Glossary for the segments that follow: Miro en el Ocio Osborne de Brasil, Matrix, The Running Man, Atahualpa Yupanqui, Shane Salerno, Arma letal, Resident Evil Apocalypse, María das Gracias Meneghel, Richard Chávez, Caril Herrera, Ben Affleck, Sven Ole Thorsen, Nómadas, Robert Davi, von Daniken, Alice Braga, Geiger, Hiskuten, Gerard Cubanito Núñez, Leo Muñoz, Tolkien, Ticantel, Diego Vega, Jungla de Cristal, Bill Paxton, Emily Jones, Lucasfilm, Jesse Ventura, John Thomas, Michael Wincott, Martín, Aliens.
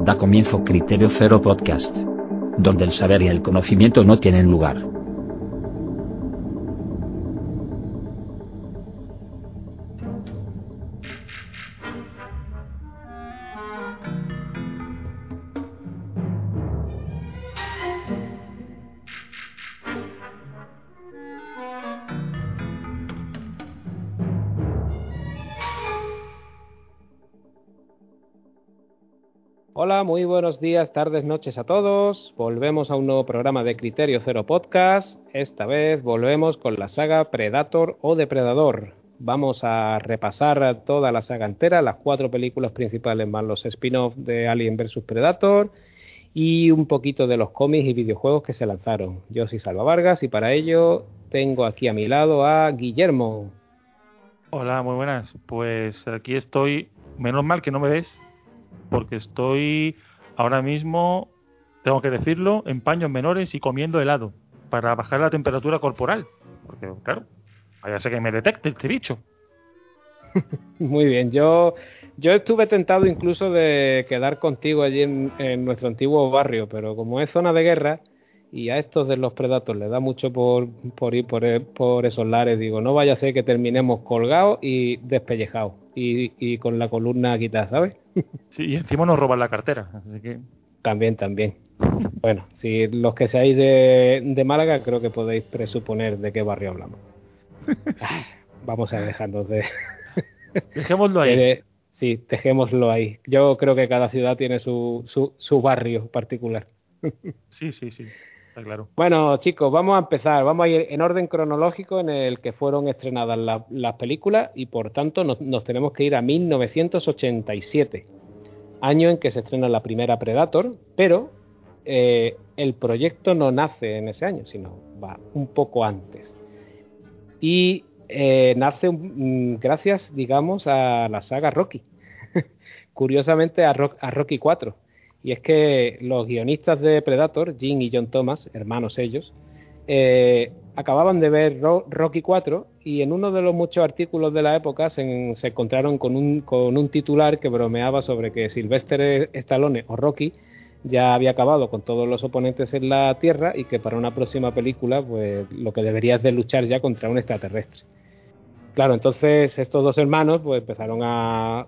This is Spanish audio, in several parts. Da comienzo Criterio Cero Podcast, donde el saber y el conocimiento no tienen lugar. Hola, muy buenos días, tardes, noches a todos. Volvemos a un nuevo programa de Criterio Cero Podcast. Esta vez volvemos con la saga Predator o Depredador. Vamos a repasar toda la saga entera, las cuatro películas principales más los spin-off de Alien vs Predator y un poquito de los cómics y videojuegos que se lanzaron. Yo soy Salva Vargas y para ello tengo aquí a mi lado a Guillermo. Hola, muy buenas. Pues aquí estoy. Menos mal que no me ves, porque estoy ahora mismo, tengo que decirlo, en paños menores y comiendo helado para bajar la temperatura corporal, porque claro, vaya a ser que me detecte este bicho. Muy bien, yo estuve tentado incluso de quedar contigo allí en nuestro antiguo barrio, pero como es zona de guerra y a estos de los Predators les da mucho por ir por esos lares, digo, no vaya a ser que terminemos colgados y despellejados y con la columna quitada, ¿sabes? Sí, y encima nos roban la cartera, así que... También. Bueno, si los que seáis de Málaga, creo que podéis presuponer de qué barrio hablamos. Ah, vamos a dejarnos de... Dejémoslo ahí. Sí, dejémoslo ahí. Yo creo que cada ciudad tiene su barrio particular. Sí. Está claro. Bueno, chicos, vamos a empezar. Vamos a ir en orden cronológico en el que fueron estrenadas las películas y, por tanto, nos tenemos que ir a 1987, año en que se estrena la primera Predator, pero el proyecto no nace en ese año, sino va un poco antes. Y nace gracias, digamos, a la saga Rocky. Curiosamente, a Rocky 4. Y es que los guionistas de Predator, Jim y John Thomas, hermanos ellos, acababan de ver Rocky 4 y en uno de los muchos artículos de la época se encontraron con un titular que bromeaba sobre que Sylvester Stallone o Rocky ya había acabado con todos los oponentes en la Tierra y que para una próxima película pues lo que debería es de luchar ya contra un extraterrestre. Claro, entonces estos dos hermanos pues empezaron a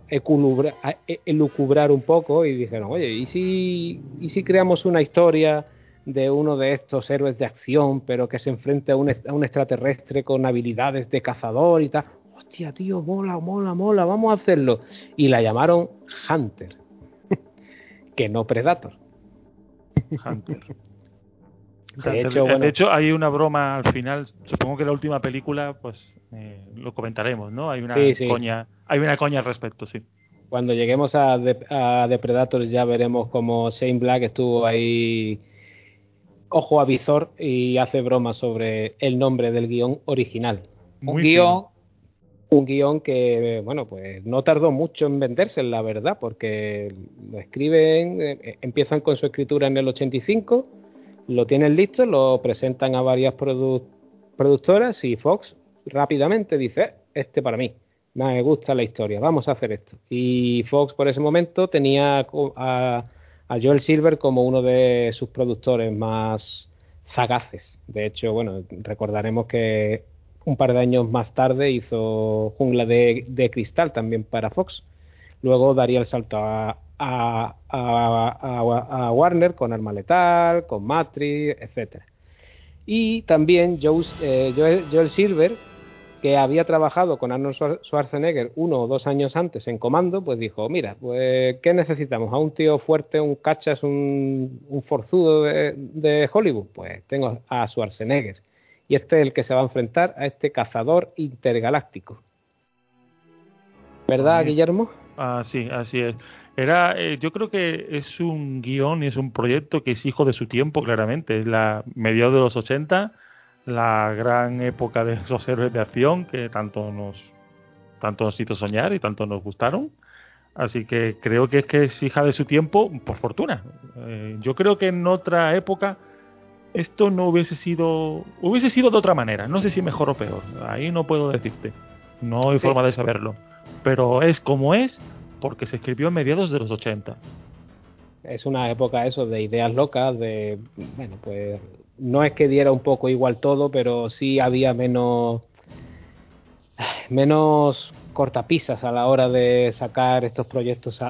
elucubrar un poco y dijeron, oye, ¿y si creamos una historia de uno de estos héroes de acción, pero que se enfrente a un extraterrestre con habilidades de cazador y tal? Hostia, tío, mola, vamos a hacerlo. Y la llamaron Hunter, que no Predator. Hunter. De hecho, hay una broma al final. Supongo que la última película, pues lo comentaremos, ¿no? Hay una coña, hay una coña al respecto, sí. Cuando lleguemos a Predator ya veremos cómo Shane Black estuvo ahí ojo a visor y hace bromas sobre el nombre del guión original. Un guión que, bueno, pues no tardó mucho en venderse, la verdad, porque lo escriben, empiezan con su escritura en el 85. Lo tienen listo, lo presentan a varias productoras y Fox rápidamente dice, este para mí, me gusta la historia, vamos a hacer esto. Y Fox por ese momento tenía a Joel Silver como uno de sus productores más sagaces. De hecho, bueno, recordaremos que un par de años más tarde hizo Jungla de Cristal también para Fox. Luego daría el salto a Warner con Arma Letal, con Matrix, etcétera. Y también Joel Silver, que había trabajado con Arnold Schwarzenegger 1 o 2 años antes en Comando, pues dijo, mira, pues ¿qué necesitamos? ¿A un tío fuerte, un cachas, un forzudo de Hollywood? Pues tengo a Schwarzenegger. Y este es el que se va a enfrentar a este cazador intergaláctico. ¿Verdad, Guillermo? Ah, sí, así es. Yo creo que es un guión y es un proyecto que es hijo de su tiempo, claramente. Es la mediados de los 80, la gran época de esos héroes de acción que tanto nos hizo soñar y tanto nos gustaron. Así que creo que es hija de su tiempo, por fortuna. Yo creo que en otra época esto no hubiese sido de otra manera. No sé si mejor o peor. Ahí no puedo decirte. No hay forma de saberlo. Pero es como es porque se escribió en mediados de los 80. Es una época eso de ideas locas, de bueno, pues no es que diera un poco igual todo, pero sí había menos cortapisas a la hora de sacar estos proyectos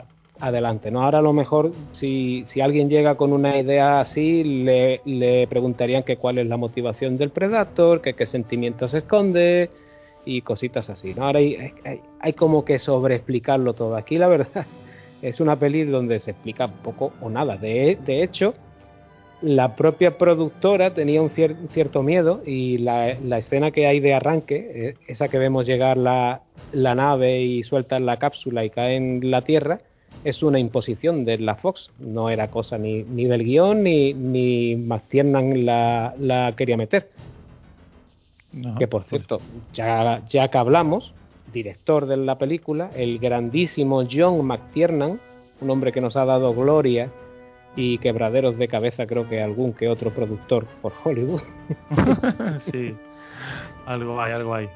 adelante, ¿no? Ahora a lo mejor si alguien llega con una idea así, le preguntarían que cuál es la motivación del Predator, que qué sentimiento se esconde y cositas así, ¿no? Ahora hay como que sobreexplicarlo todo. Aquí la verdad es una peli donde se explica poco o nada. De hecho, la propia productora tenía un cierto miedo, y la escena que hay de arranque, esa que vemos llegar la nave y sueltan la cápsula y caen en la Tierra, es una imposición de la Fox. No era cosa ni del guión, ni McTiernan la quería meter. No, que por cierto, ya que hablamos, director de la película, el grandísimo John McTiernan, un hombre que nos ha dado gloria y quebraderos de cabeza, creo que algún que otro productor por Hollywood. Sí, algo hay.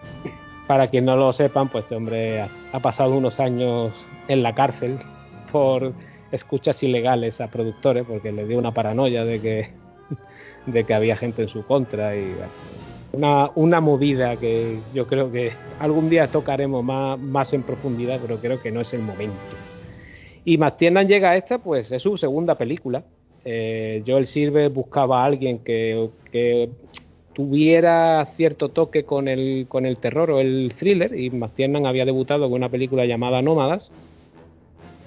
Para quien no lo sepan, pues este hombre ha pasado unos años en la cárcel por escuchas ilegales a productores, porque le dio una paranoia de que había gente en su contra y... Una movida que yo creo que algún día tocaremos más en profundidad, pero creo que no es el momento. Y McTiernan llega a esta, pues es su segunda película. Joel Silver buscaba a alguien que tuviera cierto toque con el terror o el thriller, y McTiernan había debutado con una película llamada Nómadas,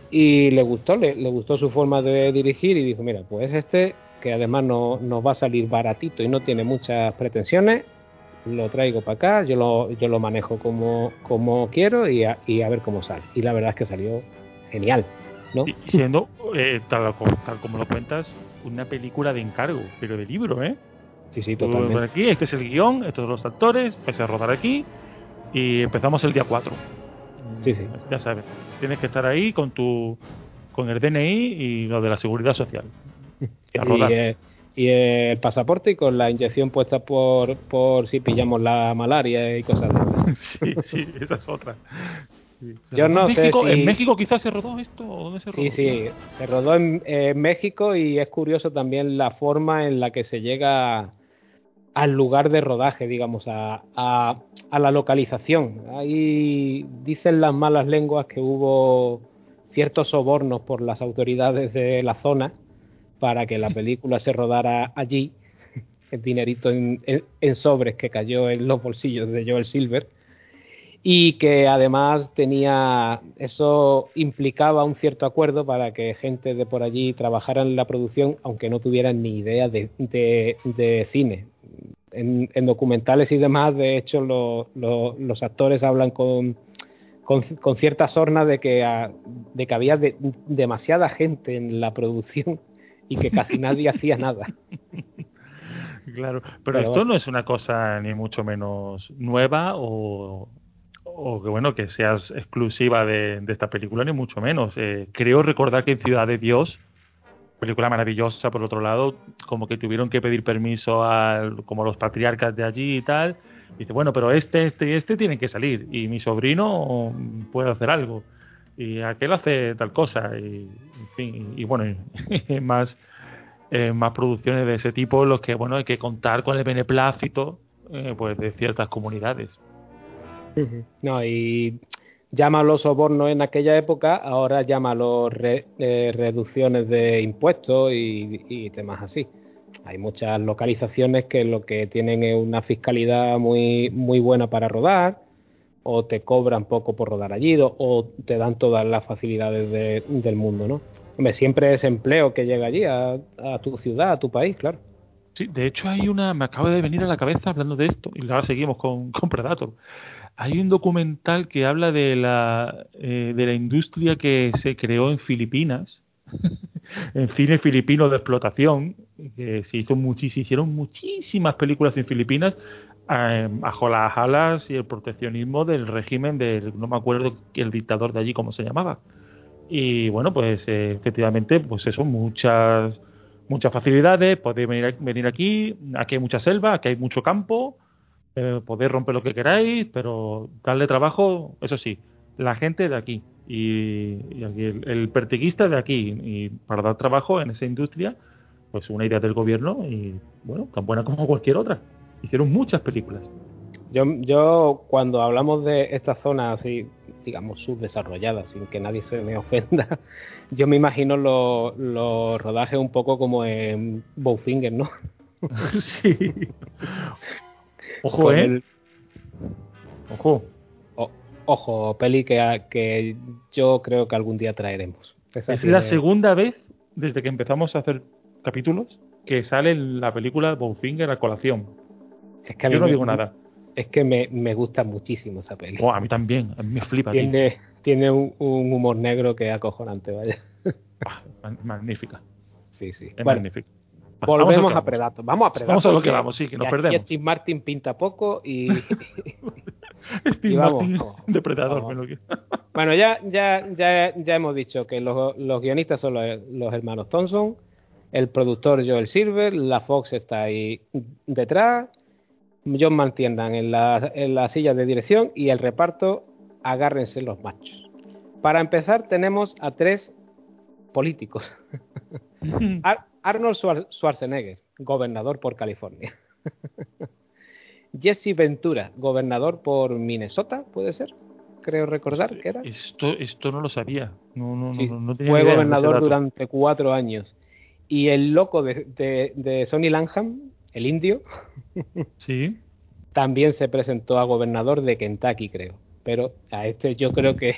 y le gustó su forma de dirigir y dijo, mira, pues este, que además nos va a salir baratito y no tiene muchas pretensiones, lo traigo para acá, yo lo manejo como quiero y a ver cómo sale. Y la verdad es que salió genial, ¿no? Y siendo, tal como lo cuentas, una película de encargo, pero de libro, ¿eh? Sí, sí, totalmente. Por aquí, este es el guión, estos son los actores, empecé a rodar aquí y empezamos el día 4. Sí, sí. Ya sabes, tienes que estar ahí con el DNI y lo de la seguridad social. Y el pasaporte y con la inyección puesta por si pillamos la malaria y cosas así. Sí, esa es otra. Sí. Yo no México, sé si... ¿En México quizás se rodó esto? ¿O dónde se rodó? Sí, se rodó en México, y es curioso también la forma en la que se llega al lugar de rodaje, digamos, a la localización. Ahí dicen las malas lenguas que hubo ciertos sobornos por las autoridades de la zona para que la película se rodara allí. El dinerito en sobres que cayó en los bolsillos de Joel Silver, y que además eso implicaba un cierto acuerdo para que gente de por allí trabajara en la producción, aunque no tuvieran ni idea de cine. En documentales y demás, de hecho, los actores hablan con cierta sorna de que había demasiada gente en la producción y que casi nadie hacía nada. Claro, pero esto no es una cosa ni mucho menos nueva o que bueno, que seas exclusiva de esta película, ni mucho menos. Creo recordar que en Ciudad de Dios, película maravillosa por otro lado, como que tuvieron que pedir permiso como a los patriarcas de allí y tal, y dice, bueno, pero este y este tienen que salir, y mi sobrino puede hacer algo, y aquel hace tal cosa, y en fin, y bueno, y más producciones de ese tipo, los que bueno, hay que contar con el beneplácito pues de ciertas comunidades. No, y llámalo sobornos en aquella época, ahora llámalo reducciones de impuestos y temas así. Hay muchas localizaciones que lo que tienen es una fiscalidad muy, muy buena para rodar, o te cobran poco por rodar allí, o te dan todas las facilidades del mundo, ¿no? Hombre, siempre es empleo que llega allí, a tu ciudad, a tu país, claro. Sí, de hecho me acaba de venir a la cabeza hablando de esto, y ahora seguimos con Predator. Hay un documental que habla de la industria que se creó en Filipinas, en cine filipino de explotación, que se hicieron muchísimas películas en Filipinas, bajo las alas y el proteccionismo del régimen no me acuerdo el dictador de allí cómo se llamaba. Y bueno, pues efectivamente, pues eso, muchas facilidades, podéis venir aquí hay mucha selva, aquí hay mucho campo, Podéis romper lo que queráis, pero darle trabajo, eso sí, la gente de aquí y aquí, el pertiguista de aquí, y para dar trabajo en esa industria, pues una idea del gobierno y bueno, tan buena como cualquier otra. Hicieron muchas películas. Yo cuando hablamos de esta zona así, digamos, subdesarrollada, sin que nadie se me ofenda, yo me imagino los rodajes un poco como en Bowfinger, ¿no? Sí. Ojo, Ojo, peli que yo creo que algún día traeremos. Es la segunda vez desde que empezamos a hacer capítulos que sale la película Bowfinger a colación. Es que yo no digo nada. Es que me gusta muchísimo esa peli. Oh, a mí también, a mí me flipa. Tiene un humor negro que es acojonante, vaya. Magnífica. Sí, sí. Es bueno, magnífica. Volvemos a Predator. Vamos a Predator. Vamos a lo que vamos, sí, que nos perdemos. Steve Martin pinta poco y... Steve Martin de Predator. Bueno, ya hemos dicho que los guionistas son los hermanos Thompson, el productor Joel Silver, la Fox está ahí detrás, John McTiernan en la silla de dirección y el reparto, agárrense los machos. Para empezar tenemos a tres políticos. Arnold Schwarzenegger, gobernador por California. Jesse Ventura, gobernador por Minnesota, ¿puede ser? Creo recordar que era. Esto no lo sabía. No tenía idea. Fue gobernador durante 4 años. Y el loco de Sonny Lanham, el indio, sí, también se presentó a gobernador de Kentucky, creo. Pero a este yo creo que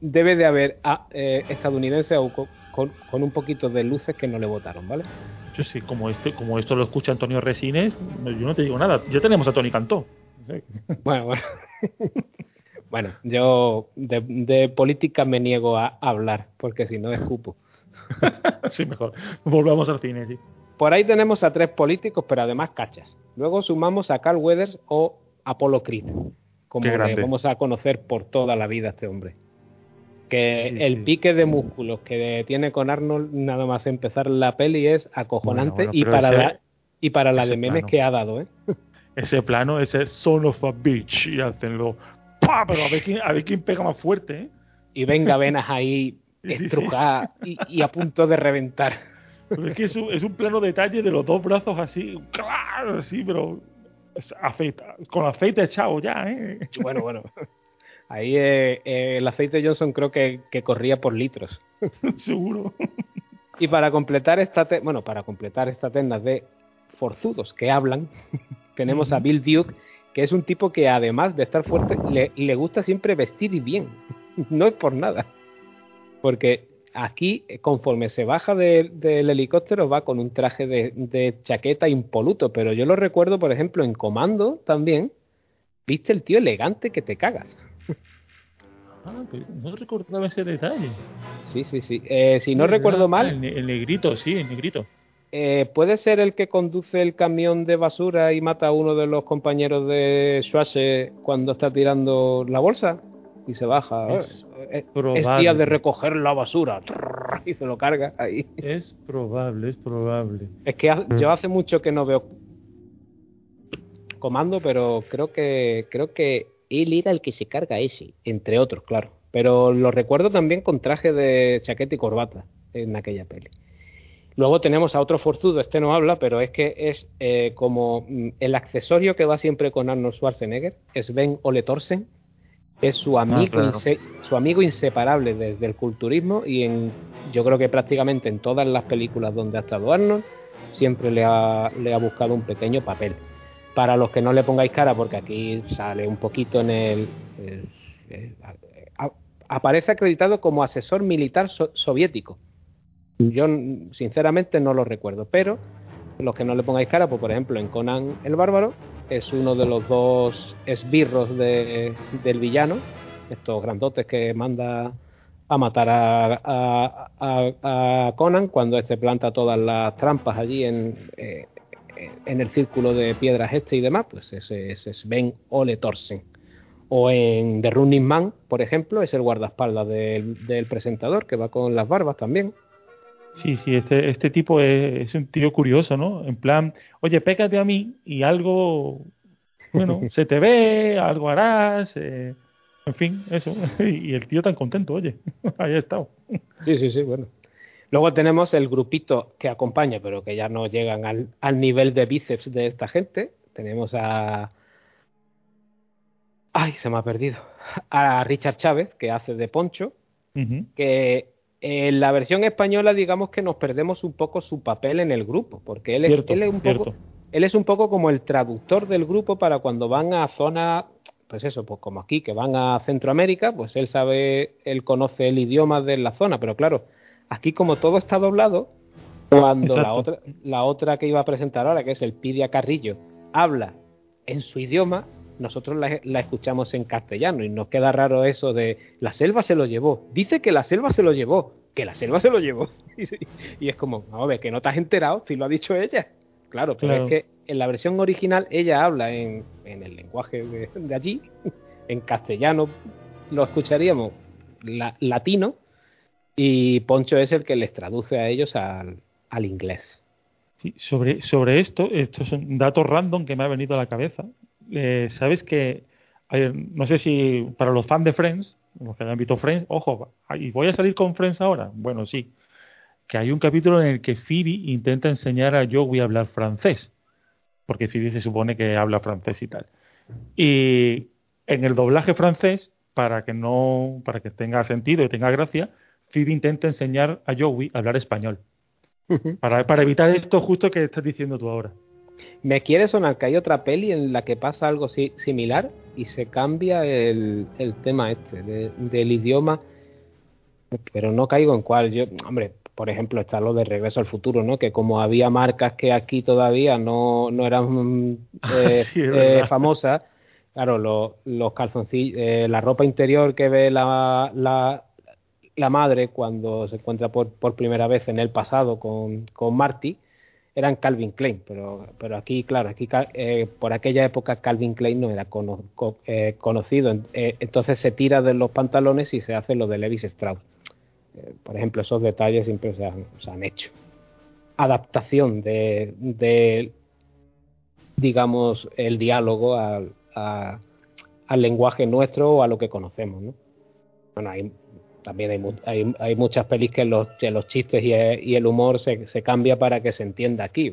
debe de haber estadounidenses o con un poquito de luces que no le votaron, ¿vale? Yo sí, como esto lo escucha Antonio Resines, yo no te digo nada. Ya tenemos a Tony Cantó. Sí. Bueno. Bueno, yo de política me niego a hablar, porque si no escupo. Sí, mejor. Volvamos al cine, sí. Por ahí tenemos a 3 políticos, pero además cachas. Luego sumamos a Carl Weathers o Apollo Creed, como le vamos a conocer por toda la vida a este hombre. Que sí, el pique de músculos que tiene con Arnold nada más empezar la peli es acojonante, y para la de memes plano que ha dado, ¿eh? Ese plano, ese son of a bitch, y hacenlo, ¡pah! Pero a ver quién pega más fuerte, ¿eh? Y venga venas ahí estrujadas y a punto de reventar. Pero es que es un plano detalle de los dos brazos así, claro, así, pero con aceite echado ya, ¿eh? Bueno. Ahí el aceite Johnson creo que corría por litros. Seguro. Y para completar esta terna de forzudos que hablan, tenemos a Bill Duke, que es un tipo que además de estar fuerte, le gusta siempre vestir bien. No es por nada. Porque aquí, conforme se baja del helicóptero, va con un traje de chaqueta impoluto. Pero yo lo recuerdo, por ejemplo, en Comando también, viste el tío elegante que te cagas. Ah, pues no recordaba ese detalle. Sí. Si no recuerdo mal... El negrito, sí, el negrito. ¿Puede ser el que conduce el camión de basura y mata a uno de los compañeros de Schwarzenegger cuando está tirando la bolsa? Y se baja. Es día de recoger la basura. Y se lo carga ahí. Es probable. Es que yo hace mucho que no veo Comando, pero creo que él era el que se carga ese, entre otros, claro. Pero lo recuerdo también con traje de chaqueta y corbata en aquella peli. Luego tenemos a otro forzudo, este no habla, pero es que es como el accesorio que va siempre con Arnold Schwarzenegger, Sven Ole Thorsen, es su amigo, claro, su amigo inseparable desde el culturismo, y yo creo que prácticamente en todas las películas donde ha estado Arnold siempre le ha buscado un pequeño papel. Para los que no le pongáis cara, porque aquí sale un poquito en aparece acreditado como asesor militar soviético. Yo sinceramente no lo recuerdo, pero los que no le pongáis cara, pues por ejemplo en Conan el Bárbaro es uno de los dos esbirros del villano, estos grandotes que manda a matar a Conan cuando este planta todas las trampas allí en el círculo de piedras y demás, pues ese es Sven Ole Thorsen. O en The Running Man, por ejemplo, es el guardaespaldas del presentador, que va con las barbas también. Sí, este tipo es un tío curioso, ¿no? En plan, oye, pégate a mí y algo bueno, se te ve, algo harás, en fin, eso. Y el tío tan contento, oye, ahí ha estado. Sí, sí, sí, bueno. Luego tenemos el grupito que acompaña, pero que ya no llegan al nivel de bíceps de esta gente. Tenemos a... ¡Ay, se me ha perdido! A Richard Chávez, que hace de Poncho, que en la versión española, digamos que nos perdemos un poco su papel en el grupo, porque él es un poco como el traductor del grupo para cuando van a zonas, pues eso, pues como aquí, que van a Centroamérica, pues él conoce el idioma de la zona, pero claro, aquí como todo está doblado, cuando la otra que iba a presentar ahora, que es Elpidia Carrillo, habla en su idioma, nosotros la escuchamos en castellano y nos queda raro eso de la selva se lo llevó, dice que la selva se lo llevó, que la selva se lo llevó. Y es como, a ver, que no te has enterado si lo ha dicho ella. Claro, pero claro, es que en la versión original ella habla en el lenguaje de allí, en castellano lo escucharíamos latino, y Poncho es el que les traduce a ellos al inglés. Sí, sobre esto es un dato random que me ha venido a la cabeza. Sabes que, no sé si para los fans de Friends, los que han visto Friends, ojo, ¿y voy a salir con Friends ahora? Bueno, sí, que hay un capítulo en el que Phoebe intenta enseñar a Joey a hablar francés, porque Phoebe se supone que habla francés y tal. Y en el doblaje francés, para que tenga sentido y tenga gracia, Phoebe intenta enseñar a Joey a hablar español. Para evitar esto justo que estás diciendo tú ahora. Me quiere sonar que hay otra peli en la que pasa algo similar y se cambia el tema del idioma, pero no caigo en cuál. Yo, hombre, por ejemplo, está lo de Regreso al Futuro, ¿no? Que como había marcas que aquí todavía no eran sí, famosas, claro, los calzoncillos, la ropa interior que ve la madre cuando se encuentra por primera vez en el pasado con Marty, eran Calvin Klein, pero aquí, claro, por aquella época Calvin Klein no era conocido, entonces se tira de los pantalones y se hace lo de Levis Strauss. Por ejemplo, esos detalles siempre se han hecho. Adaptación de digamos, el diálogo al lenguaje nuestro o a lo que conocemos, ¿no? Bueno, también hay muchas pelis que los chistes y el humor se cambia para que se entienda aquí.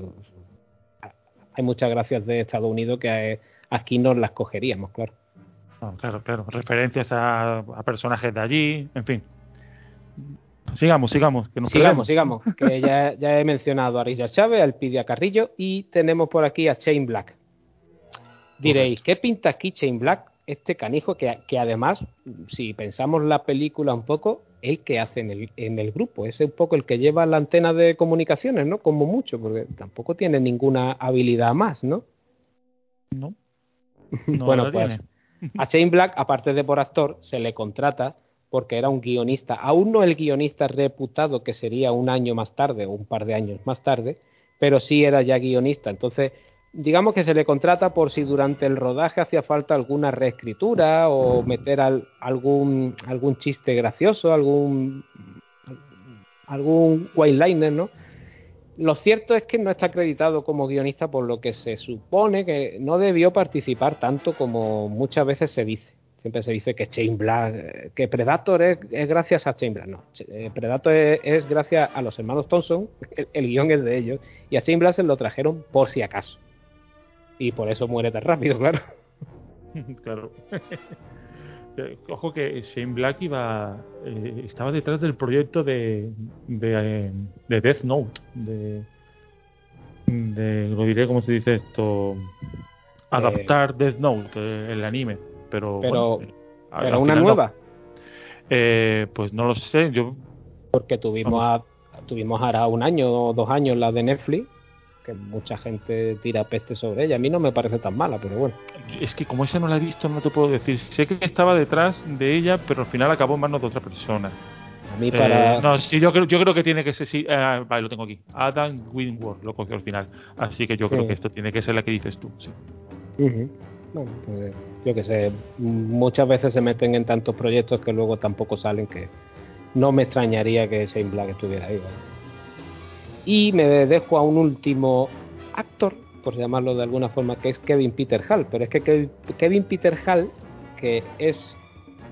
Hay muchas gracias de Estados Unidos que aquí no las cogeríamos, claro. Oh, claro. Referencias a personajes de allí, en fin. Sigamos. Que nos sigamos. Que ya he mencionado a Richard Chávez, a Elpidia Carrillo y tenemos por aquí a Shane Black. Diréis, ¿qué pinta aquí Shane Black? Este canijo que además, si pensamos la película un poco, el que hace en el grupo, es un poco el que lleva la antena de comunicaciones, ¿no? Como mucho, porque tampoco tiene ninguna habilidad más, ¿no? No bueno, pues tiene. A Shane Black, aparte de por actor, se le contrata porque era un guionista, aún no el guionista reputado que sería un año más tarde o un par de años más tarde, pero sí era ya guionista, entonces... Digamos que se le contrata por si durante el rodaje hacía falta alguna reescritura o meter algún chiste gracioso, algún one-liner, ¿no? Lo cierto es que no está acreditado como guionista, por lo que se supone que no debió participar tanto como muchas veces se dice. Siempre se dice que Shane Black, que Predator es gracias a Shane Black. No, Predator es gracias a los hermanos Thompson, el guión es de ellos, y a Shane Black se lo trajeron por si acaso. Y por eso muere tan rápido, claro. Claro. Ojo que Shane Black estaba detrás del proyecto de Death Note. Lo diré, ¿cómo se dice esto? Adaptar Death Note, el anime. Pero, bueno, pero una nueva. Pues no lo sé. Porque tuvimos ahora un año o 2 años la de Netflix. Que mucha gente tira peste sobre ella. A mí no me parece tan mala, pero bueno. Es que como esa no la he visto, no te puedo decir. Sé que estaba detrás de ella, pero al final acabó en manos de otra persona. A mí para... no, sí, yo creo que tiene que ser... Sí, vale, lo tengo aquí. Adam Wingward lo cogió al final. Así que yo creo que esto tiene que ser la que dices tú. Sí. Bueno, pues, yo que sé. Muchas veces se meten en tantos proyectos que luego tampoco salen, que no me extrañaría que Shane Black estuviera ahí, ¿vale? Y me dejo a un último actor por llamarlo de alguna forma, que es Kevin Peter Hall. Pero es que Kevin Peter Hall, que es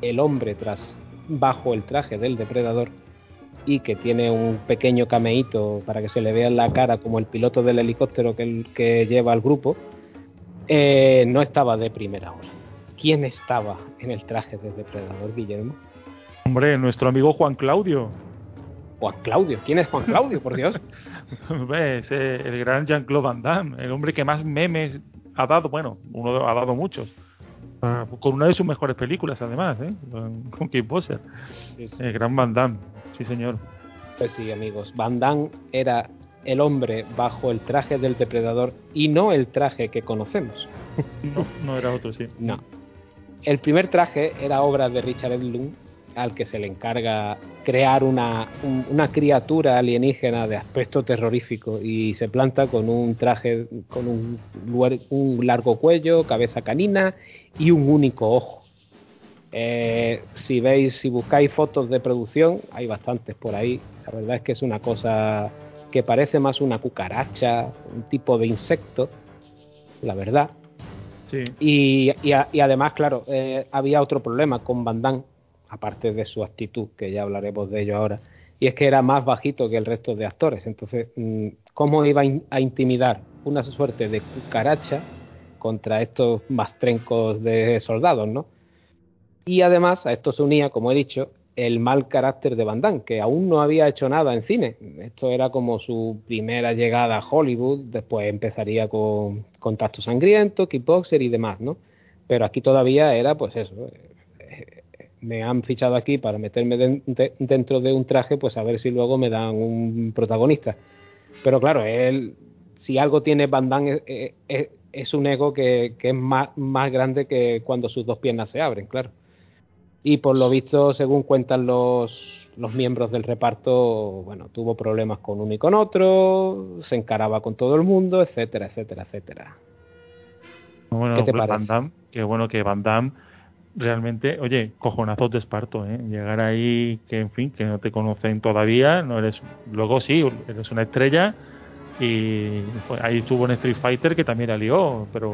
el hombre tras bajo el traje del depredador y que tiene un pequeño cameíto para que se le vea en la cara como el piloto del helicóptero que lleva al grupo, no estaba de primera hora. ¿Quién estaba en el traje de depredador, Guillermo? Hombre, nuestro amigo Juan Claudio. Juan Claudio, ¿quién es Juan Claudio, por Dios? Es el gran Jean-Claude Van Damme, el hombre que más memes ha dado, bueno, uno ha dado muchos, con una de sus mejores películas además, con Kickboxer. Sí. El gran Van Damme, sí señor. Pues sí, amigos, Van Damme era el hombre bajo el traje del depredador y no el traje que conocemos. No era otro, sí. No. El primer traje era obra de Richard Edlund, al que se le encarga crear una criatura alienígena de aspecto terrorífico, y se planta con un traje con un largo cuello, cabeza canina y un único ojo. Si buscáis fotos de producción, hay bastantes por ahí. La verdad es que es una cosa que parece más una cucaracha, un tipo de insecto, la verdad. Sí. Y además, claro, había otro problema con Van Damme, aparte de su actitud, que ya hablaremos de ello ahora, y es que era más bajito que el resto de actores. Entonces, ¿cómo iba a intimidar una suerte de cucaracha contra estos mastrencos de soldados, no? Y además, a esto se unía, como he dicho, el mal carácter de Van Damme, que aún no había hecho nada en cine. Esto era como su primera llegada a Hollywood, después empezaría con Contacto Sangriento, Kickboxer y demás, ¿no? Pero aquí todavía era, pues eso... me han fichado aquí para meterme dentro de un traje, pues a ver si luego me dan un protagonista. Pero claro, él, si algo tiene Van Damme, es un ego que es más grande que cuando sus dos piernas se abren, claro. Y por lo visto, según cuentan los miembros del reparto, bueno, tuvo problemas con uno y con otro, se encaraba con todo el mundo, etcétera, etcétera, etcétera. Bueno, ¿qué te parece? Van Damme, qué bueno que Van Damme realmente, oye, cojonazos de esparto, ¿eh? Llegar ahí, que en fin, que no te conocen todavía, no eres, luego sí, eres una estrella, y pues, ahí estuvo en Street Fighter, que también la lió, pero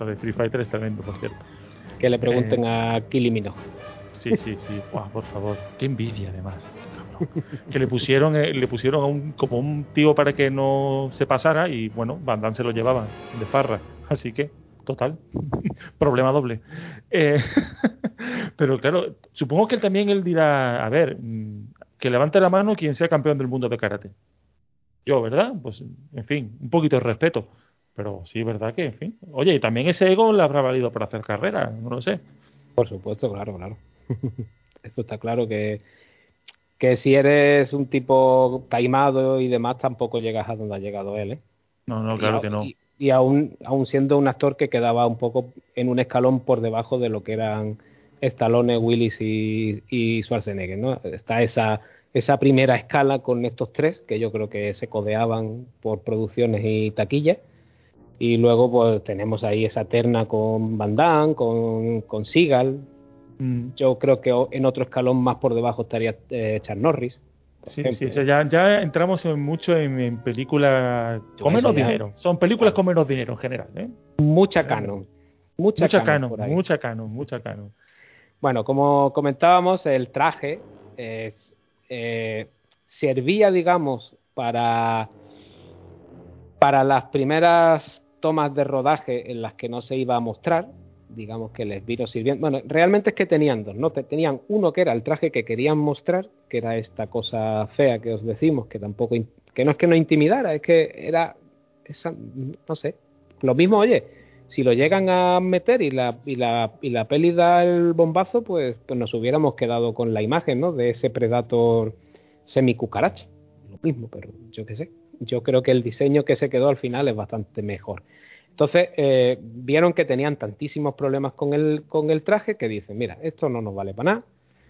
lo de Street Fighter es tremendo, por cierto. Que le pregunten a Kilimino. Sí, wow, por favor, qué envidia además, cabrón. Que le pusieron a como un tío para que no se pasara, y bueno, Van Damme se lo llevaba de farra, así que total, problema doble. Pero claro, supongo que también él dirá, a ver, que levante la mano quien sea campeón del mundo de karate. Yo, ¿verdad? Pues, en fin, un poquito de respeto. Pero sí, ¿verdad que? En fin. Oye, y también ese ego le habrá valido para hacer carrera, no lo sé. Por supuesto, claro. Esto está claro que si eres un tipo taimado y demás, tampoco llegas a donde ha llegado él, ¿eh? No, claro que no. Y aún siendo un actor que quedaba un poco en un escalón por debajo de lo que eran Stallone, Willis y Schwarzenegger, ¿no? Está esa primera escala con estos tres, que yo creo que se codeaban por producciones y taquilla. Y luego pues tenemos ahí esa terna con Van Damme, con Seagal. Yo creo que en otro escalón más por debajo estaría Chuck Norris. Sí, o sea, ya entramos en películas con menos dinero. Son películas con menos dinero en general, ¿eh? Mucha canon. Bueno, como comentábamos, el traje servía, digamos, para las primeras tomas de rodaje en las que no se iba a mostrar, digamos que les vino sirviendo. Bueno, realmente es que tenían dos, ¿no? Tenían uno que era el traje que querían mostrar, que era esta cosa fea que os decimos, que tampoco, que no es que no intimidara, es que era esa, no sé, lo mismo. Oye, si lo llegan a meter y la peli da el bombazo, pues nos hubiéramos quedado con la imagen, ¿no? De ese Predator semicucaracha, lo mismo, pero yo qué sé. Yo creo que el diseño que se quedó al final es bastante mejor. Entonces, vieron que tenían tantísimos problemas con el traje que dicen, mira, esto no nos vale para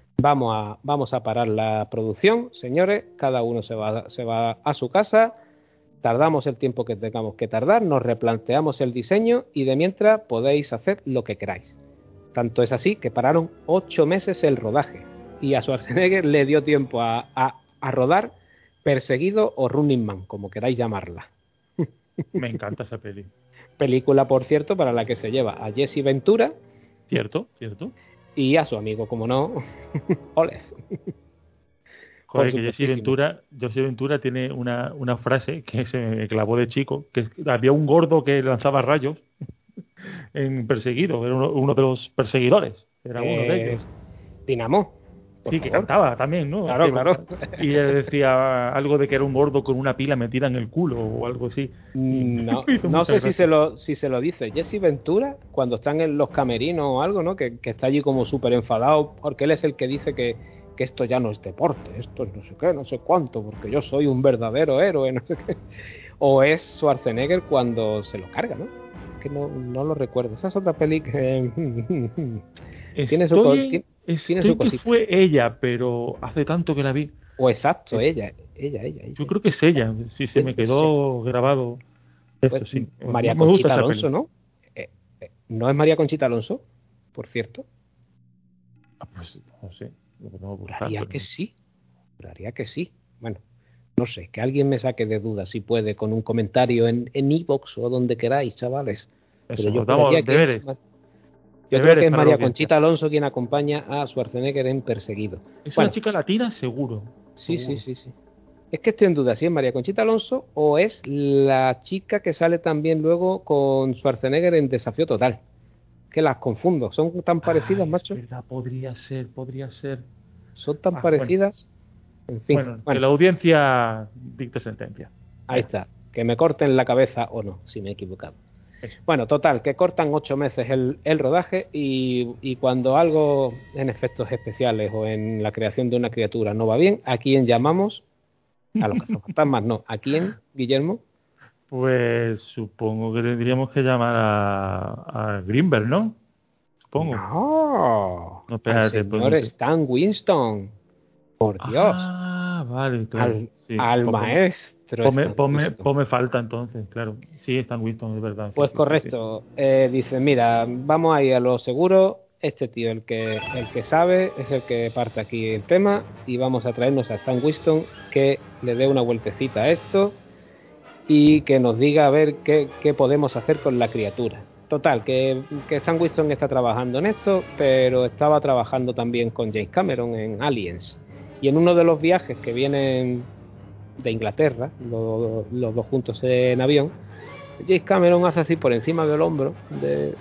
nada, vamos a parar la producción, señores, cada uno se va a su casa, tardamos el tiempo que tengamos que tardar, nos replanteamos el diseño y de mientras podéis hacer lo que queráis. Tanto es así que pararon 8 meses el rodaje y a Schwarzenegger le dio tiempo a rodar Perseguido o Running Man, como queráis llamarla. Me encanta esa peli. Película, por cierto, para la que se lleva a Jesse Ventura. Cierto, cierto. Y a su amigo, como no, Olef. Joder, que Jesse Ventura tiene una frase que se me clavó de chico, que había un gordo que lanzaba rayos en Perseguido, era uno de los perseguidores, era uno de ellos. Dinamo. Sí, que cantaba también, ¿no? Claro, claro. Y le decía algo de que era un gordo con una pila metida en el culo o algo así. No, no sé si se lo dice Jesse Ventura cuando están en los camerinos o algo, ¿no? Que está allí como súper enfadado porque él es el que dice que esto ya no es deporte, esto es no sé qué, no sé cuánto, porque yo soy un verdadero héroe, no sé qué. O es Schwarzenegger cuando se lo carga, ¿no? Que no lo recuerdo. Esa es otra peli que... Estoy que fue ella, pero hace tanto que la vi. O exacto, sí. ella. Yo creo que es ella, sí, se me quedó grabado. Esto, pues, sí. María Conchita Alonso, ¿no? ¿No es María Conchita Alonso, por cierto? Ah, pues no sé. Juraría que sí. Bueno, no sé, que alguien me saque de dudas si puede, con un comentario en iVoox o donde queráis, chavales. Eso, pero yo juraría que deberes. Yo creo que es María Conchita Alonso quien acompaña a Schwarzenegger en Perseguido. Es una chica latina, seguro. Sí. Es que estoy en duda si es María Conchita Alonso o es la chica que sale también luego con Schwarzenegger en Desafío Total. Que las confundo. Son tan parecidas, macho. Es verdad, podría ser. Son tan parecidas. Bueno. En fin. Bueno, que la audiencia dicte sentencia. Ahí está. Que me corten la cabeza o no, si me he equivocado. Bueno, total, que cortan 8 meses el rodaje y cuando algo en efectos especiales o en la creación de una criatura no va bien, ¿a quién llamamos? A los cazafantasmas, no. ¿A quién, Guillermo? Pues supongo que tendríamos que llamar a Greenberg, ¿no? Supongo. No, espérate, al señor Stan Winston. Por Dios. Ah, vale. Claro. Al maestro. Ponme falta entonces, claro. Sí, Stan Winston, es verdad. Pues sí, correcto. Sí. Dice, mira, vamos ahí a lo seguro. Este tío, el que sabe, es el que parte aquí el tema y vamos a traernos a Stan Winston que le dé una vueltecita a esto y que nos diga a ver qué podemos hacer con la criatura. Total, que Stan Winston está trabajando en esto, pero estaba trabajando también con James Cameron en Aliens. Y en uno de los viajes que vienen... de Inglaterra, los dos juntos en avión, James Cameron hace así por encima del hombro de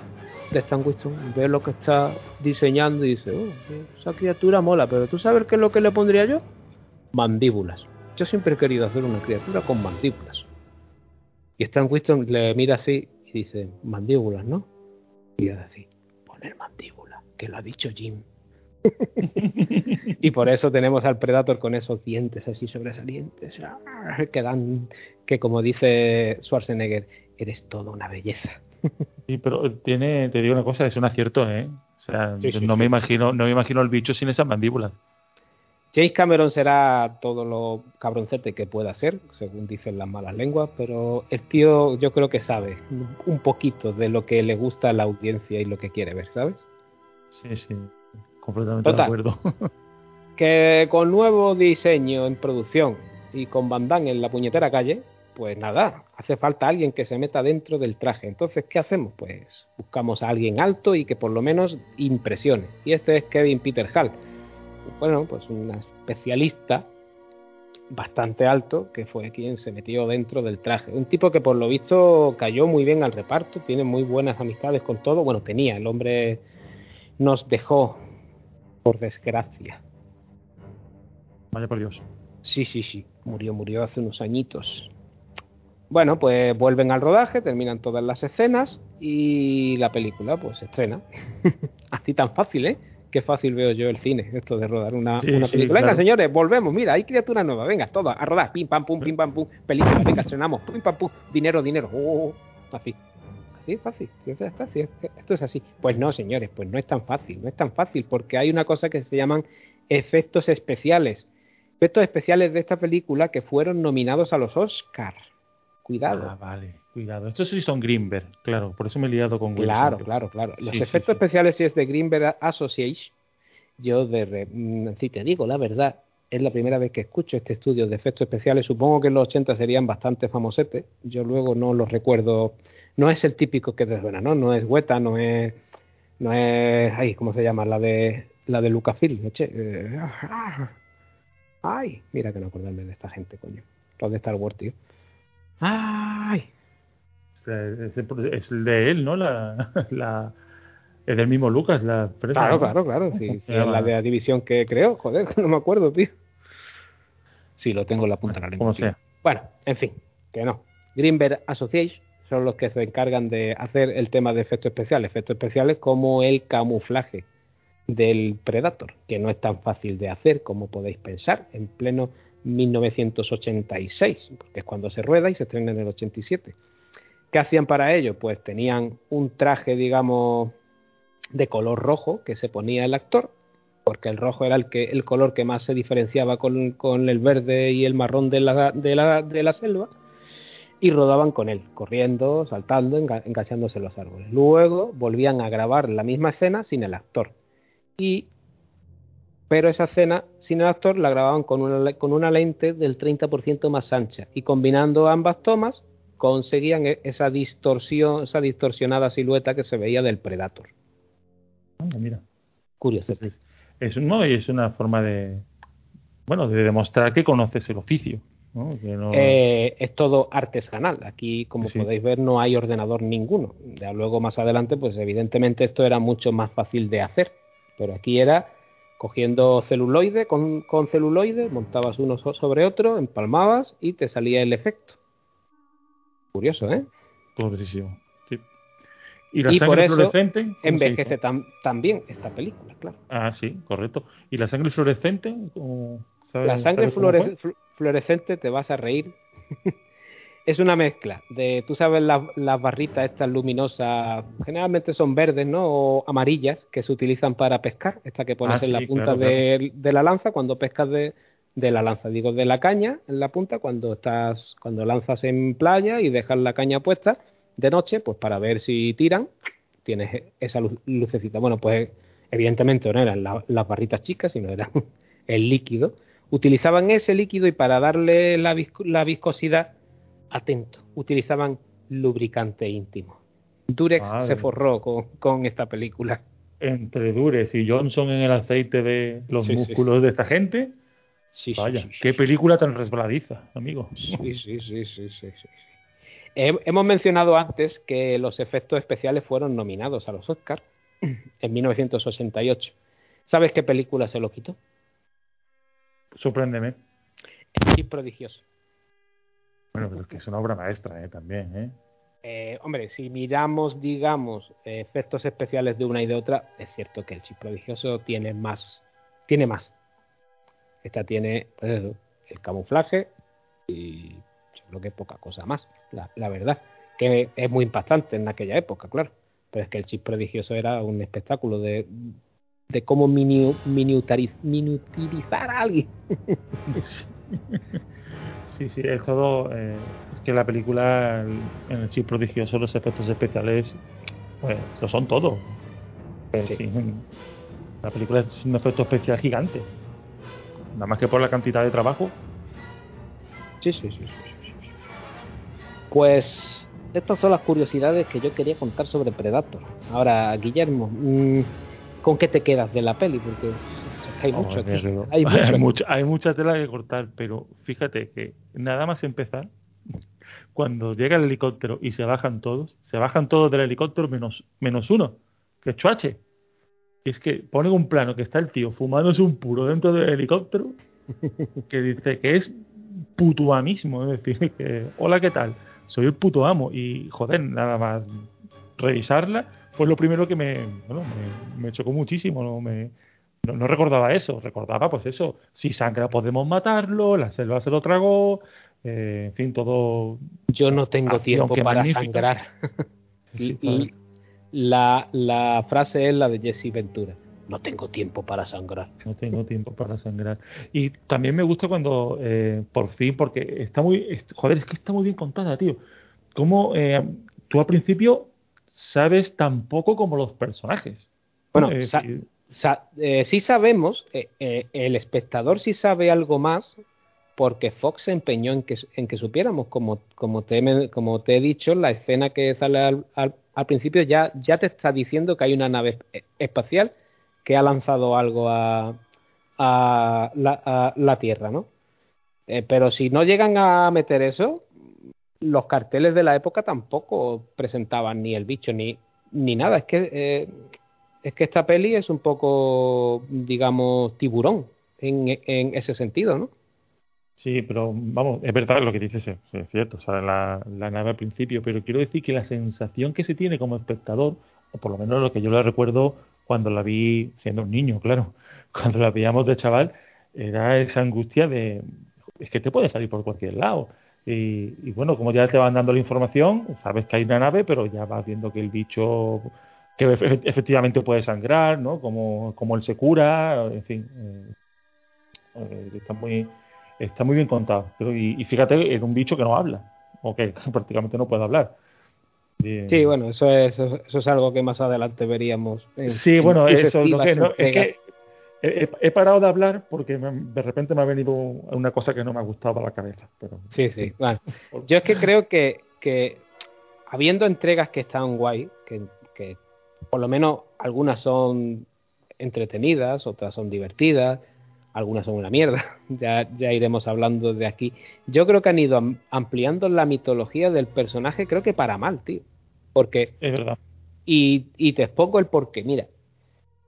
Stan Winston, ve lo que está diseñando y dice, esa criatura mola, pero ¿tú sabes qué es lo que le pondría yo? Mandíbulas. Yo siempre he querido hacer una criatura con mandíbulas. Y Stan Winston le mira así y dice, mandíbulas, ¿no? Y hace así, poner mandíbulas, que lo ha dicho Jim. Y por eso tenemos al Predator con esos dientes así sobresalientes que como dice Schwarzenegger, eres toda una belleza. Sí, pero te digo una cosa, es un acierto, ¿eh? O sea, no me imagino al bicho sin esas mandíbulas. James Cameron será todo lo cabroncete que pueda ser, según dicen las malas lenguas, pero el tío yo creo que sabe un poquito de lo que le gusta a la audiencia y lo que quiere ver, ¿sabes? Sí. Completamente de acuerdo. Que con nuevo diseño en producción y con Van Damme en la puñetera calle, pues nada, hace falta alguien que se meta dentro del traje. Entonces, ¿qué hacemos? Pues buscamos a alguien alto y que por lo menos impresione. Y este es Kevin Peter Hall. Bueno, pues un especialista bastante alto que fue quien se metió dentro del traje. Un tipo que por lo visto cayó muy bien al reparto, tiene muy buenas amistades con todo. Bueno, tenía, el hombre nos dejó... por desgracia. Vaya por Dios. Sí. Murió hace unos añitos. Bueno, pues vuelven al rodaje, terminan todas las escenas y la película pues se estrena. Así tan fácil, ¿eh? Qué fácil veo yo el cine, esto de rodar una película. Claro. Venga, señores, volvemos. Mira, hay criatura nueva. Venga, todas a rodar. Pim, pam, pum. Película, venga, estrenamos. Pim, pam, pum. Dinero. Así. Sí, fácil, esto es así. Pues no, señores, pues no es tan fácil, porque hay una cosa que se llaman efectos especiales. Efectos especiales de esta película que fueron nominados a los Oscar. Cuidado. Ah, vale, cuidado. Estos sí son Greenberg, claro, por eso me he liado con Greenberg. Claro. Los efectos especiales sí es de Greenberg Associates. Yo, si te digo la verdad, es la primera vez que escucho este estudio de efectos especiales. Supongo que en los 80 serían bastante famosetes. Yo luego no los recuerdo. No es el típico que te suena, ¿no? No es Weta, no es ay, ¿cómo se llama? La de Lucasfilm. Ay, mira que no acordarme de esta gente, coño. Los de Star Wars, tío. Ay. Es el de él, ¿no? Es del mismo Lucas, la empresa. Claro. Sí, la de la división que creó, joder, no me acuerdo, tío. Sí, lo tengo en la punta de la lengua. Como sea. Bueno, en fin, que no. Greenberg Associates son los que se encargan de hacer el tema de efectos especiales como el camuflaje del Predator, que no es tan fácil de hacer como podéis pensar, en pleno 1986, porque es cuando se rueda y se estrena en el 87. ¿Qué hacían para ello? Pues tenían un traje, digamos, de color rojo que se ponía el actor, porque el rojo era el color que más se diferenciaba con el verde y el marrón de la selva, y rodaban con él, corriendo, saltando, enganchándose en los árboles. Luego volvían a grabar la misma escena sin el actor, pero esa escena sin el actor la grababan con una lente del 30% más ancha, y combinando ambas tomas conseguían esa distorsión, esa distorsionada silueta que se veía del Predator. Mira, curioso. Es una forma de demostrar que conoces el oficio, ¿no? Es todo artesanal. Aquí, como podéis ver, no hay ordenador ninguno. Ya luego, más adelante, pues evidentemente esto era mucho más fácil de hacer. Pero aquí era cogiendo celuloide, con celuloide, montabas uno sobre otro, empalmabas y te salía el efecto. Curioso, ¿eh? Pobrecísimo. Y la sangre fluorescente envejece también esta película, claro. Ah, sí, correcto. ¿Y la sangre fluorescente? La sangre fluorescente, te vas a reír. Es una mezcla de, tú sabes, las barritas estas luminosas, generalmente son verdes, ¿no? O amarillas, que se utilizan para pescar. Esta que pones en la punta de la lanza cuando pescas de la lanza. Digo, de la caña en la punta cuando lanzas en playa y dejas la caña puesta. De noche, pues para ver si tiran, tienes esa lucecita. Bueno, pues evidentemente no eran las barritas chicas, sino eran el líquido. Utilizaban ese líquido y para darle la viscosidad, atento, utilizaban lubricante íntimo. Durex se forró con esta película. Entre Durex y Johnson en el aceite de los músculos de esta gente. Sí, vaya, qué película tan resbaladiza, amigo. Sí. Hemos mencionado antes que los efectos especiales fueron nominados a los Oscars en 1988. ¿Sabes qué película se lo quitó? Sorpréndeme. El Chip Prodigioso. Bueno, pero es que es una obra maestra también. Hombre, si miramos, digamos, efectos especiales de una y de otra, es cierto que El Chip Prodigioso tiene más. Esta tiene el camuflaje y... creo que poca cosa más, la verdad, que es muy impactante en aquella época, claro, pero es que El Chip Prodigioso era un espectáculo de cómo miniaturizar a alguien. Sí, es todo, es que la película, en El Chip Prodigioso los efectos especiales pues lo son todo. Sí, la película es un efecto especial gigante, nada más que por la cantidad de trabajo. Sí. Pues estas son las curiosidades que yo quería contar sobre Predator. Ahora, Guillermo, ¿con qué te quedas de la peli? Porque hay mucho aquí. Hay mucha tela que cortar, pero fíjate que nada más empezar, cuando llega el helicóptero y se bajan todos del helicóptero menos uno, que es Chuache. Es que ponen un plano que está el tío fumándose un puro dentro del helicóptero, que dice que es putuamismo, es decir, que hola, ¿qué tal? Soy el puto amo. Y joder, nada más revisarla fue lo primero que me chocó muchísimo. No recordaba eso. Recordaba pues eso, si sangra podemos matarlo, la selva se lo tragó, en fin, todo. Yo no tengo tiempo para sangrar. Sí, la frase es la de Jesse Ventura: no tengo tiempo para sangrar. Y también me gusta cuando, por fin, porque está muy... Joder, es que está muy bien contada, tío. Como tú al principio sabes tan poco como los personajes. Bueno, sí sabemos, el espectador sí sabe algo más, porque Fox se empeñó en que supiéramos, como te he dicho, la escena que sale al principio ya te está diciendo que hay una nave espacial que ha lanzado algo a la Tierra, ¿no? Pero si no llegan a meter eso, los carteles de la época tampoco presentaban ni el bicho ni nada. Es que esta peli es un poco, digamos, tiburón en ese sentido, ¿no? Sí, pero vamos, es verdad lo que dices, es cierto, o sea, la nave al principio, pero quiero decir que la sensación que se tiene como espectador, o por lo menos lo que yo la recuerdo cuando la vi siendo un niño, claro, cuando la veíamos de chaval, era esa angustia de, es que te puede salir por cualquier lado, y bueno, como ya te van dando la información, sabes que hay una nave, pero ya vas viendo que el bicho, que efectivamente puede sangrar, ¿no? Como él se cura, en fin, está muy bien contado. Y fíjate, era un bicho que no habla, o que prácticamente no puede hablar. Sí, bueno, eso es algo que más adelante veríamos. Bueno, eso es lo que... No, es que he parado de hablar porque de repente me ha venido una cosa que no me ha gustado a la cabeza. Pero... Sí. Bueno, yo es que creo que habiendo entregas que están guay, que por lo menos algunas son entretenidas, otras son divertidas... Algunas son una mierda, ya iremos hablando de aquí. Yo creo que han ido ampliando la mitología del personaje, creo que para mal, tío. Porque... Es verdad. Y te expongo el porqué. Mira,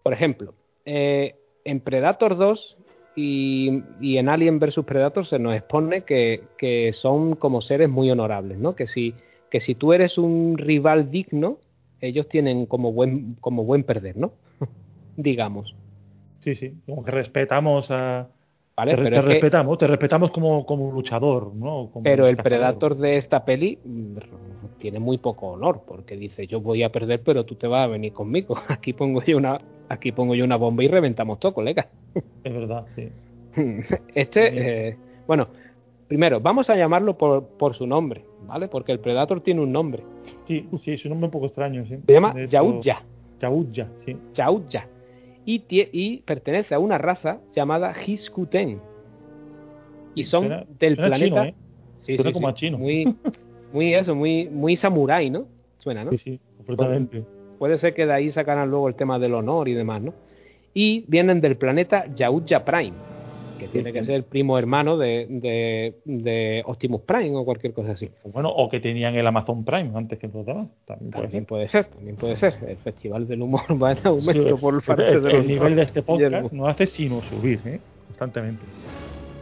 por ejemplo, en Predator 2 y en Alien vs Predator se nos expone que son como seres muy honorables, ¿no? Que si tú eres un rival digno, ellos tienen como buen perder, ¿no? Digamos. Sí, como que respetamos a... Vale, te respetamos como luchador, ¿no? Como pero el Predator de esta peli tiene muy poco honor, porque dice, yo voy a perder, pero tú te vas a venir conmigo. Aquí pongo yo una bomba y reventamos todo, colega. Es verdad, sí. Bueno, primero, vamos a llamarlo por su nombre, ¿vale? Porque el Predator tiene un nombre. Sí, es un nombre un poco extraño, sí. Se llama Yautja. Yautja, sí. Yautja. Y pertenece a una raza llamada Hiskuten. Y son del planeta. Chino, ¿eh? Sí, como a chino. Muy samurái, ¿no? Suena, ¿no? Sí, completamente. Puede ser que de ahí sacaran luego el tema del honor y demás, ¿no? Y vienen del planeta Yautja Prime, que tiene que ser el primo hermano de Optimus Prime o cualquier cosa así. Bueno, o que tenían el Amazon Prime antes que los demás. También puede ser. El Festival del Humor va en aumento por parte de los... El nivel de este podcast no hace sino subir, constantemente.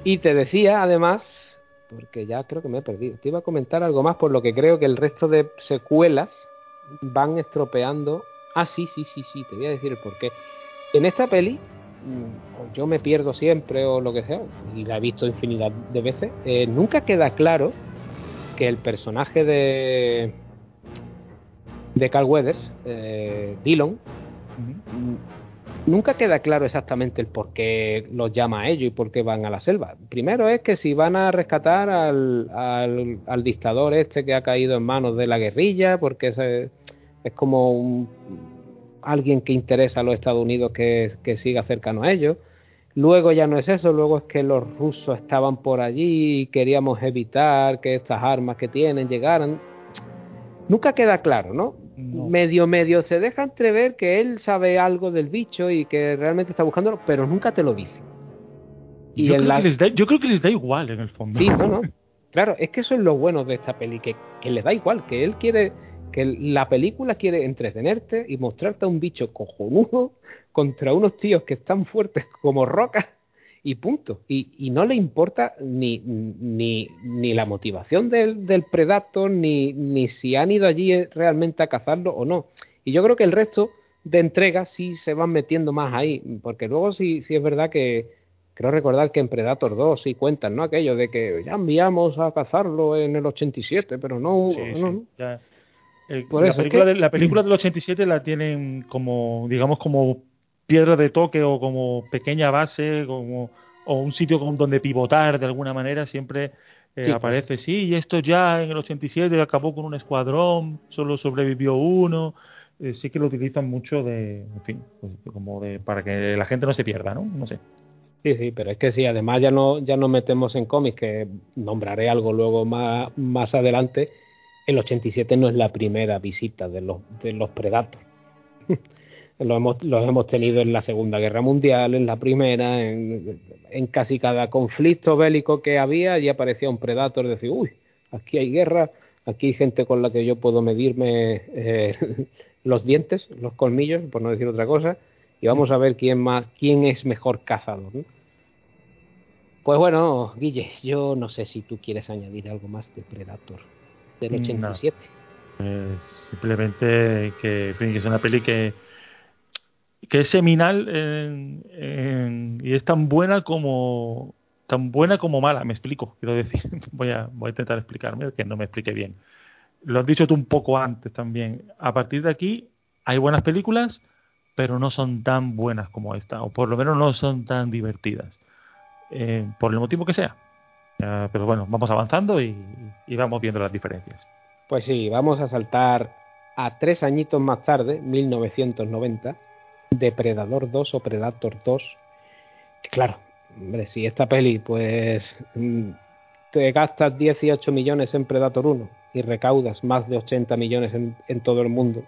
Y te decía, además, porque ya creo que me he perdido, te iba a comentar algo más, por lo que creo que el resto de secuelas van estropeando... Ah, sí, te voy a decir el porqué. En esta peli... yo me pierdo siempre o lo que sea, y la he visto infinidad de veces, nunca queda claro que el personaje de Carl Weathers, Dillon, nunca queda claro exactamente el por qué los llama a ellos y por qué van a la selva. Primero es que si van a rescatar al dictador este que ha caído en manos de la guerrilla, porque es como alguien que interesa a los Estados Unidos que siga cercano a ellos. Luego ya no es eso, luego es que los rusos estaban por allí y queríamos evitar que estas armas que tienen llegaran. Nunca queda claro, ¿no? Medio se deja entrever que él sabe algo del bicho y que realmente está buscándolo, pero nunca te lo dice. Y yo creo que les da igual en el fondo. Sí, no. Claro, es que eso es lo bueno de esta peli, que les da igual, que él quiere... que la película quiere entretenerte y mostrarte a un bicho cojonudo contra unos tíos que están fuertes como rocas y punto. Y no le importa ni la motivación del Predator, ni si han ido allí realmente a cazarlo o no. Y yo creo que el resto de entregas sí se van metiendo más ahí, porque luego sí es verdad que creo recordar que en Predator 2 sí cuentan, ¿no? Aquello de que ya enviamos a cazarlo en el 87, pero no... Ya. La película del 87 la tienen como, digamos, como piedra de toque o como pequeña base o un sitio donde pivotar de alguna manera. Siempre aparece, y esto ya en el 87 acabó con un escuadrón, solo sobrevivió uno, sí que lo utilizan mucho de, en fin, pues, como de para que la gente no se pierda, ¿no? No sé. Sí, sí, pero es que sí, además ya nos metemos en cómics, que nombraré algo luego más adelante. El 87 no es la primera visita de los Predators. Los hemos tenido en la Segunda Guerra Mundial, en la Primera, en casi cada conflicto bélico que había, y aparecía un Predator, decir, uy, aquí hay guerra, aquí hay gente con la que yo puedo medirme los dientes, los colmillos, por no decir otra cosa, y vamos a ver quién es mejor cazador, ¿no? Pues bueno, Guille, yo no sé si tú quieres añadir algo más de Predator del 87. No. Simplemente que, en fin, que es una peli que es seminal y es tan buena como mala, me explico, quiero decir, voy a intentar explicarme, que no me explique bien. Lo has dicho tú un poco antes también. A partir de aquí hay buenas películas, pero no son tan buenas como esta, o por lo menos no son tan divertidas, por el motivo que sea. Pero bueno, vamos avanzando y vamos viendo las diferencias. Pues sí, vamos a saltar a 3 añitos más tarde, 1990, Depredador 2 o Predator 2. Claro, hombre, si esta peli pues te gastas 18 millones en Predator 1 y recaudas más de 80 millones en todo el mundo,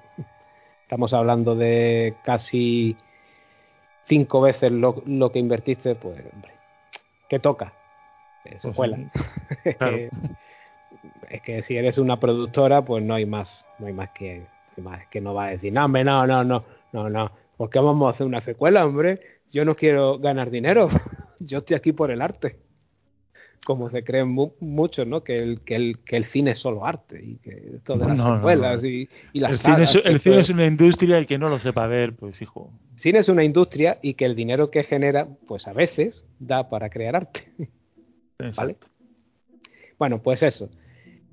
estamos hablando de casi 5 veces lo que invertiste, pues hombre, ¿qué toca? Se cuelan. Claro. Es que si eres una productora, pues no hay más que no va a decir, no, ¿por qué vamos a hacer una secuela, hombre? Yo no quiero ganar dinero, yo estoy aquí por el arte. Como se creen muchos, ¿no? Que el cine es solo arte y que todas las secuelas no. Y las sagas. El cine es una industria, y que no lo sepa ver, pues hijo. Cine es una industria, y que el dinero que genera, pues a veces da para crear arte. Exacto. ¿Vale? Bueno, pues eso.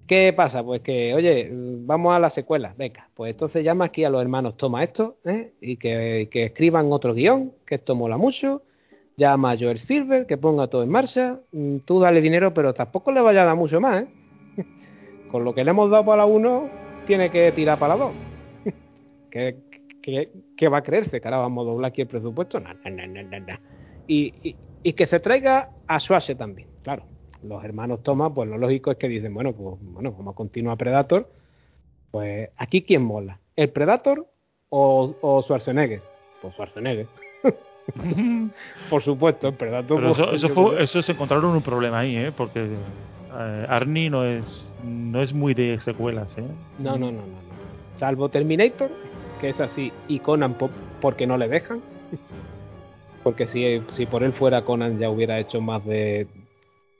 ¿Qué pasa? Pues que, oye, vamos a la secuela, venga, pues entonces llama aquí a los hermanos, toma esto, y que escriban otro guión, que esto mola mucho, llama a Joel Silver, que ponga todo en marcha, tú dale dinero, pero tampoco le vaya a dar mucho más, con lo que le hemos dado para la 1, tiene que tirar para la 2, que va a creerse, que ahora vamos a doblar aquí el presupuesto, nah. Y que se traiga a Schwarzenegger también, claro. Los hermanos Thomas, pues lo lógico es que dicen, bueno, vamos a continuar Predator, pues aquí ¿quién mola? ¿El Predator o Schwarzenegger? Pues Schwarzenegger. Por supuesto, el Predator. Pero eso se encontraron un problema ahí, porque Arnie no es muy de secuelas, No. Salvo Terminator, que es así, y Conan porque no le dejan. Porque si por él fuera, Conan ya hubiera hecho más de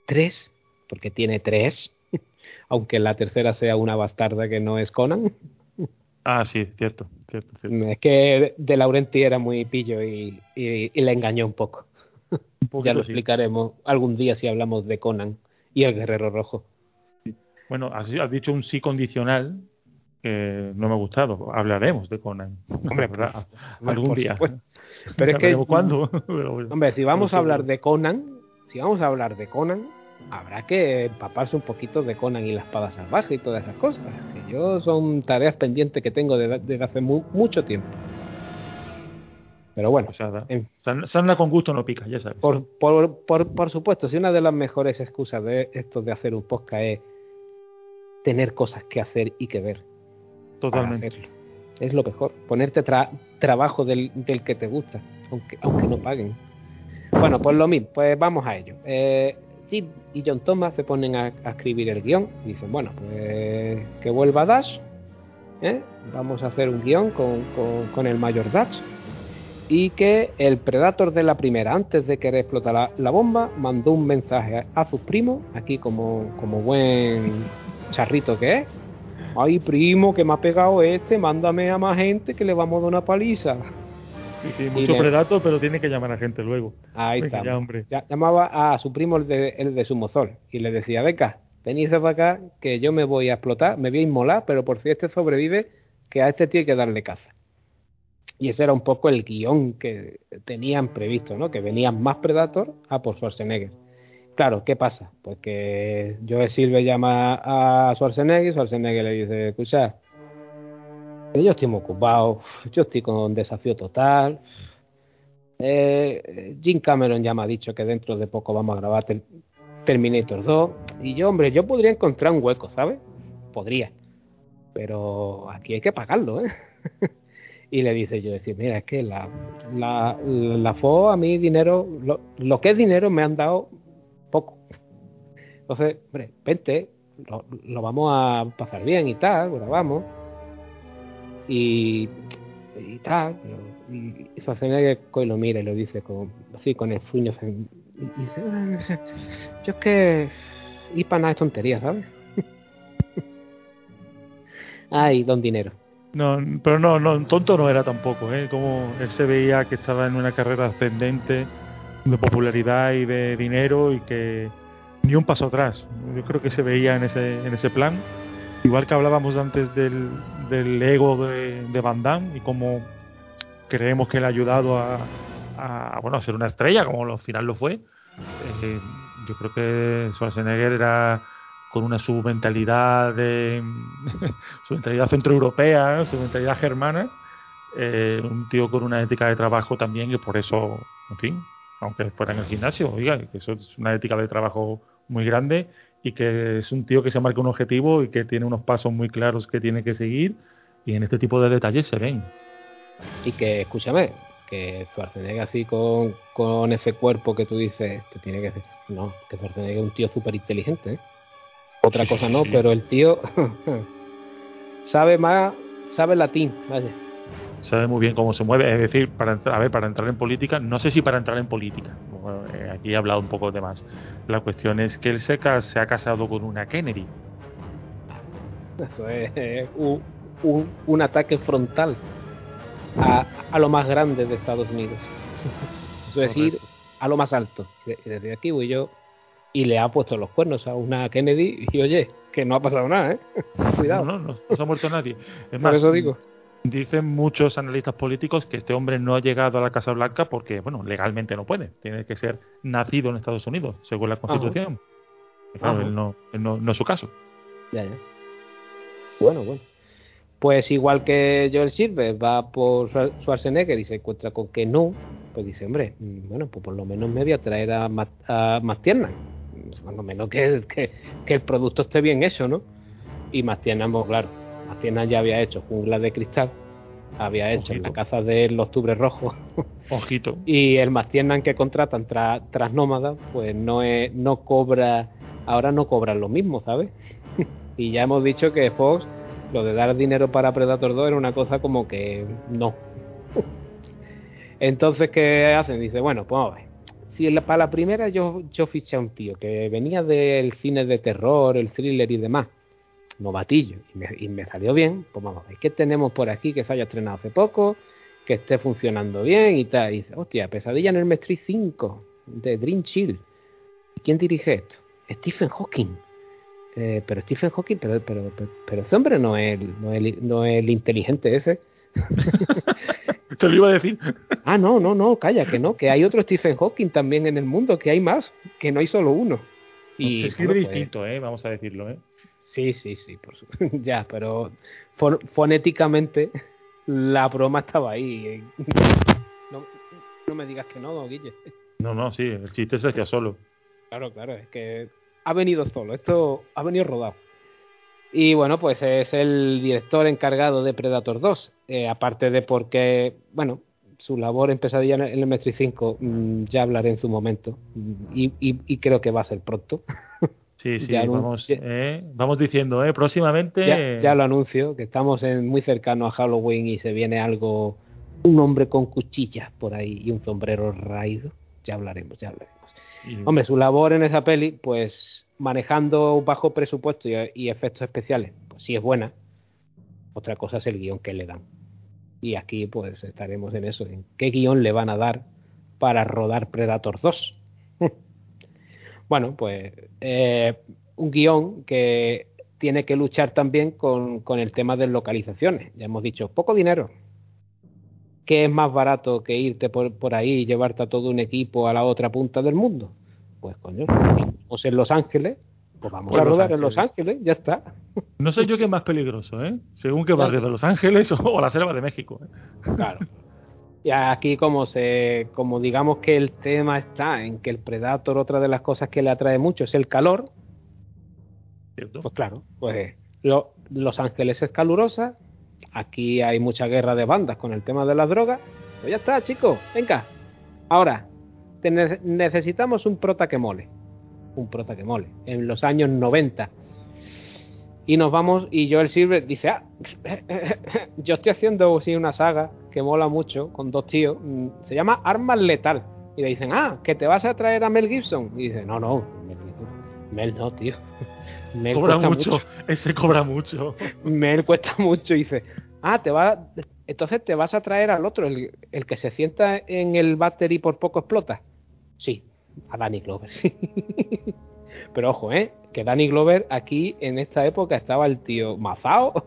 3, porque tiene 3, aunque la tercera sea una bastarda que no es Conan. Ah, sí, cierto. Es que De Laurenti era muy pillo y le engañó un poco. Ya lo explicaremos algún día si hablamos de Conan y el Guerrero Rojo. Bueno, has dicho un sí condicional que no me ha gustado. Hablaremos de Conan. Hombre, ¿verdad? Algún día. Pero es que ¿cuándo? Hombre, si vamos a hablar de Conan... Si vamos a hablar de Conan, habrá que empaparse un poquito de Conan y la espada salvaje y todas esas cosas. Que yo son tareas pendientes que tengo desde hace mucho tiempo. Pero bueno. O sea, sarna con gusto no pica, ya sabes. Por supuesto, si una de las mejores excusas de esto de hacer un podcast es tener cosas que hacer y que ver. Totalmente. Es lo mejor. Ponerte trabajo del que te gusta, aunque no paguen. Bueno, pues lo mismo, pues vamos a ello. Jim y John Thomas se ponen a escribir el guión y dicen, bueno, pues que vuelva Dash, vamos a hacer un guión con el mayor Dash, y que el Predator de la primera, antes de querer explotar la bomba, mandó un mensaje a sus primos, aquí como buen charrito que es, ay primo, que me ha pegado mándame a más gente que le vamos a dar una paliza. Sí, mucho Predator, pero tiene que llamar a gente luego. Ahí está. Ya, llamaba a su primo, el de su mozol, y le decía, venga, venid para acá, que yo me voy a explotar, me voy a inmolar, pero por si sobrevive, que a este tío hay que darle caza. Y ese era un poco el guión que tenían previsto, ¿no? Que venían más Predator a por Schwarzenegger. Claro, ¿qué pasa? Pues que Joel Silver llama a Schwarzenegger, y Schwarzenegger le dice, escucha, Yo estoy muy ocupado, yo estoy con Desafío Total. Jim Cameron ya me ha dicho que dentro de poco vamos a grabar Terminator 2. Y yo, hombre, yo podría encontrar un hueco, ¿sabes? Podría. Pero aquí hay que pagarlo, ¿eh? Y le dice yo, decir, mira, es que la FO a mí dinero, lo que es dinero me han dado poco. Entonces, hombre, vente, lo vamos a pasar bien y tal, grabamos. Y tal, y Schwarzenegger lo mira y lo dice con, así con el puño, y dice, yo es que ir para nada es tontería, ¿sabes? Ay, don dinero. No, pero no, tonto no era tampoco, ¿eh? Como él se veía que estaba en una carrera ascendente de popularidad y de dinero, y que ni un paso atrás. Yo creo que se veía en ese plan. Igual que hablábamos antes del ego de Van Damme, y cómo creemos que le ha ayudado a ser una estrella, como al final lo fue. Yo creo que Schwarzenegger era con una su mentalidad centroeuropea, ¿no? Su mentalidad germana, un tío con una ética de trabajo también, que por eso, en fin, aunque fuera en el gimnasio, oiga, que eso es una ética de trabajo muy grande, y que es un tío que se marca un objetivo y que tiene unos pasos muy claros que tiene que seguir, y en este tipo de detalles se ven. Y que, escúchame, que Schwarzenegger así con ese cuerpo que tú dices, que tiene que ser, no, que Schwarzenegger es un tío súper inteligente, ¿eh? Otra cosa no, pero el tío sabe latín, vaya. Sabe muy bien cómo se mueve, es decir, para entrar en política, no sé si para entrar en política, bueno, aquí he hablado un poco de más. La cuestión es que él se ha casado con una Kennedy. Eso es un ataque frontal a lo más grande de Estados Unidos. Eso es ir a lo más alto. Desde aquí voy yo. Y le ha puesto los cuernos a una Kennedy, y oye, que no ha pasado nada, ¿eh? Cuidado. No se ha muerto nadie. Es más, por eso digo. Dicen muchos analistas políticos que este hombre no ha llegado a la Casa Blanca porque, bueno, legalmente no puede. Tiene que ser nacido en Estados Unidos, según la Constitución. Ajá. Claro, ajá. Él no es su caso. Ya. Bueno. Pues igual que Joel Silver va por Schwarzenegger y se encuentra con que no, pues dice, hombre, bueno, pues por lo menos me voy a traer a McTiernan. Cuando menos que el producto esté bien hecho, ¿no? Y Mastiana, pues claro, Mastiana ya había hecho Jungla de Cristal, había hecho Ojito. La Caza del Octubre Rojo. Ojito. Y el Mastiana que contratan tras Nómada, pues ahora no cobran lo mismo, ¿sabes? Y ya hemos dicho que Fox, lo de dar dinero para Predator 2 era una cosa como que no. Entonces, ¿qué hacen? Dice, bueno, pues vamos a ver. Si para la primera yo fiché a un tío que venía del cine de terror, el thriller y demás, novatillo, y me salió bien, pues vamos a ver qué tenemos por aquí que se haya estrenado hace poco, que esté funcionando bien y tal. Y dice, hostia, Pesadilla en el Mestre 5, de Dream Chill. ¿Quién dirige esto? Stephen Hawking. Pero Stephen Hawking, pero ese hombre no es el inteligente ese. Te lo iba a decir. Ah, no, calla, que no, que hay otro Stephen Hawking también en el mundo, que hay más, que no hay solo uno. Y se escribe distinto, vamos a decirlo, Sí, por supuesto. Ya, pero fonéticamente la broma estaba ahí. No me digas que no, don Guille. No, sí, el chiste se hacía solo. Claro, es que ha venido solo, esto ha venido rodado. Y bueno, pues es el director encargado de Predator 2, aparte de porque, bueno, su labor en Pesadilla en el Mestre 5 ya hablaré en su momento, y creo que va a ser pronto. Sí, vamos diciendo, próximamente. Ya lo anuncio, que estamos muy cercanos a Halloween y se viene algo, un hombre con cuchillas por ahí y un sombrero raído, ya hablaremos. Hombre, su labor en esa peli, pues manejando bajo presupuesto y efectos especiales, pues sí es buena. Otra cosa es el guión que le dan. Y aquí pues estaremos en eso, en qué guión le van a dar para rodar Predator 2. Bueno, pues un guión que tiene que luchar también con el tema de localizaciones. Ya hemos dicho, poco dinero. ¿Qué es más barato que irte por ahí y llevarte a todo un equipo a la otra punta del mundo? Pues coño, o sea, en Los Ángeles, Pues vamos a rodar en Los Ángeles, ya está. No sé yo qué es más peligroso, ¿eh? Según que vas desde Los Ángeles o la selva de México, ¿eh? Claro. Y aquí como digamos que el tema está en que el Predator, otra de las cosas que le atrae mucho es el calor. ¿Cierto? Pues claro, pues Los Ángeles es calurosa. Aquí hay mucha guerra de bandas con el tema de las drogas. Pues ya está, chicos, venga. Ahora, necesitamos un prota que mole. Un prota que mole. En los años 90. Y nos vamos, y Joel Silver dice, yo estoy haciendo una saga que mola mucho, con dos tíos, se llama Arma Letal. Y le dicen, que te vas a traer a Mel Gibson. Y dice, no, Mel no, tío. Mel cobra mucho. Ese cobra mucho. Mel cuesta mucho. Y dice, entonces te vas a traer al otro, el que se sienta en el váter y por poco explota. Sí, a Danny Glover, sí. Pero ojo, que Danny Glover aquí en esta época estaba el tío mazao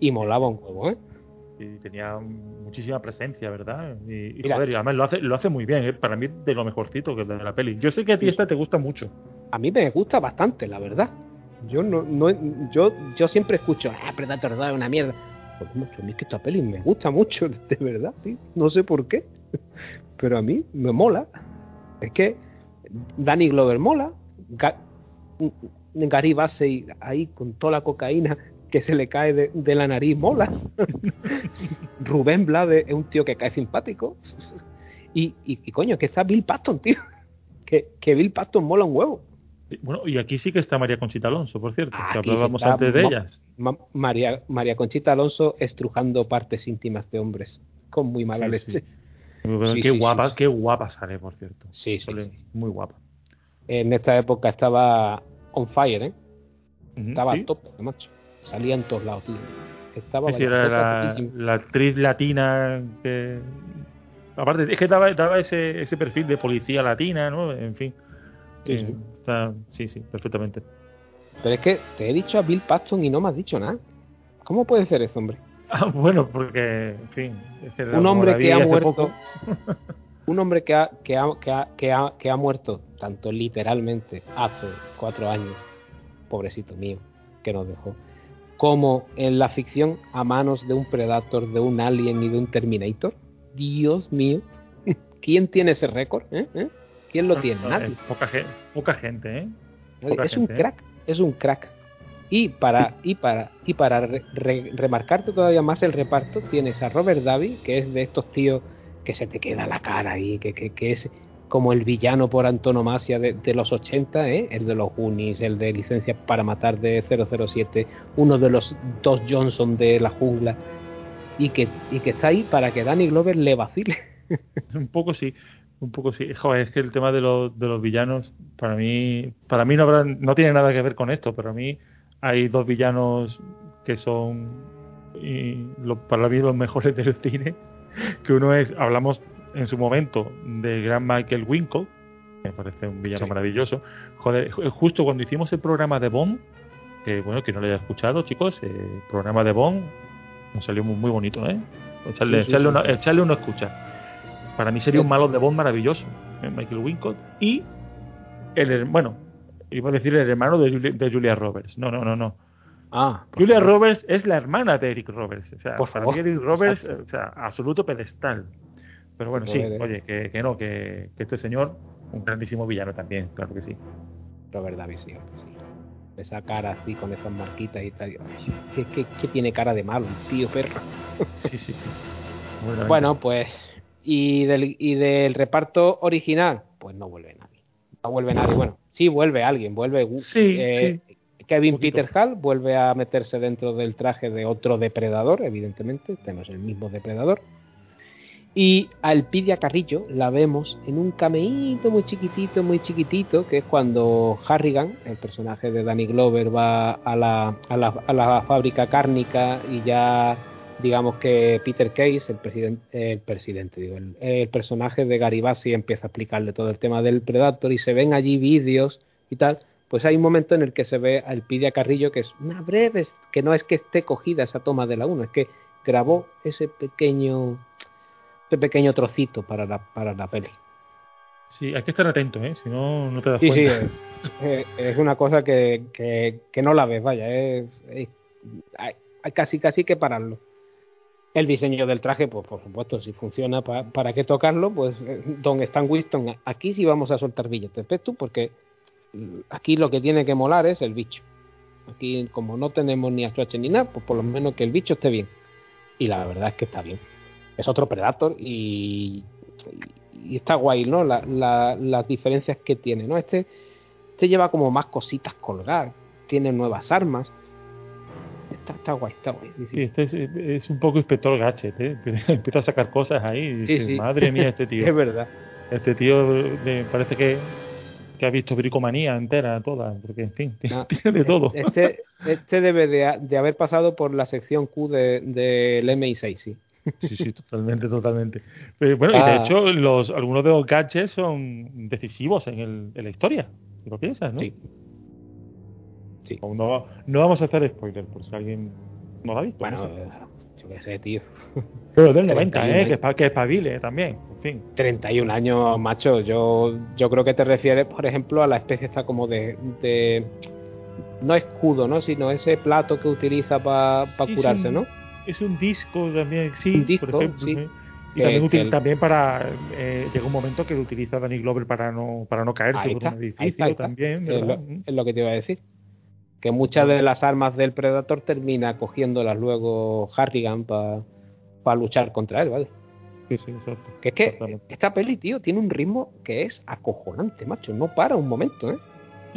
y molaba un huevo, Y tenía muchísima presencia, ¿verdad? Y joder, y además lo hace muy bien, para mí de lo mejorcito que es de la peli. Yo sé que a ti esta te gusta mucho. A mí me gusta bastante, la verdad. Yo yo siempre escucho, Predator 2 es una mierda. Pues macho, a mí es que esta peli me gusta mucho, de verdad, tío. No sé por qué, pero a mí me mola. Es que Danny Glover mola, Gary Busey ahí con toda la cocaína que se le cae de la nariz mola. Rubén Blades es un tío que cae simpático. Y coño, que está Bill Paxton, tío. Que Bill Paxton mola un huevo. Bueno, y aquí sí que está María Conchita Alonso, por cierto. Que hablábamos antes de ellas. María Conchita Alonso estrujando partes íntimas de hombres con muy mala leche. Sí. Sí, qué guapa sale, por cierto. Sí. Muy guapa. En esta época estaba on fire, Estaba a tope, macho. Salía en todos lados, tío. Estaba era la actriz latina que... Aparte, es que daba ese perfil de policía latina, ¿no? En fin. Sí. Sí, perfectamente. Pero es que te he dicho a Bill Paxton y no me has dicho nada. ¿Cómo puede ser ese hombre? Bueno, porque, en fin... un hombre que ha muerto... Un hombre que ha muerto, tanto literalmente, hace 4 años, pobrecito mío, que nos dejó, como en la ficción a manos de un Predator, de un Alien y de un Terminator. Dios mío, ¿quién tiene ese récord? ¿Quién lo tiene? Nadie. Poca gente, Poca gente, un crack, es un crack. Y para remarcarte todavía más el reparto, tienes a Robert Davi, que es de estos tíos que se te queda la cara ahí, que es como el villano por antonomasia de los 80, el de los Goonies, el de Licencia para Matar de 007, uno de los dos Johnson de La Jungla, y que está ahí para que Danny Glover le vacile. Un poco sí. Joder, es que el tema de los villanos, para mí no tiene nada que ver con esto, pero a mí hay dos villanos que son para mí los mejores del cine. Que uno es, hablamos en su momento de gran Michael Wincott, me parece un villano maravilloso. Joder, justo cuando hicimos el programa de Bond, que bueno, que no lo haya escuchado, chicos, el programa de Bond nos salió muy, muy bonito, echarle una escucha. Para mí sería un malo de Bond maravilloso, Michael Wincott. Y iba a decir el hermano de Julia Roberts. No. Julia Roberts es la hermana de Eric Roberts. O sea, para mí Eric Roberts, o sea, absoluto pedestal. Pero bueno, sí, oye, que este señor, un grandísimo villano también, claro que sí. Robert Davi, sí. Esa cara así, con esas marquitas y tal. ¿Qué tiene cara de malo, un tío perro? Sí. Bueno, pues, y del reparto original, pues no vuelve nadie. Bueno, sí vuelve alguien, sí. Kevin Peter Hall vuelve a meterse dentro del traje de otro depredador, evidentemente, este no es el mismo depredador. Y a Elpidia Carrillo la vemos en un cameíto muy chiquitito, que es cuando Harrigan, el personaje de Danny Glover, va a la fábrica cárnica y ya, digamos que Peter Case, el personaje de Gary Busey, empieza a explicarle todo el tema del Predator y se ven allí vídeos y tal. Pues hay un momento en el que se ve a Elpidia Carrillo, que es una breve, que no es que esté cogida esa toma de la 1, es que grabó ese pequeño trocito para la peli. Sí, hay que estar atentos, ¿eh? Si no, no te das cuenta. Sí, es una cosa que no la ves, vaya. Hay casi que pararlo. El diseño del traje, pues por supuesto, si funciona, ¿para qué tocarlo? Pues don Stan Winston, aquí sí vamos a soltar billetes, ¿ves tú? Porque aquí lo que tiene que molar es el bicho. Aquí, como no tenemos ni a Schwarzenegger ni nada, pues por lo menos que el bicho esté bien. Y la verdad es que está bien. Es otro Predator y está guay, ¿no? Las diferencias que tiene, ¿no? Este lleva como más cositas colgar, tiene nuevas armas. Está guay, está guay. Sí, sí. Este es un poco Inspector Gadget, ¿eh? Empieza a sacar cosas ahí y dices, sí, sí. Madre mía, este tío. Es verdad. Este tío parece que ha visto bricomanía entera, toda, porque en fin, tiene de todo. Este debe de haber pasado por la sección Q del MI6, sí. Sí, totalmente. Pero, bueno, y de hecho, algunos de los gadgets son decisivos en la historia, si lo piensas, ¿no? Sí. Sí. No vamos a hacer spoiler por si alguien no lo ha visto. Bueno, yo qué sé, tío. Pero del 90, que espabile también, en fin. 31 años, macho. Yo creo que te refieres, por ejemplo, a la especie esta como de no escudo, ¿no? Sino ese plato que utiliza para curarse, ¿no? Es un disco también, sí, un disco, por ejemplo, sí. Y también útil también para llega un momento que lo utiliza Danny Glover para no caerse por un edificio ahí también. Es lo que te iba a decir. Que muchas de las armas del Predator termina cogiéndolas luego Harrigan para luchar contra él, ¿vale? Sí, exacto. Que es que esta peli, tío, tiene un ritmo que es acojonante, macho. No para un momento, ¿eh?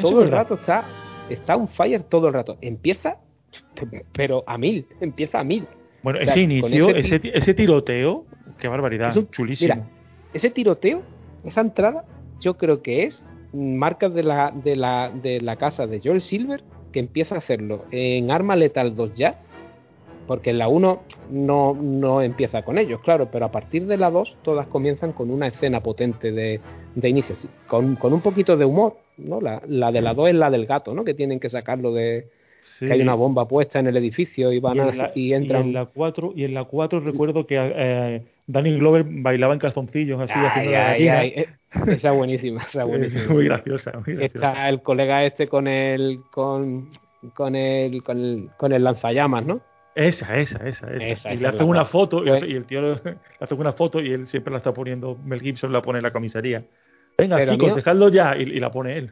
Todo el rato está on fire todo el rato. Empieza, pero a mil. Empieza a mil. Bueno, o sea, ese inicio, ese tiroteo, qué barbaridad, chulísimo. Mira, ese tiroteo, esa entrada, yo creo que es marca de la casa de Joel Silver, que empieza a hacerlo en Arma Letal 2 ya, porque en la 1 no empieza con ellos, claro, pero a partir de la 2 todas comienzan con una escena potente de inicio, con un poquito de humor, ¿no? La de la 2 es la del gato, ¿no? Que tienen que sacarlo de... Sí. Que hay una bomba puesta en el edificio y van y entran... Y en la 4 recuerdo que Danny Glover bailaba en calzoncillos así, haciendo la gallina. Esa buenísima. Es muy graciosa, muy graciosa. Está el colega este con el lanzallamas, ¿no? Esa. Y le hace una foto y el tío le hace una foto y él siempre la está poniendo, Mel Gibson la pone en la comisaría. Venga, pero chicos, dejadlo ya, y la pone él.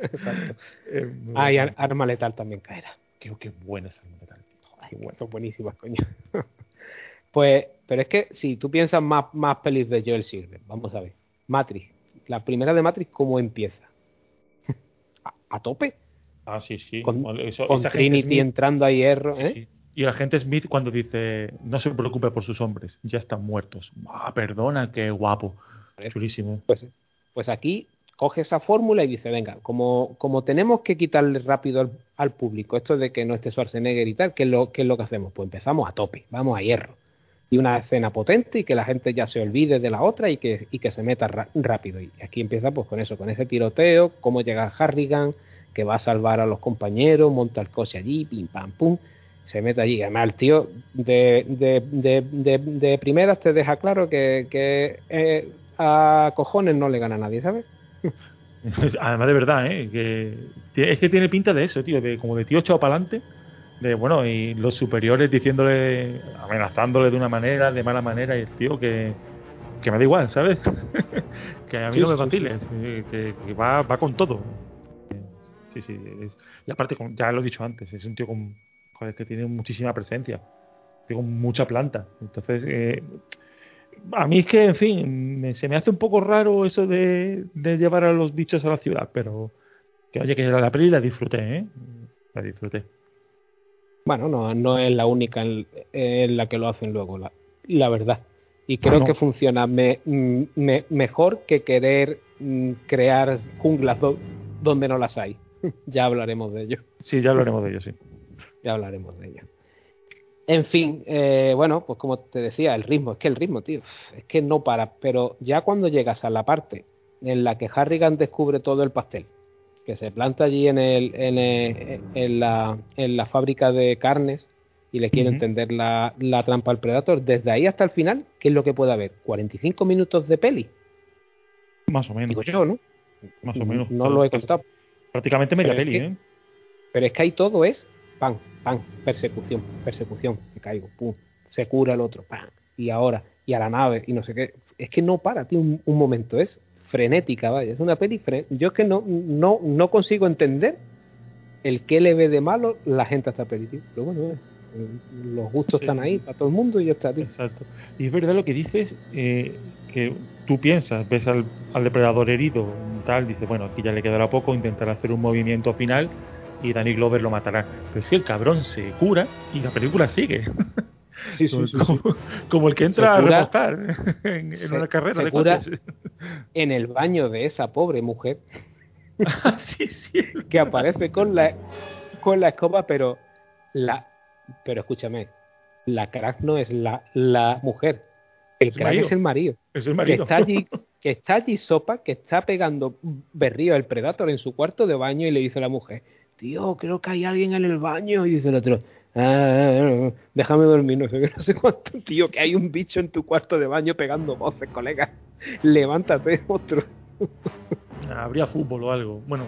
Exacto. Y Arma Letal también caerá. Creo que buena es Arma Letal. Son buenísimas, coño. Pues, pero es que si tú piensas más pelis de Joel Silver, vamos a ver. Matrix, la primera de Matrix, ¿cómo empieza? ¿A tope? Ah, sí. Con Trinity entrando a hierro, ¿eh? Sí. Y el agente Smith cuando dice, no se preocupe por sus hombres, ya están muertos. Ah, perdona, qué guapo. Chulísimo. Pues aquí coge esa fórmula y dice, venga, como tenemos que quitarle rápido al público esto de que no esté Schwarzenegger y tal, ¿qué es lo que hacemos? Pues empezamos a tope, vamos a hierro. Y una escena potente y que la gente ya se olvide de la otra y que se meta rápido. Y aquí empieza pues con eso, con ese tiroteo, cómo llega Harrigan, que va a salvar a los compañeros, monta el coche allí, pim, pam, pum, se mete allí. Además, el tío de primeras te deja claro que a cojones no le gana a nadie, ¿sabes? Además, de verdad, es que tiene pinta de eso, tío, de como de tío echado para adelante, de bueno, y los superiores diciéndole, amenazándole de una manera, de mala manera, y el tío que me da igual, ¿sabes? Que a mí no me vaciles, que va con todo. Sí, y aparte, ya lo he dicho antes, es un tío que tiene muchísima presencia, tío con mucha planta, entonces... A mí es que, en fin, se me hace un poco raro eso de llevar a los bichos a la ciudad, pero que oye, que la peli la disfruté, ¿eh? La disfruté. Bueno, no es la única en la que lo hacen luego, la verdad. Y creo que funciona mejor que querer crear junglas donde no las hay. Ya hablaremos de ello. Sí, ya hablaremos de ello. En fin, bueno, pues como te decía, el ritmo, tío, es que no para. Pero ya cuando llegas a la parte en la que Harrigan descubre todo el pastel, que se planta allí en la fábrica de carnes y le quiere tender la trampa al Predator, desde ahí hasta el final, ¿qué es lo que puede haber? 45 minutos de peli. Más o menos. Digo yo, ¿no? Más o menos. No lo he contado. Prácticamente media peli, ¿eh? Pero es que ahí todo es pan, pan, persecución, persecución, me caigo, pum, se cura el otro, pan, y ahora, y a la nave, y no sé qué. Es que no para, tío, un momento, es frenética, vaya, es una peli frenética. Yo es que no consigo entender el qué le ve de malo la gente a esta peli, tío. Pero bueno, los gustos están ahí para todo el mundo y ya está, tío. Exacto. Y es verdad lo que dices, que tú piensas, ves al depredador herido, tal, dices, bueno, aquí ya le quedará poco, intentará hacer un movimiento final y Danny Glover lo matará. Pero es que el cabrón se cura y la película sigue. Sí, sí, como el que entra a repostar en una carrera de coches. En el baño de esa pobre mujer. Sí, sí. Que aparece con la escoba, pero escúchame, la crack no es la mujer. El crack es el marido. Es el marido. Que está allí sopa, que está pegando berrío al Predator en su cuarto de baño y le dice a la mujer: tío, creo que hay alguien en el baño. Y dice el otro: ah, déjame dormir, no sé cuánto. Tío, que hay un bicho en tu cuarto de baño pegando voces, colega. Levántate, otro. Habría fútbol o algo. Bueno,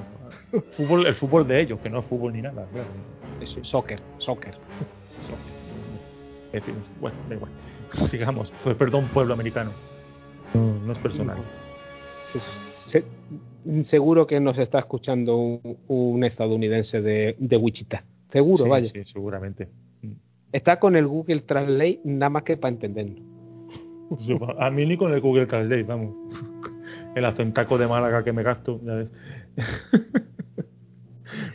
fútbol, el fútbol de ellos, que no es fútbol ni nada. Claro. Es soccer. En fin, bueno, da igual. Sigamos. Pues, perdón, pueblo americano. No es personal. Seguro que nos está escuchando un estadounidense de Wichita. Seguro, sí, vaya. Sí, seguramente. Está con el Google Translate nada más que para entenderlo. A mí ni con el Google Translate, vamos. El acentaco de Málaga que me gasto, ya ves.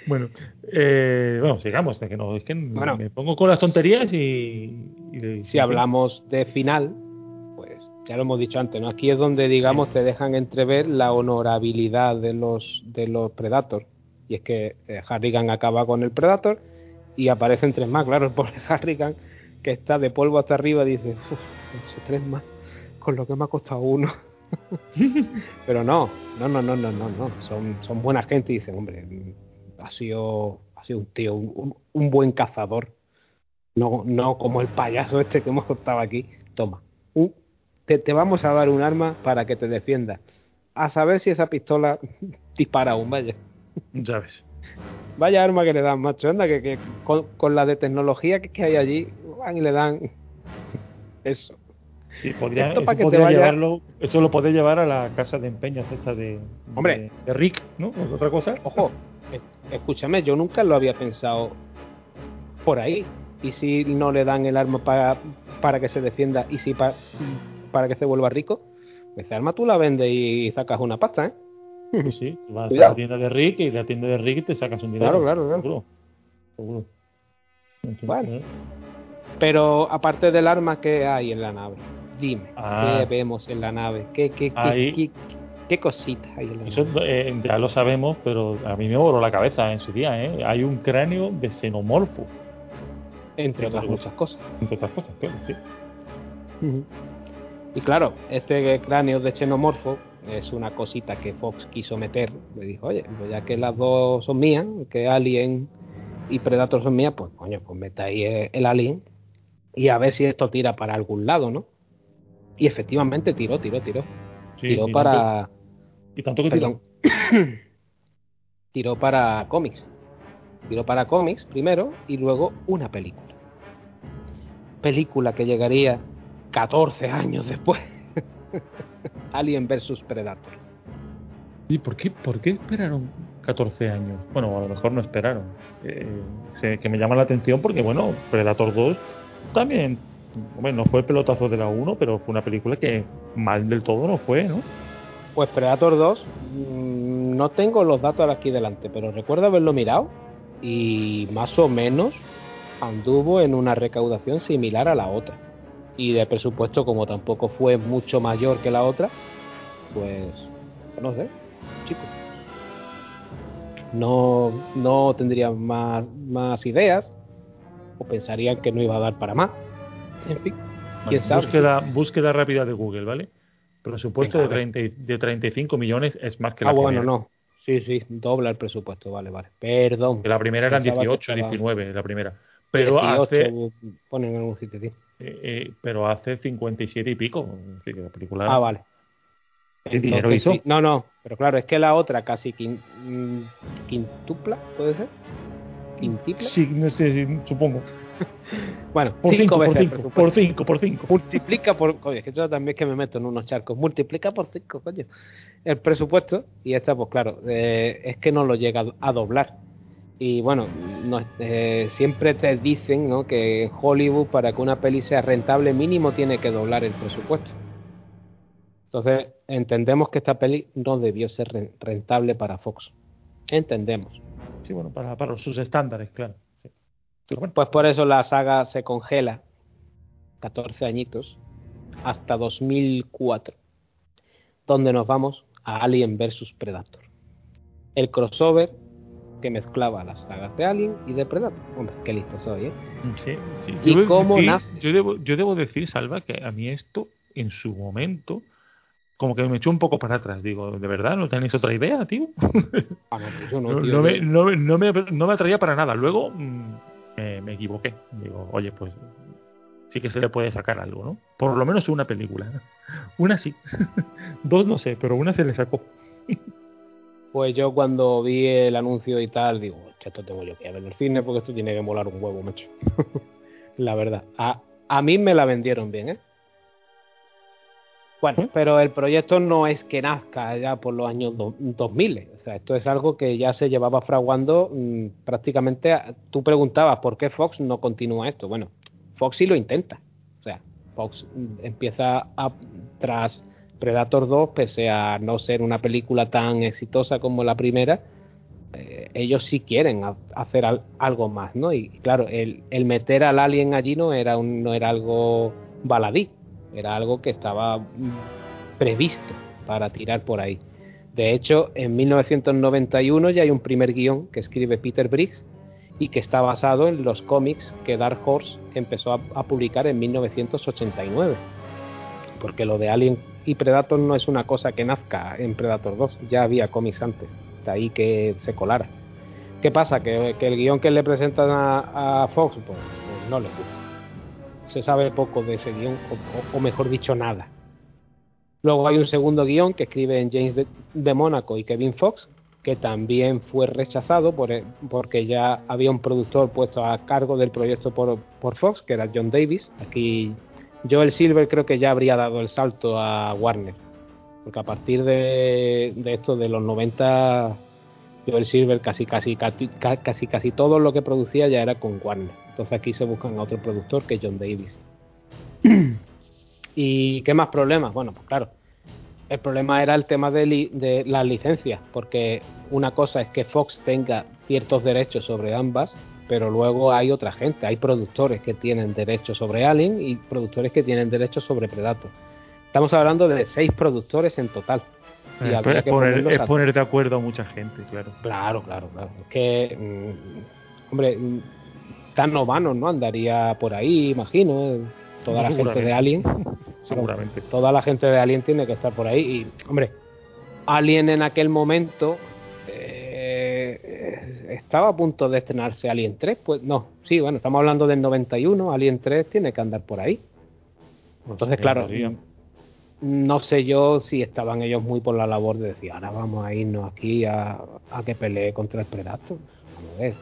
Bueno, bueno, sigamos. Es que me pongo con las tonterías y si hablamos de final, pues ya lo hemos dicho antes, ¿no? Aquí es donde, digamos, te dejan entrever la honorabilidad de los Predators. Y es que Harrigan acaba con el Predator y aparecen tres más. Claro, el pobre Harrigan, que está de polvo hasta arriba, dice: uff, he hecho tres más, con lo que me ha costado uno. Pero no. Son buena gente y dicen: hombre, ha sido un tío, un buen cazador. No como el payaso este que hemos contado aquí. Toma, te vamos a dar un arma para que te defienda. A saber si esa pistola dispara aún, vaya. Ya ves. Vaya arma que le dan, macho. Anda, que con la de tecnología que hay allí, van y le dan eso. Sí, eso lo podés llevar a la casa de empeñas esta de Rick, ¿no? Otra cosa. Ojo, escúchame, yo nunca lo había pensado por ahí. ¿Y si no le dan el arma para que se defienda y si para que se vuelva rico? Esa arma tú la vendes y sacas una pasta, ¿eh? Sí, vas a la tienda de Rick y de la tienda de Rick te sacas un dinero. Claro. Seguro. Entonces, bueno, pero aparte del arma, ¿qué hay en la nave? Dime, ¿qué vemos en la nave? ¿Qué cositas hay en la nave? Eso ya lo sabemos, pero a mí me voló la cabeza en su día, ¿eh? Hay un cráneo de xenomorfo. Entre otras muchas cosas. Entre otras cosas, claro, sí. Uh-huh. Y claro, este cráneo de xenomorfo es una cosita que Fox quiso meter. Le dijo: oye, pues ya que las dos son mías, que Alien y Predator son mías, pues coño, pues meta ahí el Alien y a ver si esto tira para algún lado, ¿no? Y efectivamente tiró. Sí, tiró para... ¿Y tanto que tiró? Tiró para cómics primero y luego una película. Película que llegaría 14 años después. Alien vs Predator. ¿Y por qué esperaron 14 años? Bueno, a lo mejor no esperaron. Que me llama la atención porque, bueno, Predator 2 también, bueno, no fue el pelotazo de la 1, pero fue una película que mal del todo no fue, ¿no? Pues Predator 2, no tengo los datos ahora aquí delante, pero recuerdo haberlo mirado y más o menos anduvo en una recaudación similar a la otra. Y de presupuesto, como tampoco fue mucho mayor que la otra, pues no sé, chicos, no tendrían más ideas o pensarían que no iba a dar para más. En fin, quién sabe. Búsqueda rápida de Google, ¿vale? Presupuesto de 35 millones es más que la primera. Bueno, no. Sí, dobla el presupuesto, vale. Perdón. La primera eran 18, 19, la primera. Pero 18, ponen en algún sitio, tío. Pero hace 57 y pico. Así que la película... Ah, vale. Sí, dinero hizo. Sí. No, pero claro, es que la otra casi quintupla, ¿puede ser? ¿Quintipla? Sí, no sé, supongo. Bueno, por cinco veces. Multiplica por... Oye, que yo también que me meto en unos charcos. Multiplica por 5, coño. El presupuesto, y esta, pues claro, es que no lo llega a doblar. Y bueno, siempre te dicen, ¿no?, que en Hollywood, para que una peli sea rentable, mínimo tiene que doblar el presupuesto. Entonces, entendemos que esta peli no debió ser rentable para Fox. Entendemos. Sí, bueno, para sus estándares, claro. Pues por eso la saga se congela 14 añitos hasta 2004, donde nos vamos a Alien vs Predator, el crossover que mezclaba las sagas de Alien y de Predator. Hombre, qué listo soy, ¿eh? Sí. ¿Y cómo nace? Yo debo decir, Salva, que a mí esto en su momento como que me echó un poco para atrás. Digo, ¿de verdad no tenéis otra idea, tío? Ah, no, pues yo no, tío. No me atraía para nada. Luego... Me equivoqué. Digo, oye, pues sí que se le puede sacar algo, ¿no? Por lo menos una película, ¿no? Una sí. Dos no sé, pero una se le sacó. Pues yo cuando vi el anuncio y tal, digo, esto tengo yo que ir al cine porque esto tiene que molar un huevo, macho. La verdad. A mí me la vendieron bien, ¿eh? Bueno, pero el proyecto no es que nazca ya por los años 2000. O sea, esto es algo que ya se llevaba fraguando prácticamente. Tú preguntabas por qué Fox no continúa esto. Bueno, Fox sí lo intenta. O sea, Fox empieza tras Predator 2, pese a no ser una película tan exitosa como la primera. Ellos sí quieren hacer algo más, ¿no? Y claro, el meter al alien allí no era algo baladí. Era algo que estaba previsto para tirar por ahí. De hecho, en 1991 ya hay un primer guión que escribe Peter Briggs y que está basado en los cómics que Dark Horse empezó a publicar en 1989. Porque lo de Alien y Predator no es una cosa que nazca en Predator 2. Ya había cómics antes, de ahí que se colara. ¿Qué pasa? Que el guión que le presentan a Fox, pues no le gusta. Se sabe poco de ese guión, o mejor dicho, nada. Luego hay un segundo guión que escriben James de Mónaco y Kevin Fox, que también fue rechazado porque ya había un productor puesto a cargo del proyecto por Fox, que era John Davis. Aquí Joel Silver creo que ya habría dado el salto a Warner, porque a partir de esto de los 90, Joel Silver casi todo lo que producía ya era con Warner. Entonces aquí se buscan a otro productor, que es John Davis. ¿Y qué más problemas? Bueno, pues claro, el problema era el tema de las licencias, porque una cosa es que Fox tenga ciertos derechos sobre ambas, pero luego hay otra gente, hay productores que tienen derechos sobre Alien y productores que tienen derechos sobre Predator. Estamos hablando de 6 productores en total. Y es poner de acuerdo a mucha gente, claro. Claro. Es que, hombre... Tan novano, ¿no? Andaría por ahí, imagino. Toda la gente de Alien. Seguramente. Toda la gente de Alien tiene que estar por ahí. Y, hombre, Alien en aquel momento estaba a punto de estrenarse Alien 3. Pues no, sí, bueno, estamos hablando del 91. Alien 3 tiene que andar por ahí. Entonces, claro, no sé yo si estaban ellos muy por la labor de decir, ahora vamos a irnos aquí a que pelee contra el Predator. Vamos a ver.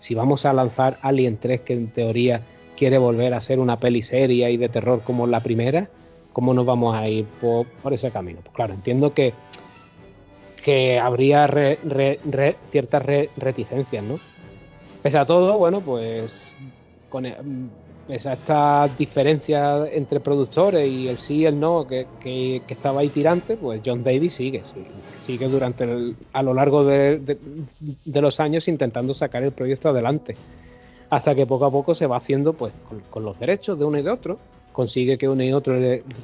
Si vamos a lanzar Alien 3, que en teoría quiere volver a ser una peli seria y de terror como la primera, ¿cómo nos vamos a ir por ese camino? Pues claro, entiendo que habría ciertas reticencias, ¿no? Pese a todo, bueno, pues pese a esta diferencia entre productores y el sí y el no que estaba ahí tirante, pues John Davis sigue durante a lo largo de los años intentando sacar el proyecto adelante, hasta que poco a poco se va haciendo pues con los derechos de uno y de otro. Consigue que uno y otro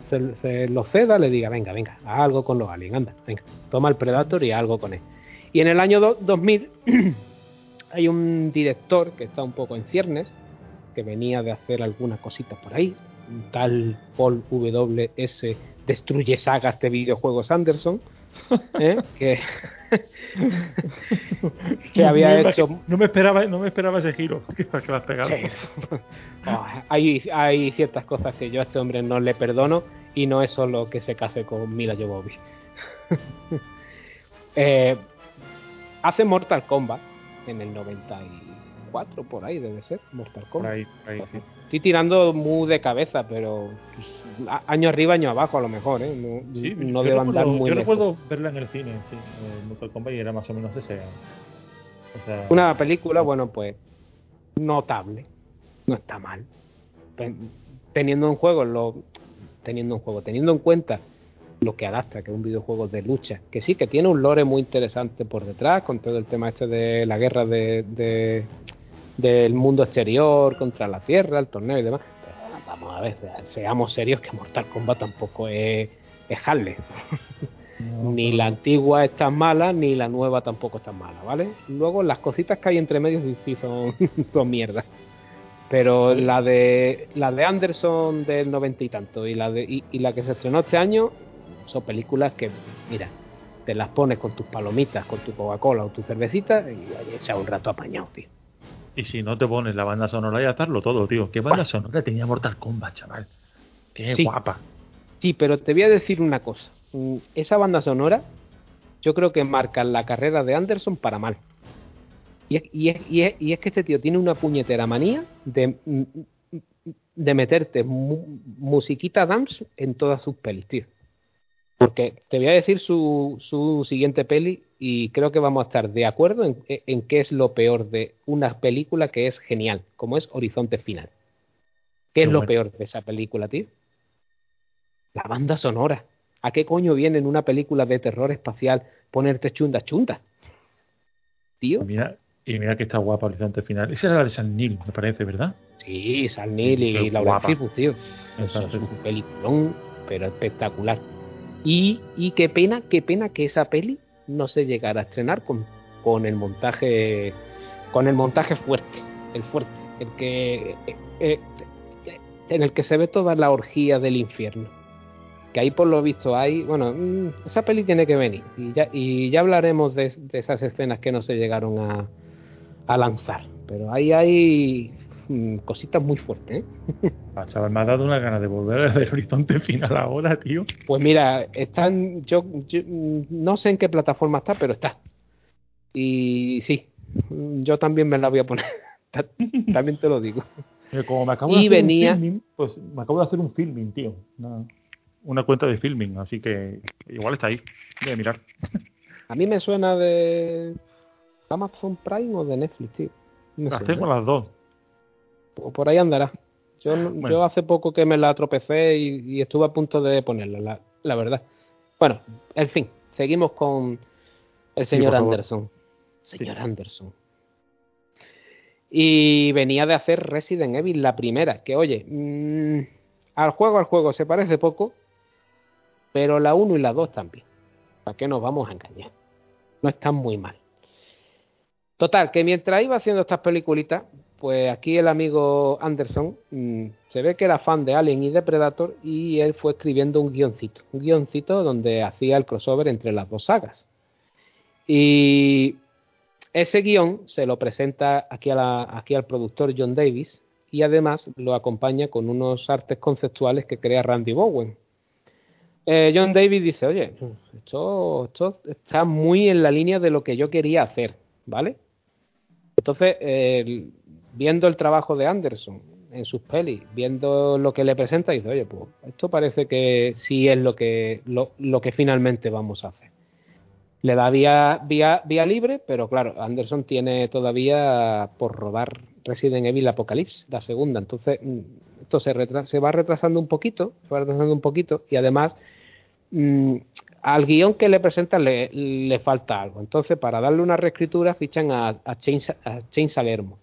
se los ceda, le diga, venga, haz algo con los aliens, anda, venga, toma el Predator y haz algo con él. Y en el año 2000 hay un director que está un poco en ciernes, que venía de hacer algunas cositas por ahí, un tal Paul W.S. destruye sagas de videojuegos Anderson, que había hecho. No me esperaba ese giro que vas pegando. Sí. Hay ciertas cosas que yo a este hombre no le perdono, y no es solo que se case con Mila Jovovich. Hace Mortal Kombat en el 94, por ahí debe ser, Mortal Kombat. Ahí, sí. Estoy tirando muy de cabeza, pero pues, año arriba, año abajo a lo mejor, ¿eh? No debo andar muy lejos. Yo recuerdo verla en el cine, sí, Mortal Kombat, y era más o menos esa... Una película, bueno, pues, notable, no está mal. Teniendo en cuenta lo que adapta, que es un videojuego de lucha, que sí, que tiene un lore muy interesante por detrás, con todo el tema este de la guerra del mundo exterior contra la Tierra, el torneo y demás. Pero vamos a ver, seamos serios, que Mortal Kombat tampoco es Harley. No, ni la antigua es tan mala, ni la nueva tampoco es tan mala, ¿vale? Luego las cositas que hay entre medios sí son mierda. Pero la de Anderson del 90 y tanto y la que se estrenó este año son películas que, mira, te las pones con tus palomitas, con tu Coca-Cola o tu cervecita y echas un rato apañado, tío. Y si no te pones la banda sonora, ya estarlo todo, tío. ¿Qué banda sonora tenía Mortal Kombat, chaval? ¡Qué guapa! Sí, pero te voy a decir una cosa. Esa banda sonora yo creo que marca la carrera de Anderson para mal. Y es que este tío tiene una puñetera manía de meterte musiquita dance en todas sus pelis, tío. Porque te voy a decir su siguiente peli y creo que vamos a estar de acuerdo en qué es lo peor de una película que es genial, como es Horizonte Final. ¿Qué es lo peor de esa película, tío? La banda sonora. ¿A qué coño viene en una película de terror espacial ponerte chunda? Tío. Y mira que está guapa Horizonte Final. Esa era la de Sam Neill, me parece, ¿verdad? Sí, Sam Neill y Laura Fifus, tío. Exacto, es un peliculón, pero espectacular. Y qué pena que esa peli no se llegara a estrenar con el montaje fuerte, en el que se ve toda la orgía del infierno. Que ahí por lo visto hay, bueno, esa peli tiene que venir y ya hablaremos de esas escenas que no se llegaron a lanzar, pero ahí hay cositas muy fuertes, ¿eh? Ah, chaval, me ha dado una gana de volver al Horizonte Final ahora, tío. Pues mira, están, yo no sé en qué plataforma está, pero está. Y sí, yo también me la voy a poner. También te lo digo. Como me acabo de hacer un filming, tío. Una cuenta de filming, así que igual está ahí. Voy a mirar. A mí me suena de Amazon Prime o de Netflix, tío. Las tengo las dos. Por ahí andará. Yo hace poco que me la tropecé y estuve a punto de ponerla, la verdad. Bueno, en fin, seguimos con el señor Anderson. Señor Anderson. Y venía de hacer Resident Evil, la primera, que oye, al juego se parece poco, pero la 1 y la 2 también. ¿Para qué nos vamos a engañar? No están muy mal. Total, que mientras iba haciendo estas peliculitas, pues aquí el amigo Anderson se ve que era fan de Alien y de Predator, y él fue escribiendo un guioncito donde hacía el crossover entre las dos sagas. Y ese guión se lo presenta aquí al productor John Davis, y además lo acompaña con unos artes conceptuales que crea Randy Bowen. John Davis dice, oye, esto está muy en la línea de lo que yo quería hacer, ¿vale? Entonces, viendo el trabajo de Anderson en sus pelis, viendo lo que le presenta, dice, oye, pues esto parece que sí es lo que finalmente vamos a hacer. Le da vía libre, pero claro, Anderson tiene todavía por rodar Resident Evil Apocalypse, la segunda. Entonces, esto se va retrasando un poquito, y además al guión que le presentan le falta algo. Entonces, para darle una reescritura, fichan a Shane Salerno,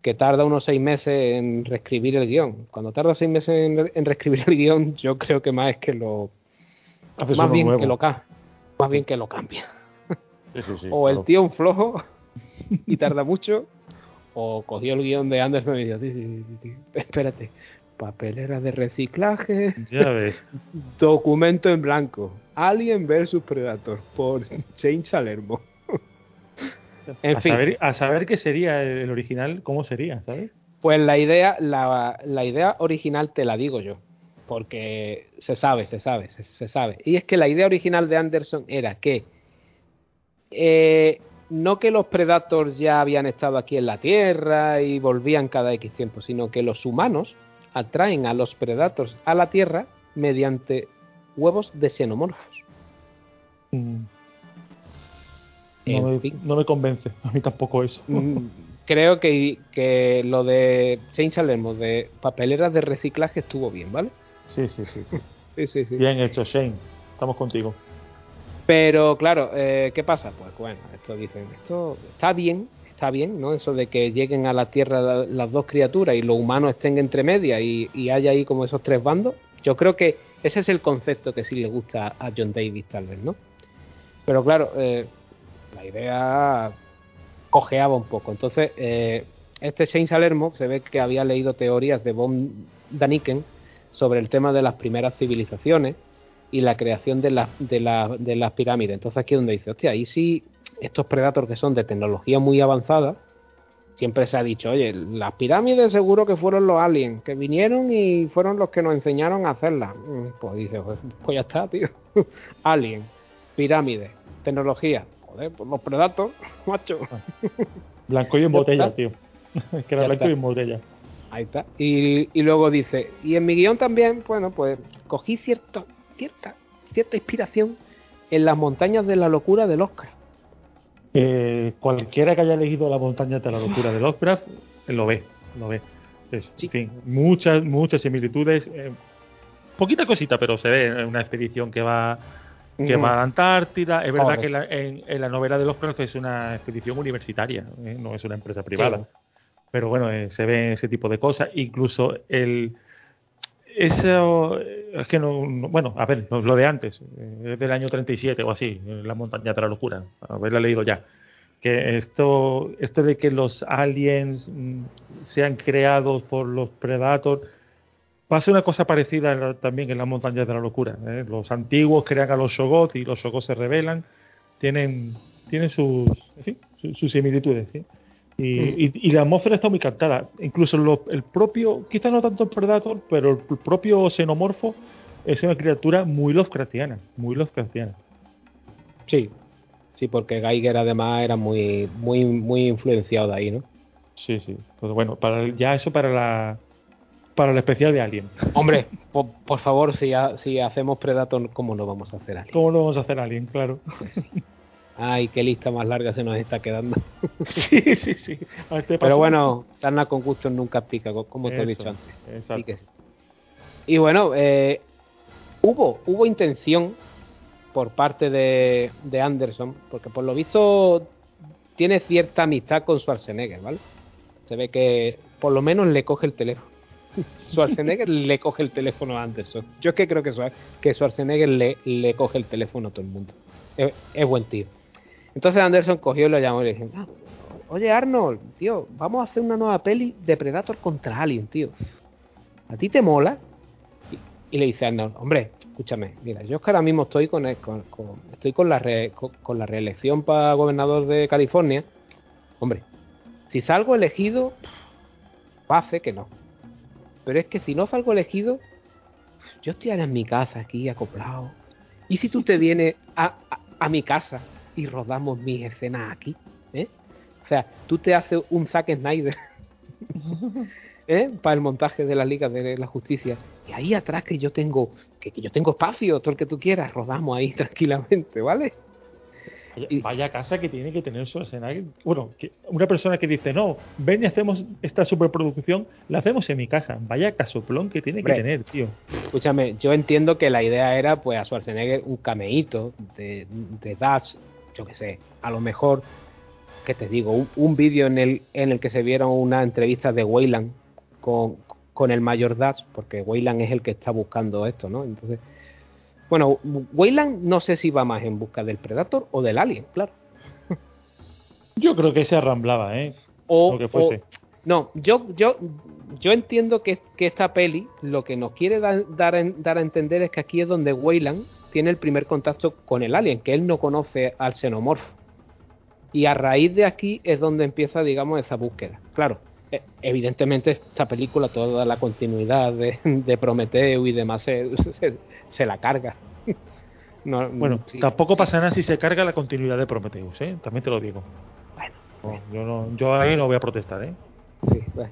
que tarda unos 6 meses en reescribir el guión. Cuando tarda 6 meses en reescribir el guión, yo creo que más es que lo... Más bien nuevo. Más bien que lo cambia. Sí, o el tío un flojo y tarda mucho... O cogió el guión de Anderson y dijo, espérate, papelera de reciclaje, ya ves. Documento en blanco, Alien vs Predator por Shane Salerno. En fin. A saber qué sería el original, cómo sería, ¿sabes? Pues la idea original te la digo yo, porque se sabe. Y es que la idea original de Anderson era que no que los Predators ya habían estado aquí en la Tierra y volvían cada X tiempo, sino que los humanos atraen a los Predators a la Tierra mediante huevos de xenomorfos. No me convence, a mí tampoco eso. Creo que lo de Shane Salerno de papeleras de reciclaje estuvo bien, ¿vale? Sí. Sí. Bien hecho, Shane. Estamos contigo. Pero, claro, ¿qué pasa? Pues bueno, esto está bien, ¿no? Eso de que lleguen a la Tierra las dos criaturas y los humanos estén entre medias y haya ahí como esos tres bandos. Yo creo que ese es el concepto que sí le gusta a John Davis, tal vez, ¿no? Pero, claro, la idea cojeaba un poco. Entonces, Shane Salerno se ve que había leído teorías de von Daniken sobre el tema de las primeras civilizaciones y la creación de las pirámides. Entonces aquí es donde dice, hostia, ahí sí, estos Predators que son de tecnología muy avanzada, siempre se ha dicho, oye, las pirámides seguro que fueron los aliens, que vinieron y fueron los que nos enseñaron a hacerlas. Pues dice, pues ya está, tío. Alien, pirámides, tecnología. Joder, pues los Predators, macho. Blanco y en botella, tío. Es que era blanco y en botella. Ahí está. Y luego dice, y en mi guión también, bueno, pues cogí cierta inspiración en las montañas de la locura de Lovecraft. Cualquiera que haya leído las montañas de la locura de Lovecraft lo ve. Es, sí. En fin, muchas similitudes, poquita cosita, pero se ve una expedición que va a Antártida. Es verdad que en la novela de Lovecraft es una expedición universitaria, no es una empresa privada, sí. Pero bueno, se ven ese tipo de cosas, incluso eso es que no, bueno, a ver, lo de antes, es del año 37 o así, La montaña de la locura, haberla leído ya. Que esto de que los aliens sean creados por los Predators, pasa una cosa parecida también en La montaña de la locura. Los antiguos crean a los Shoggoth y los Shoggoth se rebelan, tienen sus, en fin, sus similitudes, ¿sí? Y la atmósfera está muy cantada. Incluso el propio, quizás no tanto el Predator, pero el propio xenomorfo es una criatura muy Lovecraftiana. Sí, porque Geiger además era muy, muy, muy influenciado de ahí, ¿no? Sí. Pues bueno, para el especial de Alien. Hombre, por favor, si hacemos Predator, ¿cómo no vamos a hacer Alien? Claro. Ay, qué lista más larga se nos está quedando. Sí. Pero bueno, sarna con gusto nunca pica, como te he dicho antes. Exacto. Sí que sí. Y bueno, hubo intención por parte de Anderson, porque por lo visto tiene cierta amistad con Schwarzenegger, ¿vale? Se ve que por lo menos le coge el teléfono. Schwarzenegger le coge el teléfono a Anderson. Yo es que creo que Schwarzenegger le coge el teléfono a todo el mundo. Es buen tío. Entonces Anderson cogió y lo llamó y le dijo, oye Arnold, tío, vamos a hacer una nueva peli de Predator contra Alien, tío. ¿A ti te mola? Y le dice Arnold, hombre, escúchame, mira, yo es que ahora mismo estoy con la reelección para gobernador de California. Hombre, si salgo elegido, pase que no. Pero es que si no salgo elegido, yo estoy ahora en mi casa aquí acoplado. ¿Y si tú te vienes a mi casa y rodamos mis escenas aquí? O sea, tú te haces un Zack Snyder para el montaje de la Liga de la Justicia. Y ahí atrás que yo tengo espacio, todo el que tú quieras, rodamos ahí tranquilamente, ¿vale? Vaya casa que tiene que tener su escenario. Bueno, que una persona que dice, no, ven y hacemos esta superproducción, la hacemos en mi casa. Vaya casoplón que tiene que tener, tío. Escúchame, yo entiendo que la idea era, pues, a Schwarzenegger un cameíto de Dash, yo qué sé, a lo mejor, ¿qué te digo? Un vídeo en el que se vieron una entrevista de Weyland con el mayor Dash, porque Weyland es el que está buscando esto, ¿no? Entonces... Bueno, Weyland no sé si va más en busca del Predator o del Alien, claro. Yo creo que se arramblaba, o que fuese. No, yo entiendo que esta peli lo que nos quiere dar a entender es que aquí es donde Weyland tiene el primer contacto con el alien, que él no conoce al xenomorfo. Y a raíz de aquí es donde empieza, digamos, esa búsqueda. Claro, evidentemente esta película, toda la continuidad de Prometeo y demás se la carga. No, bueno, sí, tampoco pasa nada si se carga la continuidad de Prometeo, ¿eh? También te lo digo. Bueno. Yo ahí no voy a protestar, ¿eh? Sí, bueno.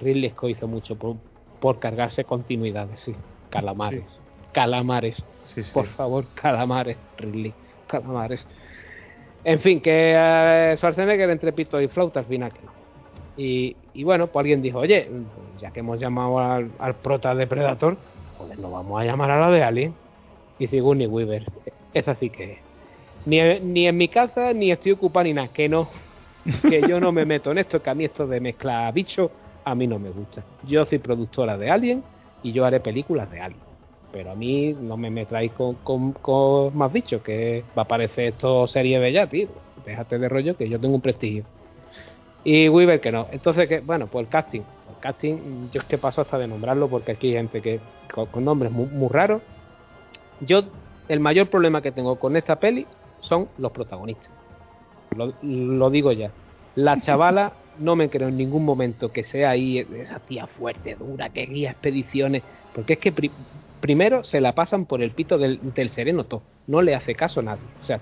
Ridley Scott hizo mucho por cargarse continuidades, sí. Calamares. Sí. Calamares. Sí. Por favor, calamares, Ridley. Calamares. En fin, que Schwarzenegger entre pito y flauta al final. Y bueno, pues alguien dijo, oye, ya que hemos llamado al prota de Predator, pues no vamos a llamar a la de Alien. Y Sigourney Weaver, es así que ni en mi casa ni estoy ocupada ni nada, que yo no me meto en esto, que a mí esto de mezclar bichos a mí no me gusta. Yo soy productora de Alien y yo haré películas de Alien, pero a mí no me traéis con más bichos, que va a aparecer esto serie B ya, tío, déjate de rollo, que yo tengo un prestigio. Y Weaver que no, entonces que bueno, pues el casting, yo es que paso hasta de nombrarlo porque aquí hay gente que con nombres muy, muy raros. Yo, el mayor problema que tengo con esta peli son los protagonistas. Lo digo ya. La chavala, no me creo en ningún momento que sea ahí esa tía fuerte, dura, que guía expediciones. Porque es que primero se la pasan por el pito del sereno todo. No le hace caso a nadie. O sea,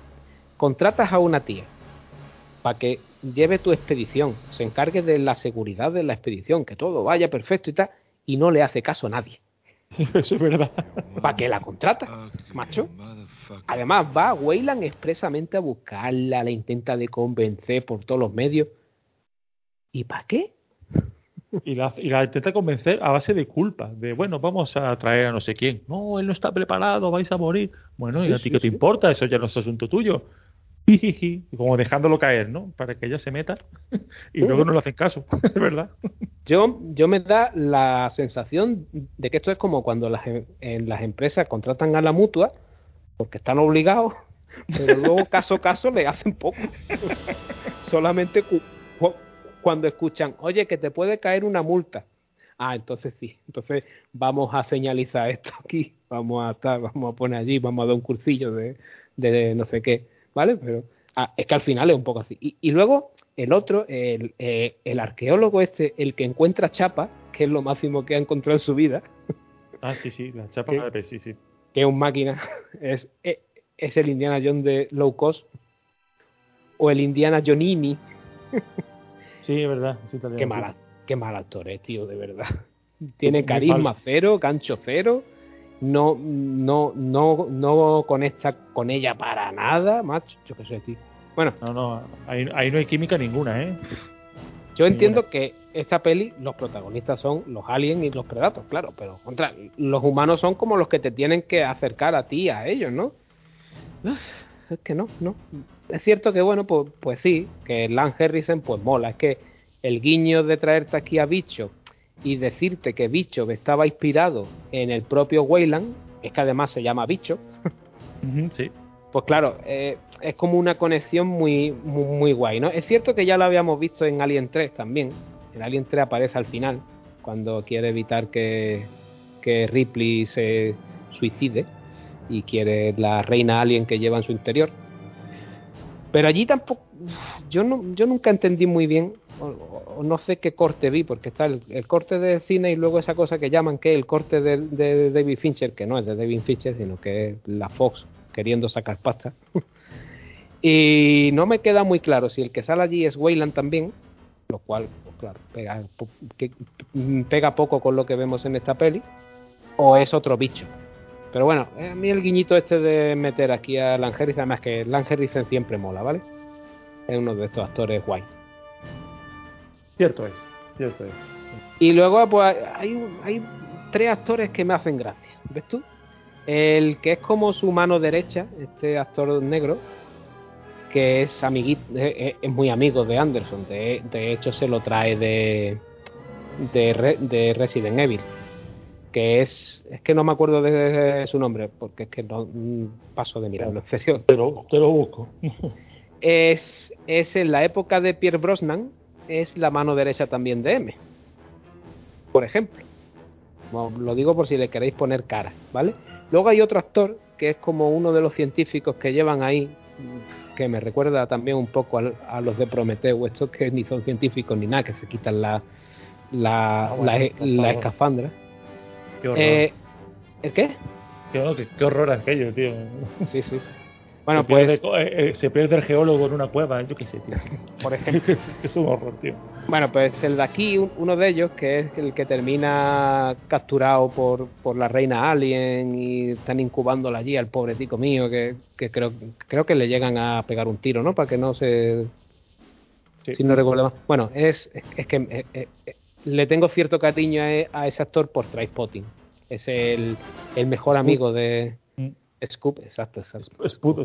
contratas a una tía para que lleve tu expedición, se encargue de la seguridad de la expedición, que todo vaya perfecto y tal, y no le hace caso a nadie. Eso es verdad. ¿Para qué la contrata, macho? Además va Weyland expresamente a buscarla, la intenta de convencer por todos los medios. ¿Y para qué? Y la intenta convencer a base de culpa, de bueno, vamos a traer a no sé quién. No, él no está preparado, vais a morir. Bueno, ¿y a ti qué te importa? Eso ya no es asunto tuyo. Como dejándolo caer, ¿no? Para que ella se meta y luego no le hacen caso, es verdad. Yo me da la sensación de que esto es como cuando en las empresas contratan a la mutua porque están obligados, pero luego caso a caso le hacen poco. Solamente cuando escuchan, oye, que te puede caer una multa. Ah, entonces sí, entonces vamos a señalizar esto aquí, vamos a poner allí, vamos a dar un cursillo de no sé qué. ¿Vale? Pero es que al final es un poco así. Y luego el otro, el arqueólogo este, el que encuentra chapa, que es lo máximo que ha encontrado en su vida. Ah, sí, la chapa, sí. Que es un máquina. Es el Indiana Jones de low cost. O el Indiana Jonini. Sí, es verdad. Sí, qué mal actor es, tío, de verdad. Tiene carisma cero, gancho cero. No conecta con ella para nada, macho, yo qué sé, tío. Bueno, no, ahí no hay química ninguna, ¿eh? Yo entiendo que esta peli, los protagonistas son los aliens y los predatos, claro, pero contra los humanos son como los que te tienen que acercar a ti, a ellos, ¿no? Es que no. Es cierto que, bueno, pues sí, que Lan Harrison, pues mola, es que el guiño de traerte aquí a bicho y decirte que Bicho estaba inspirado en el propio Weyland, es que además se llama Bicho. Sí. Pues claro, es como una conexión muy, muy, muy guay, ¿no? Es cierto que ya lo habíamos visto en Alien 3 también. En Alien 3 aparece al final, cuando quiere evitar que Ripley se suicide y quiere la reina alien que lleva en su interior. Pero allí tampoco... Yo nunca entendí muy bien... O no sé qué corte vi, porque está el corte de cine y luego esa cosa que llaman que el corte de David Fincher, que no es de David Fincher, sino que es la Fox queriendo sacar pasta. Y no me queda muy claro si el que sale allí es Weyland también, lo cual, pues claro, pega poco con lo que vemos en esta peli, o es otro bicho. Pero bueno, a mí el guiñito este de meter aquí a Lan Harrison, además que Lan Harrison siempre mola, ¿vale? Es uno de estos actores guay. Cierto es. Y luego pues hay tres actores que me hacen gracia, ¿ves tú? El que es como su mano derecha, este actor negro, que es amiguito, es muy amigo de Anderson, de hecho se lo trae de Resident Evil, que es que no me acuerdo de su nombre, porque es que no paso de mirarlo, en serio. Te lo busco. Es en la época de Pierce Brosnan, es la mano derecha también de M, por ejemplo. Bueno, lo digo por si le queréis poner cara, ¿vale? Luego hay otro actor que es como uno de los científicos que llevan ahí, que me recuerda también un poco a los de Prometeo, estos que ni son científicos ni nada, que se quitan la escafandra. Qué horror. ¿El qué? Qué horror aquello, tío. Sí, sí. Bueno, se pierde el geólogo en una cueva, yo qué sé, tío. Por ejemplo. Es un horror, tío. Bueno, pues el de aquí, uno de ellos, que es el que termina capturado por la reina Alien y están incubándola allí al pobre tico mío, que creo que le llegan a pegar un tiro, ¿no? Para que no se... Sí. Si no recuerdo más. Bueno, es que le tengo cierto cariño a ese actor por Trainspotting. Es el mejor amigo de... Scoop, exacto. Spud,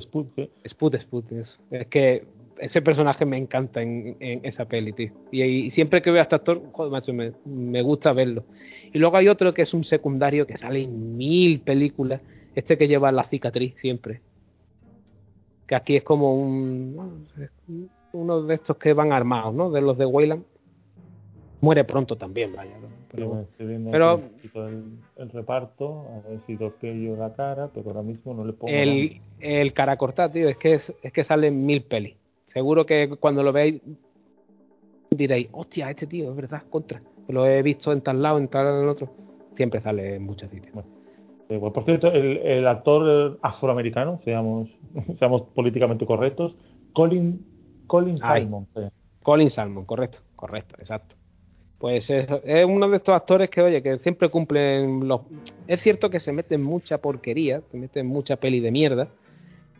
eso. Es que ese personaje me encanta en esa peli, tío. Y siempre que veo a este actor, joder, macho, me gusta verlo. Y luego hay otro que es un secundario que sale en 1000 películas. Este que lleva la cicatriz siempre. Que aquí es como uno de estos que van armados, ¿no? De los de Weyland. Muere pronto también, vaya. Pero el reparto, a ver si golpeo la cara, pero ahora mismo no le pongo el cara cortada, tío. Es que salen 1000 pelis. Seguro que cuando lo veáis diréis, hostia, este tío, es verdad, contra. Lo he visto en tal lado, en tal otro. Siempre sale en muchos sitios. Bueno. Bueno, por cierto, el actor afroamericano, seamos políticamente correctos, Colin Salmon. Sí. Colin Salmon, correcto, exacto. Pues es uno de estos actores que, oye, que siempre cumplen los... Es cierto que se meten mucha porquería, se meten mucha peli de mierda,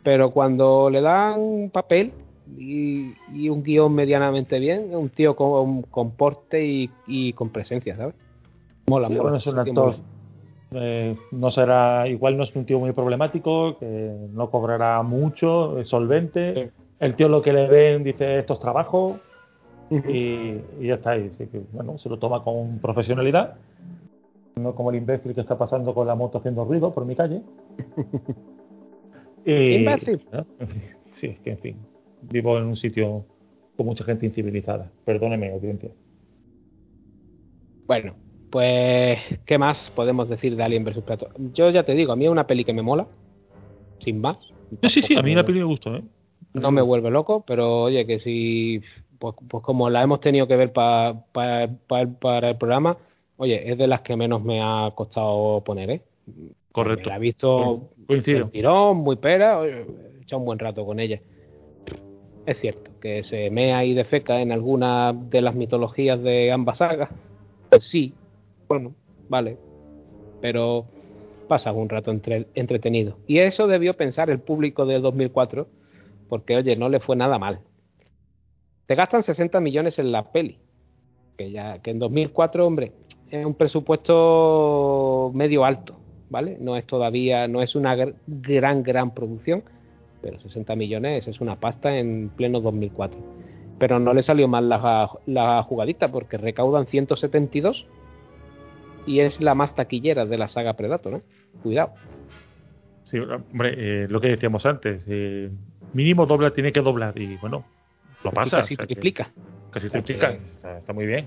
pero cuando le dan un papel y un guión medianamente bien, es un tío con porte y con presencia, ¿sabes? Mola. Bueno, es un actor... no será... Igual no es un tío muy problemático, que no cobrará mucho, es solvente. Sí. El tío lo que le ven dice, esto es trabajo... Y ya está ahí, así que bueno, se lo toma con profesionalidad, no como el imbécil que está pasando con la moto haciendo ruido por mi calle. Imbécil, ¿no? Sí, es que en fin, vivo en un sitio con mucha gente incivilizada, perdóneme, audiencia. Bueno, pues ¿qué más podemos decir de Alien vs Predator? Yo ya te digo, a mí es una peli que me mola, sin más. Sí, a mí la peli me gusta, ¿eh? No me vuelve loco, pero oye, que si... Pues como la hemos tenido que ver para el programa, oye, es de las que menos me ha costado poner, ¿eh? Correcto. Me la he visto el tirón, muy pera, he echado un buen rato con ella. Es cierto que se mea y defeca en alguna de las mitologías de ambas sagas. Sí, bueno, vale, pero pasa un rato entretenido. Y eso debió pensar el público de 2004, porque, oye, no le fue nada mal. Te gastan 60 millones en la peli, que en 2004, hombre, es un presupuesto medio alto, ¿vale? No es una gran producción, pero 60 millones es una pasta en pleno 2004. Pero no le salió mal la jugadita, porque recaudan 172 y es la más taquillera de la saga Predator, ¿eh? Cuidado. Sí, hombre, lo que decíamos antes, mínimo dobla, tiene que doblar y bueno... Lo pasa, casi triplica. Casi triplica, está muy bien.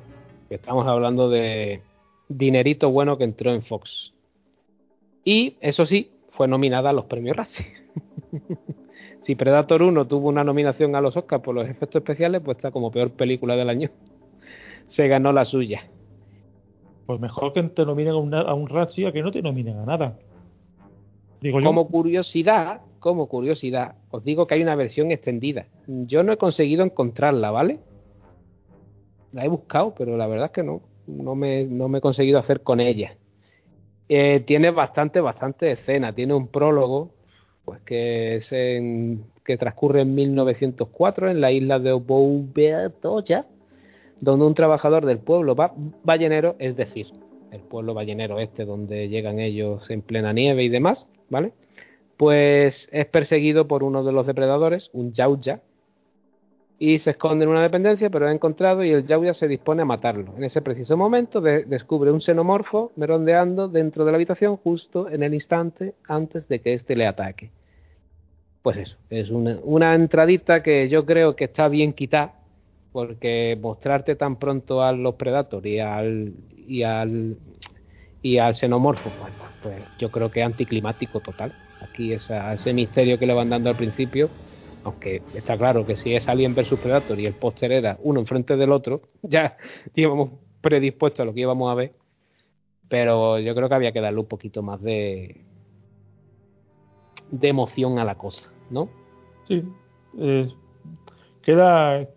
Estamos hablando de dinerito bueno que entró en Fox. Y, eso sí, fue nominada a los premios Razzie. Si Predator 1 tuvo una nominación a los Oscars por los efectos especiales, pues está como peor película del año. Se ganó la suya. Pues mejor que te nominen a un Razzie a que no te nominen a nada. Digo yo. Como curiosidad, os digo que hay una versión extendida. Yo no he conseguido encontrarla, ¿vale? La he buscado, pero la verdad es que no me he conseguido hacer con ella. Tiene bastante escena, tiene un prólogo, pues que transcurre en 1904 en la isla de Bouvedoya, donde un trabajador del pueblo ballenero, es decir, el pueblo ballenero este donde llegan ellos en plena nieve y demás, ¿vale? Pues es perseguido por uno de los depredadores, un Yauya, y se esconde en una dependencia, pero es encontrado y el Yauya se dispone a matarlo. En ese preciso momento descubre un xenomorfo merondeando dentro de la habitación justo en el instante antes de que éste le ataque. Pues eso, es una entradita que yo creo que está bien quitada, porque mostrarte tan pronto a los Predators y al xenomorfo, bueno, pues yo creo que es anticlimático total. Aquí ese misterio que le van dando al principio, aunque está claro que si es Alien vs Predator y el póster era uno enfrente del otro, ya íbamos predispuestos a lo que íbamos a ver, pero yo creo que había que darle un poquito más de emoción a la cosa, ¿no? Sí, queda,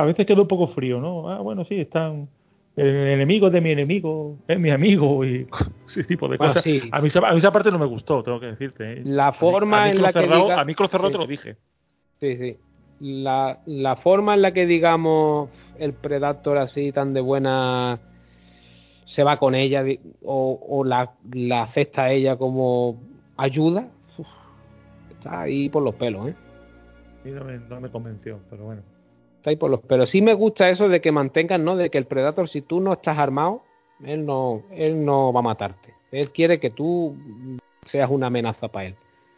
a veces queda un poco frío, ¿no? Ah, bueno, sí, están el enemigo de mi enemigo, es mi amigo y ese tipo de cosas. Sí. A mí esa parte no me gustó, tengo que decirte. La forma a mí en la cerrado, que diga... a mí Clos Cerrado sí, te lo dije. Sí, sí. La forma en la que, digamos, el Predator así tan de buena se va con ella o la acepta a ella como ayuda, uf, está ahí por los pelos, ¿eh? Y no me convenció, pero bueno. Está ahí por los pelos. Sí me gusta eso de que mantengan, ¿no? De que el Predator, si tú no estás armado, él no va a matarte. Él quiere que tú seas una amenaza para él.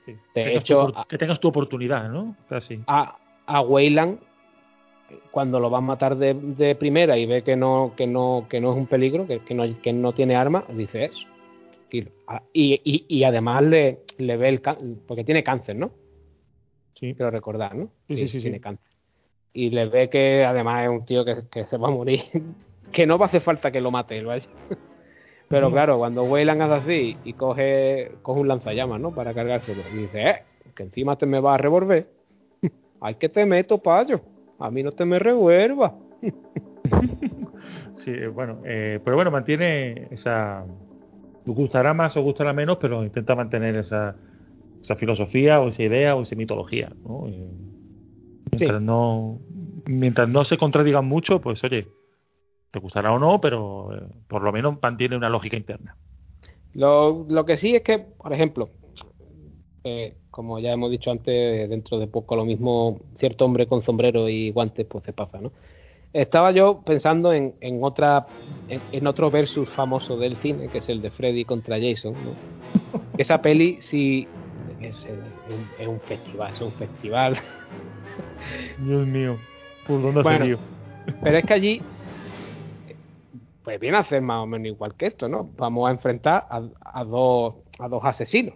Sí. De hecho, que tengas tu oportunidad, ¿no? Así. A Weyland, cuando lo vas a matar de primera y ve que no es un peligro, que no tiene arma, dice eso. Y además le ve el cáncer, porque tiene cáncer, ¿no? Sí. Quiero recordar, ¿no? Sí. Tiene cáncer. Y le ve que además es un tío que se va a morir, que no va a hacer falta que lo mate, ¿vale? Pero claro, cuando Weyland hace así y coge un lanzallamas, ¿no? Para cargárselo. Y dice, que encima te me vas a revolver. Ay, que te meto, payo. A mí no te me revuelvas. Sí, bueno. Pero bueno, mantiene esa... Gustará más o gustará menos, pero intenta mantener esa filosofía o esa idea o esa mitología, ¿no? Mientras, sí. mientras no se contradigan mucho, pues oye, te gustará o no, pero por lo menos mantiene una lógica interna. Lo que sí es que, por ejemplo, como ya hemos dicho antes, dentro de poco lo mismo, cierto hombre con sombrero y guantes pues se pasa, ¿no? Estaba yo pensando en otro versus famoso del cine, que es el de Freddy contra Jason, ¿no? Esa peli sí es un festival. Dios mío, ¿por dónde ha salido? Pero es que allí pues viene a ser más o menos igual que esto, ¿no? Vamos a enfrentar a dos asesinos.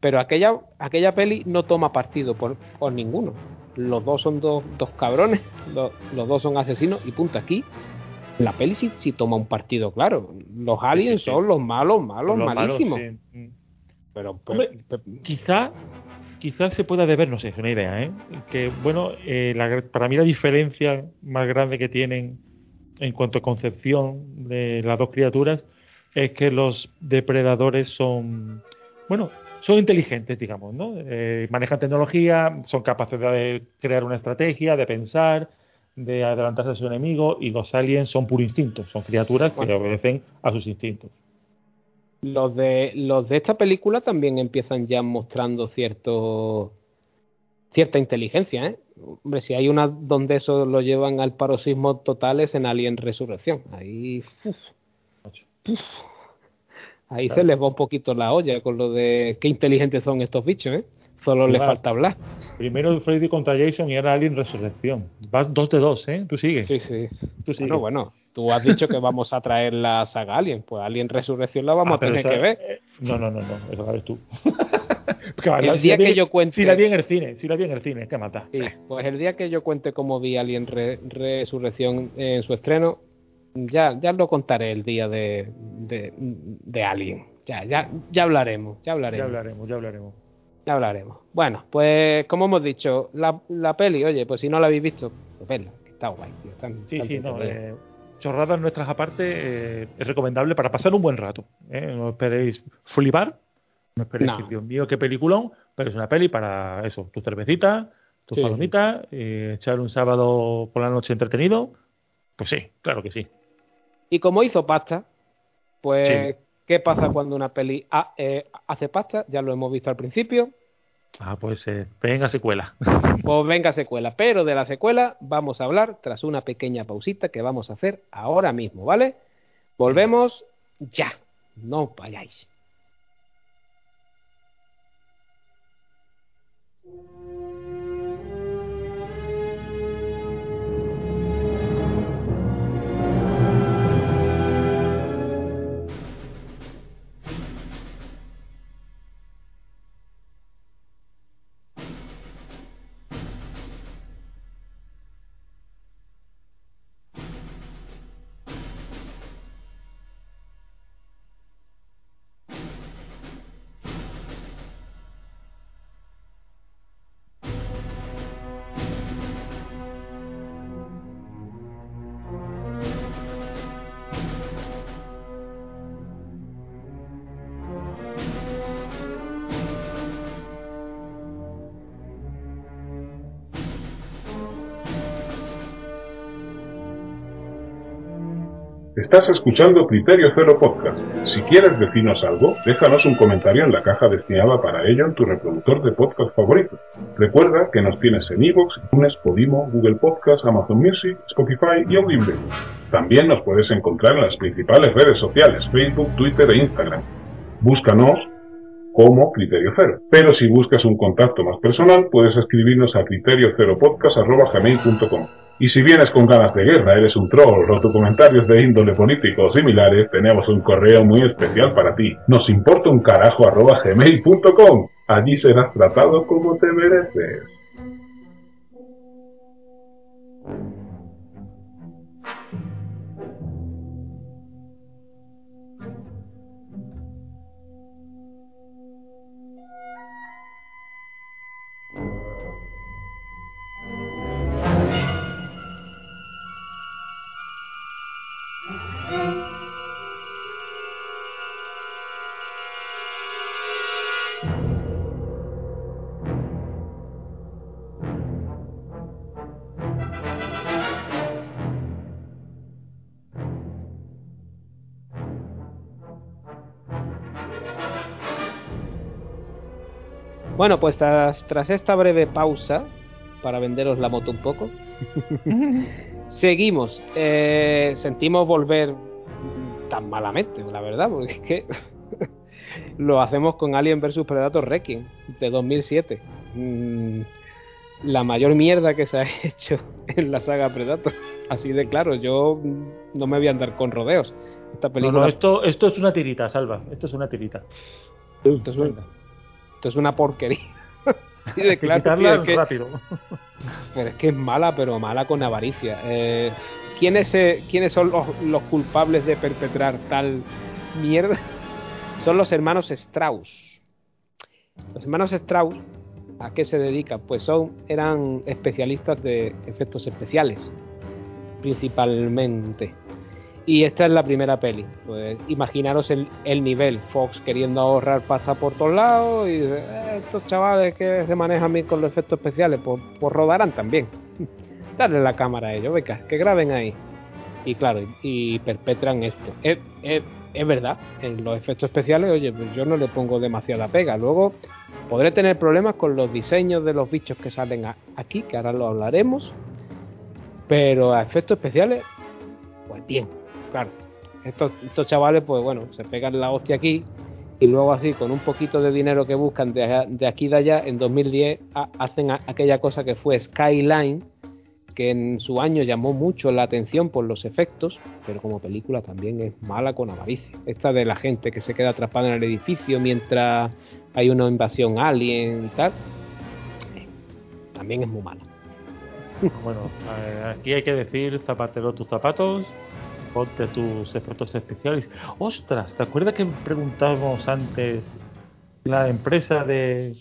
Pero aquella peli no toma partido por ninguno. Los dos son dos cabrones, los dos son asesinos y punto. Aquí la peli sí toma un partido, claro. Los aliens sí. Son los malos, malísimos. Malos, sí. Pero hombre, quizás se pueda deber, no sé, es una idea, ¿eh? Que bueno, para mí la diferencia más grande que tienen en cuanto a concepción de las dos criaturas es que los depredadores son inteligentes, digamos, ¿no? Manejan tecnología, son capaces de crear una estrategia, de pensar, de adelantarse a su enemigo, y los aliens son puro instinto, son criaturas que obedecen a sus instintos. Los de esta película también empiezan ya mostrando cierta inteligencia, ¿eh? Hombre, si hay una donde eso lo llevan al paroxismo total es en Alien Resurrección. Ahí ahí claro. Se les va un poquito la olla con lo de qué inteligentes son estos bichos, ¿eh? Solo les falta hablar. Primero Freddy contra Jason y ahora Alien Resurrección. Vas 2 de 2, ¿eh? Tú sigues. Sí. Tú sigues. Bueno. Tú has dicho que vamos a traer la saga Alien, pues Alien Resurrección la vamos a tener que ver. No, eso la ves tú. El día que yo cuente... Si la vi en el cine, es que mata. Sí, pues el día que yo cuente cómo vi Alien Resurrección en su estreno, ya lo contaré el día de Alien. Ya hablaremos. Bueno, pues como hemos dicho, la peli, oye, pues si no la habéis visto, pues verla, que está guay, tío. Chorradas nuestras aparte, es recomendable para pasar un buen rato, ¿eh? No esperéis flipar, no esperéis que Dios mío, qué peliculón, pero es una peli para eso, tu cervecita, tus palomitas, echar un sábado por la noche entretenido, pues sí, claro que sí. Y como hizo pasta, pues ¿qué pasa cuando una peli hace pasta? Ya lo hemos visto al principio. Venga secuela. Pues venga secuela, pero de la secuela vamos a hablar tras una pequeña pausita que vamos a hacer ahora mismo, ¿vale? Volvemos ya, no vayáis. Estás escuchando Criterio Cero Podcast. Si quieres decirnos algo, déjanos un comentario en la caja destinada para ello en tu reproductor de podcast favorito. Recuerda que nos tienes en iVoox, iTunes, Podimo, Google Podcast, Amazon Music, Spotify y Audible. También nos puedes encontrar en las principales redes sociales, Facebook, Twitter e Instagram. Búscanos como Criterio Cero. Pero si buscas un contacto más personal, puedes escribirnos a criterioceropodcast@gmail.com. Y si vienes con ganas de guerra, eres un troll o tus comentarios de índole político o similares, tenemos un correo muy especial para ti. Nos importa un carajo @gmail.com. Allí serás tratado como te mereces. Bueno, pues tras esta breve pausa, para venderos la moto un poco, seguimos. Sentimos volver tan malamente, la verdad, porque es que lo hacemos con Alien vs Predator Requiem de 2007. La mayor mierda que se ha hecho en la saga Predator. Así de claro, yo no me voy a andar con rodeos. Esta película... No, esto es una tirita, Salva. Esto es una tirita. Esto es verdad. Esto es una porquería. Sí, de claro, quitarla tío, rápido. Pero es que es mala, pero mala con avaricia. ¿Quiénes son los culpables de perpetrar tal mierda? Son los hermanos Strauss. Los hermanos Strauss, ¿a qué se dedican? Pues eran especialistas de efectos especiales, principalmente. Y esta es la primera peli. Pues imaginaros el nivel. Fox queriendo ahorrar pasta por todos lados. Y estos chavales que se manejan bien con los efectos especiales, pues rodarán también. Dale la cámara a ellos, venga, que graben ahí. Y claro, y perpetran esto. Es verdad, en los efectos especiales, oye, pues yo no le pongo demasiada pega. Luego podré tener problemas con los diseños de los bichos que salen aquí, que ahora lo hablaremos. Pero a efectos especiales, pues bien. Claro, estos chavales, pues bueno, se pegan la hostia aquí y luego así, con un poquito de dinero que buscan de aquí y de allá, en 2010 hacen aquella cosa que fue Skyline, que en su año llamó mucho la atención por los efectos, pero como película también es mala con avaricia. Esta de la gente que se queda atrapada en el edificio mientras hay una invasión alien y tal, también es muy mala. Bueno, aquí hay que decir zapatero tus zapatos, ponte tus efectos especiales. Ostras, ¿te acuerdas que preguntamos antes la empresa de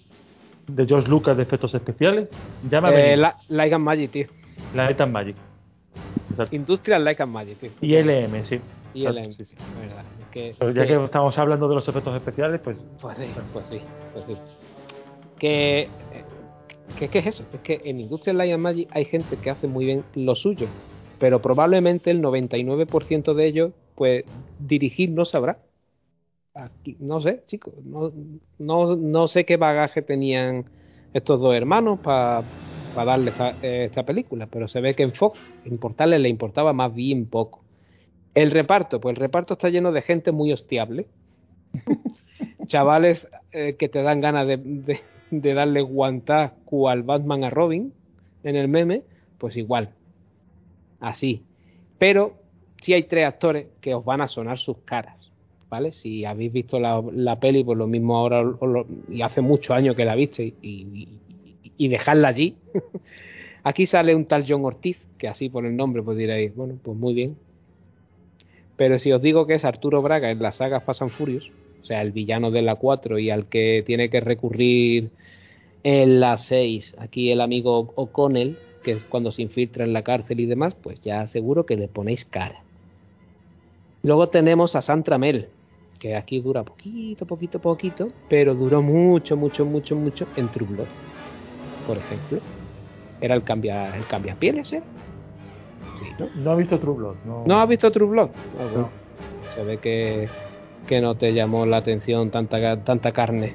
George Lucas de efectos especiales? Llámame. Light and Magic, tío. Light and Magic. Exacto. Industrial Light and Magic, tío. Y LM, sí. Y LM, sí, sí. Verdad. Es que, pero ya que estamos hablando de los efectos especiales, pues... Pues sí, pues sí, pues sí. ¿Qué es eso? Es que en Industrial Light and Magic hay gente que hace muy bien lo suyo, pero probablemente el 99% de ellos, pues, dirigir no sabrá. Aquí, no sé, chicos, no sé qué bagaje tenían estos dos hermanos para darle esta película, pero se ve que en Fox importarle le importaba más bien poco. El reparto, pues el reparto está lleno de gente muy hostiable. Chavales que te dan ganas de darle guantá cual Batman a Robin en el meme, pues igual. Así, pero sí hay tres actores que os van a sonar sus caras, ¿vale? Si habéis visto la peli, pues lo mismo ahora, y hace muchos años que la visteis, y dejadla allí. Aquí sale un tal John Ortiz, que así por el nombre pues diréis, bueno, pues muy bien. Pero si os digo que es Arturo Braga en la saga Fast and Furious, o sea, el villano de la 4 y al que tiene que recurrir en la 6, aquí el amigo O'Connell, que es cuando se infiltra en la cárcel y demás, pues ya seguro que le ponéis cara. Luego tenemos a Sandra Mell, que aquí dura poquito, pero duró mucho en True Blood, por ejemplo. Era el cambiapieles, ¿eh? Sí. No ha visto True Blood. ¿No ha visto True Blood? Ah, bueno. No. Se ve que no te llamó la atención tanta carne.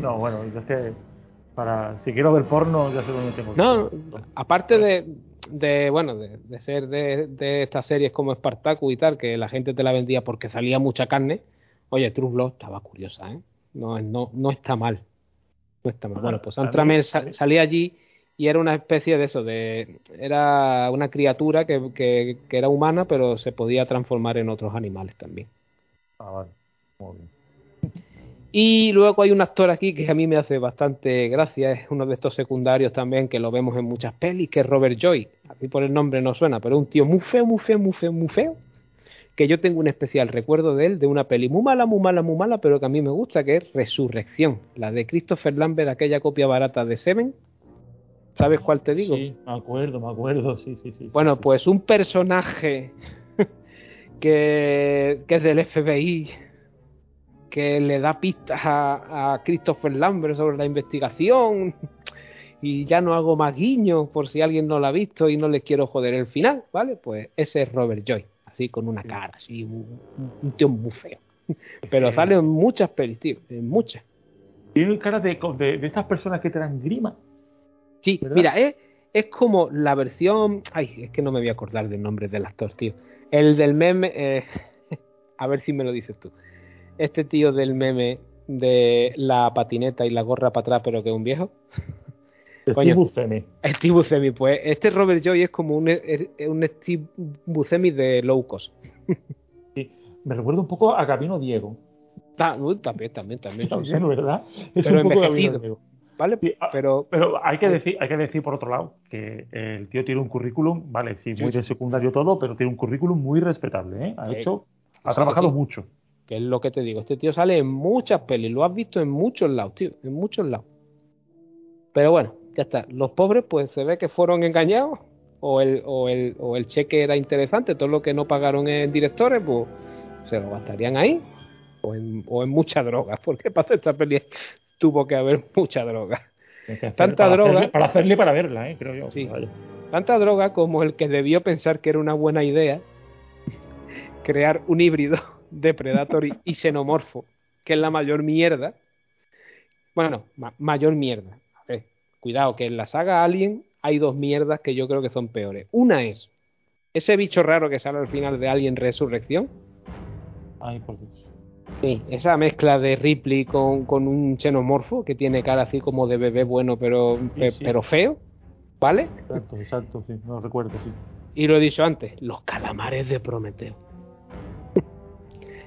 No, bueno, es que si quiero ver porno ya sé dónde tengo que aparte de ser de estas series como Spartacus y tal, que la gente te la vendía porque salía mucha carne. Oye, True Blood estaba curiosa, ¿eh? No está mal. No está mal. Bueno, pues Antramel salía allí y era una especie de eso, era una criatura que era humana, pero se podía transformar en otros animales también. Ah, vale. Muy bien. Y luego hay un actor aquí que a mí me hace bastante gracia, es uno de estos secundarios también que lo vemos en muchas pelis, que es Robert Joy. A mí por el nombre no suena, pero es un tío muy feo, muy feo, muy feo, muy feo, que yo tengo un especial recuerdo de él, de una peli muy mala, muy mala, muy mala, pero que a mí me gusta, que es Resurrección, la de Christopher Lambert, aquella copia barata de Seven. ¿Sabes cuál te digo? Sí, me acuerdo, sí. Bueno, sí, pues un personaje que es del FBI, que le da pistas a Christopher Lambert sobre la investigación, y ya no hago más guiños por si alguien no la ha visto y no les quiero joder el final, ¿vale? Pues ese es Robert Joy, así con una cara, así un tío muy feo, pero sale en muchas pelis, tío, en muchas. Tiene cara de estas personas que te dan grima. Sí, ¿verdad? Mira, es como la versión... Ay, es que no me voy a acordar del nombre del actor, tío. El del meme... a ver si me lo dices tú. Este tío del meme de la patineta y la gorra para atrás, pero que es un viejo. Steve Buscemi. Steve Buscemi, pues este Robert Joy es como un Steve Buscemi de low cost. Sí, me recuerda un poco a Gabino Diego. También. Es verdad. Es pero un poco envejecido. Gabino Diego. Vale, sí, pero hay que decir por otro lado que el tío tiene un currículum, vale, sí, muy de secundario todo, pero tiene un currículum muy respetable, ¿eh? Ha trabajado mucho. Que es lo que te digo, este tío sale en muchas pelis, lo has visto en muchos lados, tío, en muchos lados. Pero bueno, ya está. Los pobres, pues se ve que fueron engañados, o el cheque era interesante, todo lo que no pagaron en directores, pues se lo gastarían ahí, o en muchas drogas, porque pasa esta peli. Tuvo que haber mucha droga. Para verla, creo yo. Sí. Tanta droga como el que debió pensar que era una buena idea crear un híbrido de Predator y Xenomorfo, que es la mayor mierda. Bueno, mayor mierda. A ver, cuidado, que en la saga Alien hay dos mierdas que yo creo que son peores. Una es ese bicho raro que sale al final de Alien Resurrección. Ay, por Dios. Sí, esa mezcla de Ripley con un xenomorfo que tiene cara así como de bebé bueno pero feo, ¿vale? Exacto, sí, no recuerdo, sí. Y lo he dicho antes, los calamares de Prometeo.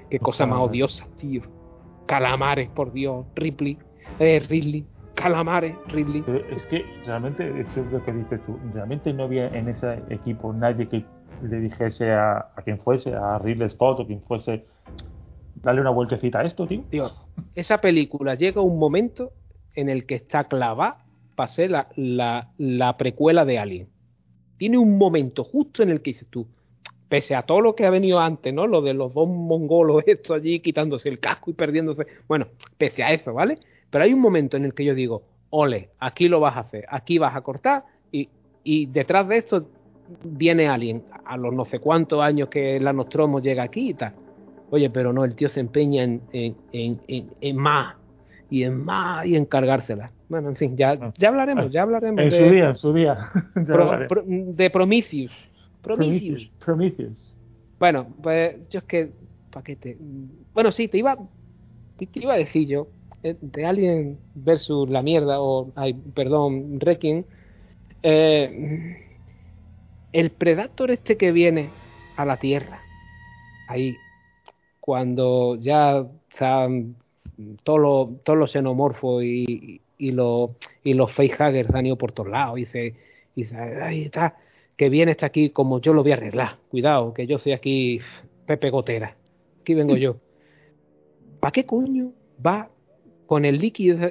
Qué cosa más odiosa, tío. Calamares, por Dios, Ripley, calamares, Ripley. Pero es que realmente, eso es lo que dices tú, realmente no había en ese equipo nadie que le dijese a quien fuese, a Ridley Scott o quien fuese... Dale una vueltecita a esto, tío. Esa película llega un momento en el que está clavada para ser la precuela de Alien. Tiene un momento justo en el que dices tú, pese a todo lo que ha venido antes, ¿no? Lo de los dos mongolos estos allí quitándose el casco y perdiéndose. Bueno, pese a eso, ¿vale? Pero hay un momento en el que yo digo, ole, aquí lo vas a hacer, aquí vas a cortar y detrás de esto viene Alien a los no sé cuántos años que la Nostromo llega aquí y tal. Oye, pero no, el tío se empeña en más y en cargársela. Bueno, en fin, ya hablaremos. En su día. De Prometheus. Bueno, pues yo es que... Paquete. Bueno, sí, te iba a decir yo, de Alien versus la mierda, Requiem, el Predator este que viene a la Tierra, ahí... cuando ya están todos los xenomorfos y los facehuggers han ido por todos lados y dice ahí está, que bien está aquí como yo lo voy a arreglar, cuidado que yo soy aquí Pepe Gotera, aquí vengo yo. ¿Para qué coño va con el líquido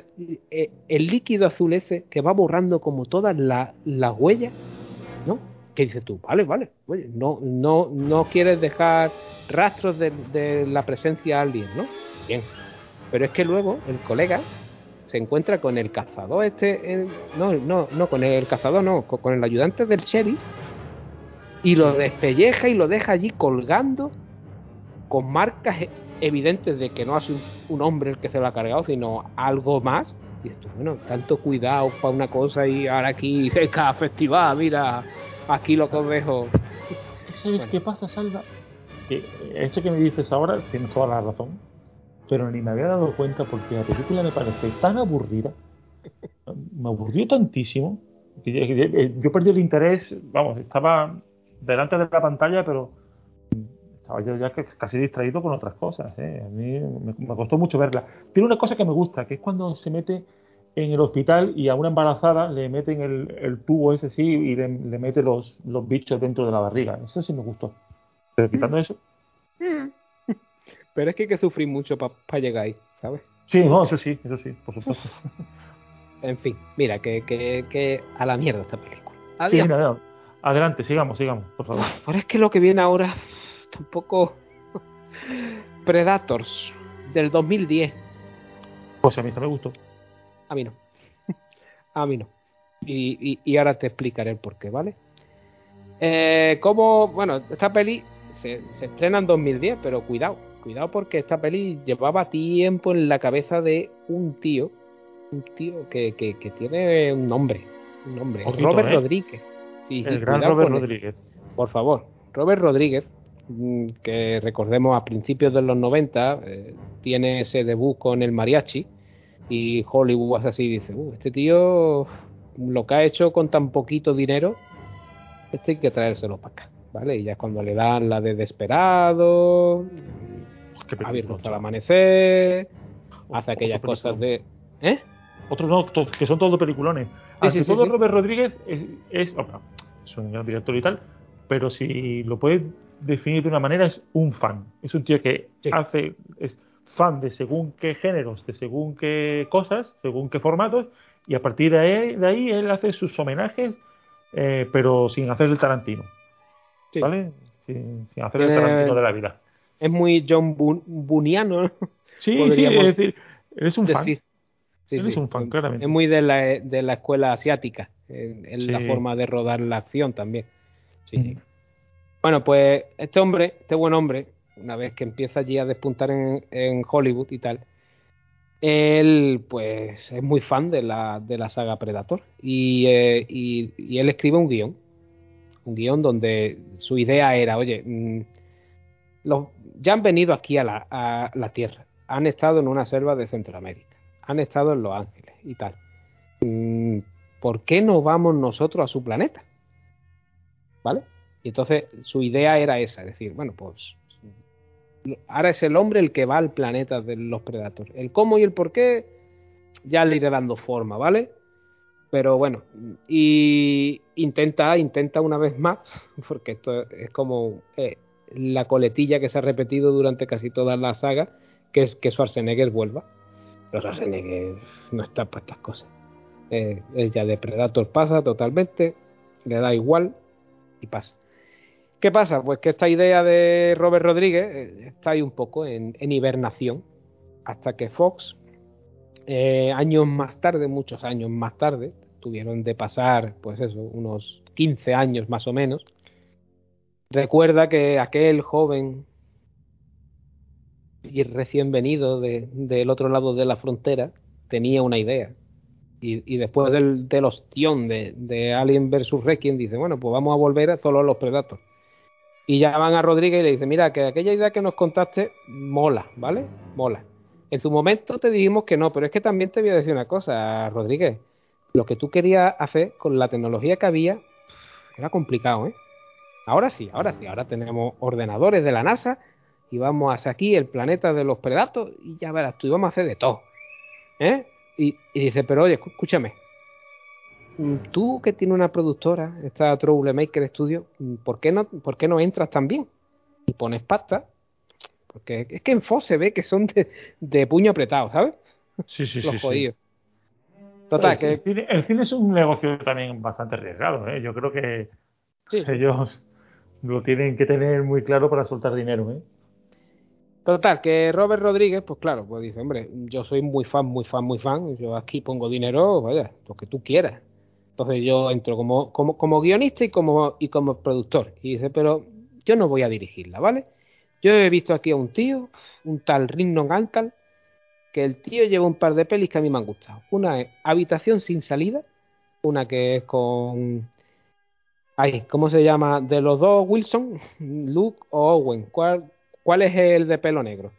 azul ese que va borrando como todas las huellas, ¿no? Que dices tú, vale, oye, no quieres dejar rastros de la presencia alien, ¿no? Bien, pero es que luego el colega se encuentra con el cazador este, con el ayudante del sheriff, y lo despelleja y lo deja allí colgando con marcas evidentes de que no ha sido un hombre el que se lo ha cargado, sino algo más. Y esto, bueno, tanto cuidado para una cosa y ahora aquí cerca festival, mira, aquí lo que os dejo. Es que sabes bueno. Qué pasa, Salva, que esto que me dices ahora tienes toda la razón, pero ni me había dado cuenta porque la película me parece tan aburrida, me aburrió tantísimo que yo perdí el interés, vamos, estaba delante de la pantalla pero estaba yo ya casi distraído con otras cosas, ¿eh? A mí me costó mucho verla. Tiene una cosa que me gusta, que es cuando se mete en el hospital y a una embarazada le meten el tubo ese sí y le mete los bichos dentro de la barriga. Eso sí me gustó. Pero quitando eso... Pero es que hay que sufrir mucho para llegar ahí, ¿sabes? Sí, no, eso sí, por supuesto. En fin, mira, que a la mierda esta película. Adiós. Sí, no. Adelante, sigamos, por favor. Pero es que lo que viene ahora... Tampoco. Predators del 2010. Pues a mí no me gustó. A mí no. Y ahora te explicaré el porqué, ¿vale? Esta peli se estrena en 2010, pero cuidado porque esta peli llevaba tiempo en la cabeza de un tío que tiene un nombre. Poquito, Robert Rodríguez. Sí, el gran Robert Rodríguez. Por favor, Robert Rodríguez, que recordemos a principios de los 90 tiene ese debut con el mariachi y Hollywood hace así, dice, este tío lo que ha hecho con tan poquito dinero, hay que traérselo para acá, ¿vale? Y ya es cuando le dan la de Desperado, Abierto hasta el amanecer, hace aquellas cosas de... ¿Eh? Otros no, que son todos peliculones. Así, Robert Rodríguez es un gran director y tal, pero si lo puedes definir de una manera, es un fan. Es un tío que es fan de según qué géneros, de según qué cosas, según qué formatos, y a partir de ahí él hace sus homenajes, pero sin hacer el Tarantino. Sí. ¿Vale? Sin hacer el Tarantino de la vida. Es muy John Buniano, ¿no? Sí, es decir, es un fan. Él es un fan, claramente. Es muy de la escuela asiática, en la forma de rodar la acción también. Sí. Bueno, pues este buen hombre, una vez que empieza allí a despuntar en Hollywood y tal, él pues es muy fan de la saga Predator y él escribe un guión donde su idea era, oye, ya han venido aquí a la Tierra, han estado en una selva de Centroamérica, han estado en Los Ángeles y tal, ¿por qué no vamos nosotros a su planeta? ¿Vale? Y entonces su idea era esa, es decir, bueno, pues ahora es el hombre el que va al planeta de los Predators. El cómo y el por qué ya le iré dando forma, ¿vale? Pero bueno, y intenta una vez más, porque esto es como la coletilla que se ha repetido durante casi toda la saga, que es que Schwarzenegger vuelva. Pero Schwarzenegger no está para estas cosas. Él ya de Predator pasa totalmente, le da igual y pasa. ¿Qué pasa? Pues que esta idea de Robert Rodríguez está ahí un poco en hibernación hasta que Fox, muchos años más tarde, tuvieron de pasar, pues eso, unos 15 años más o menos, recuerda que aquel joven y recién venido del otro lado de la frontera tenía una idea. Y después del ostión de Alien vs Requiem, dice, bueno, pues vamos a volver a solo a los Predators. Y llaman a Rodríguez y le dicen, mira, que aquella idea que nos contaste mola, ¿vale? Mola. En su momento te dijimos que no, pero es que también te voy a decir una cosa, Rodríguez. Lo que tú querías hacer con la tecnología que había era complicado, ¿eh? Ahora sí. Ahora tenemos ordenadores de la NASA y vamos hacia aquí, el planeta de los Predators, y ya verás tú, y vamos a hacer de todo, ¿eh? Y dice, pero oye, escúchame, tú que tienes una productora, esta Troublemaker Studio, ¿por qué no entras también? Y pones pasta, porque es que en Fox se ve que son de puño apretado, ¿sabes? Sí. Los jodidos. Sí. Total, pero que... El cine es un negocio también bastante arriesgado, ¿eh? Yo creo que ellos lo tienen que tener muy claro para soltar dinero, ¿eh? Total, que Robert Rodríguez, pues claro, pues dice, hombre, yo soy muy fan, yo aquí pongo dinero, vaya, lo que tú quieras. Entonces yo entro como guionista y como productor. Y dice, pero yo no voy a dirigirla, ¿vale? Yo he visto aquí a un tío, un tal Rignon Ankal, que el tío lleva un par de pelis que a mí me han gustado. Una es Habitación sin salida, una que es con... Ay, ¿cómo se llama? De los dos Wilson, Luke o Owen. ¿Cuál es el de pelo negro?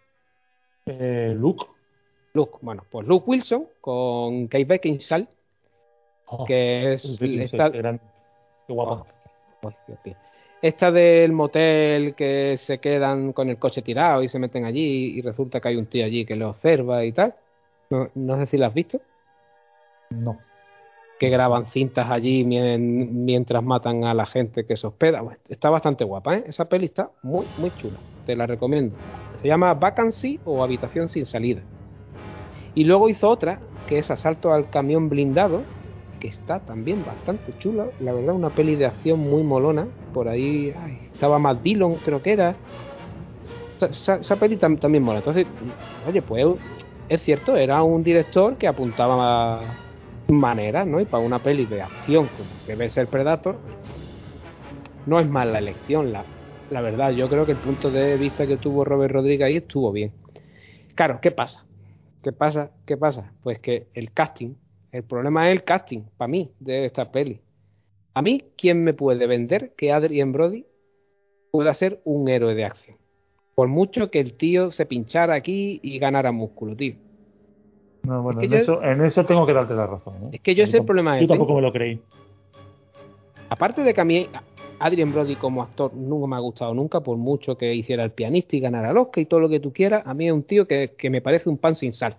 Luke. Luke, bueno, pues Luke Wilson con Kate Beckinsale, que es esta... Qué guapa. Esta del motel que se quedan con el coche tirado y se meten allí y resulta que hay un tío allí que lo observa y tal. No sé si la has visto. No. Que graban cintas allí mientras matan a la gente que se hospeda. Bueno, está bastante guapa, ¿eh? Esa peli está muy, muy chula. Te la recomiendo. Se llama Vacancy o Habitación sin salida. Y luego hizo otra, que es Asalto al camión blindado, que está también bastante chula, la verdad, una peli de acción muy molona. Por ahí estaba Matt Dillon, creo que era. Esa peli también mola. Entonces, oye, pues es cierto, era un director que apuntaba maneras, ¿no? Y para una peli de acción como debe ser Predator, no es mala elección. La verdad, yo creo que el punto de vista que tuvo Robert Rodríguez ahí estuvo bien. Claro, ¿qué pasa? Pues que el problema es el casting, para mí, de esta peli. A mí, ¿quién me puede vender que Adrien Brody pueda ser un héroe de acción? Por mucho que el tío se pinchara aquí y ganara músculo, tío. No, bueno, en eso tengo que darte la razón, ¿eh? Es que yo ese es el problema. Yo tampoco me lo creí. Aparte de que a mí Adrien Brody como actor nunca me ha gustado nunca, por mucho que hiciera el pianista y ganara el Oscar y todo lo que tú quieras, a mí es un tío que me parece un pan sin sal.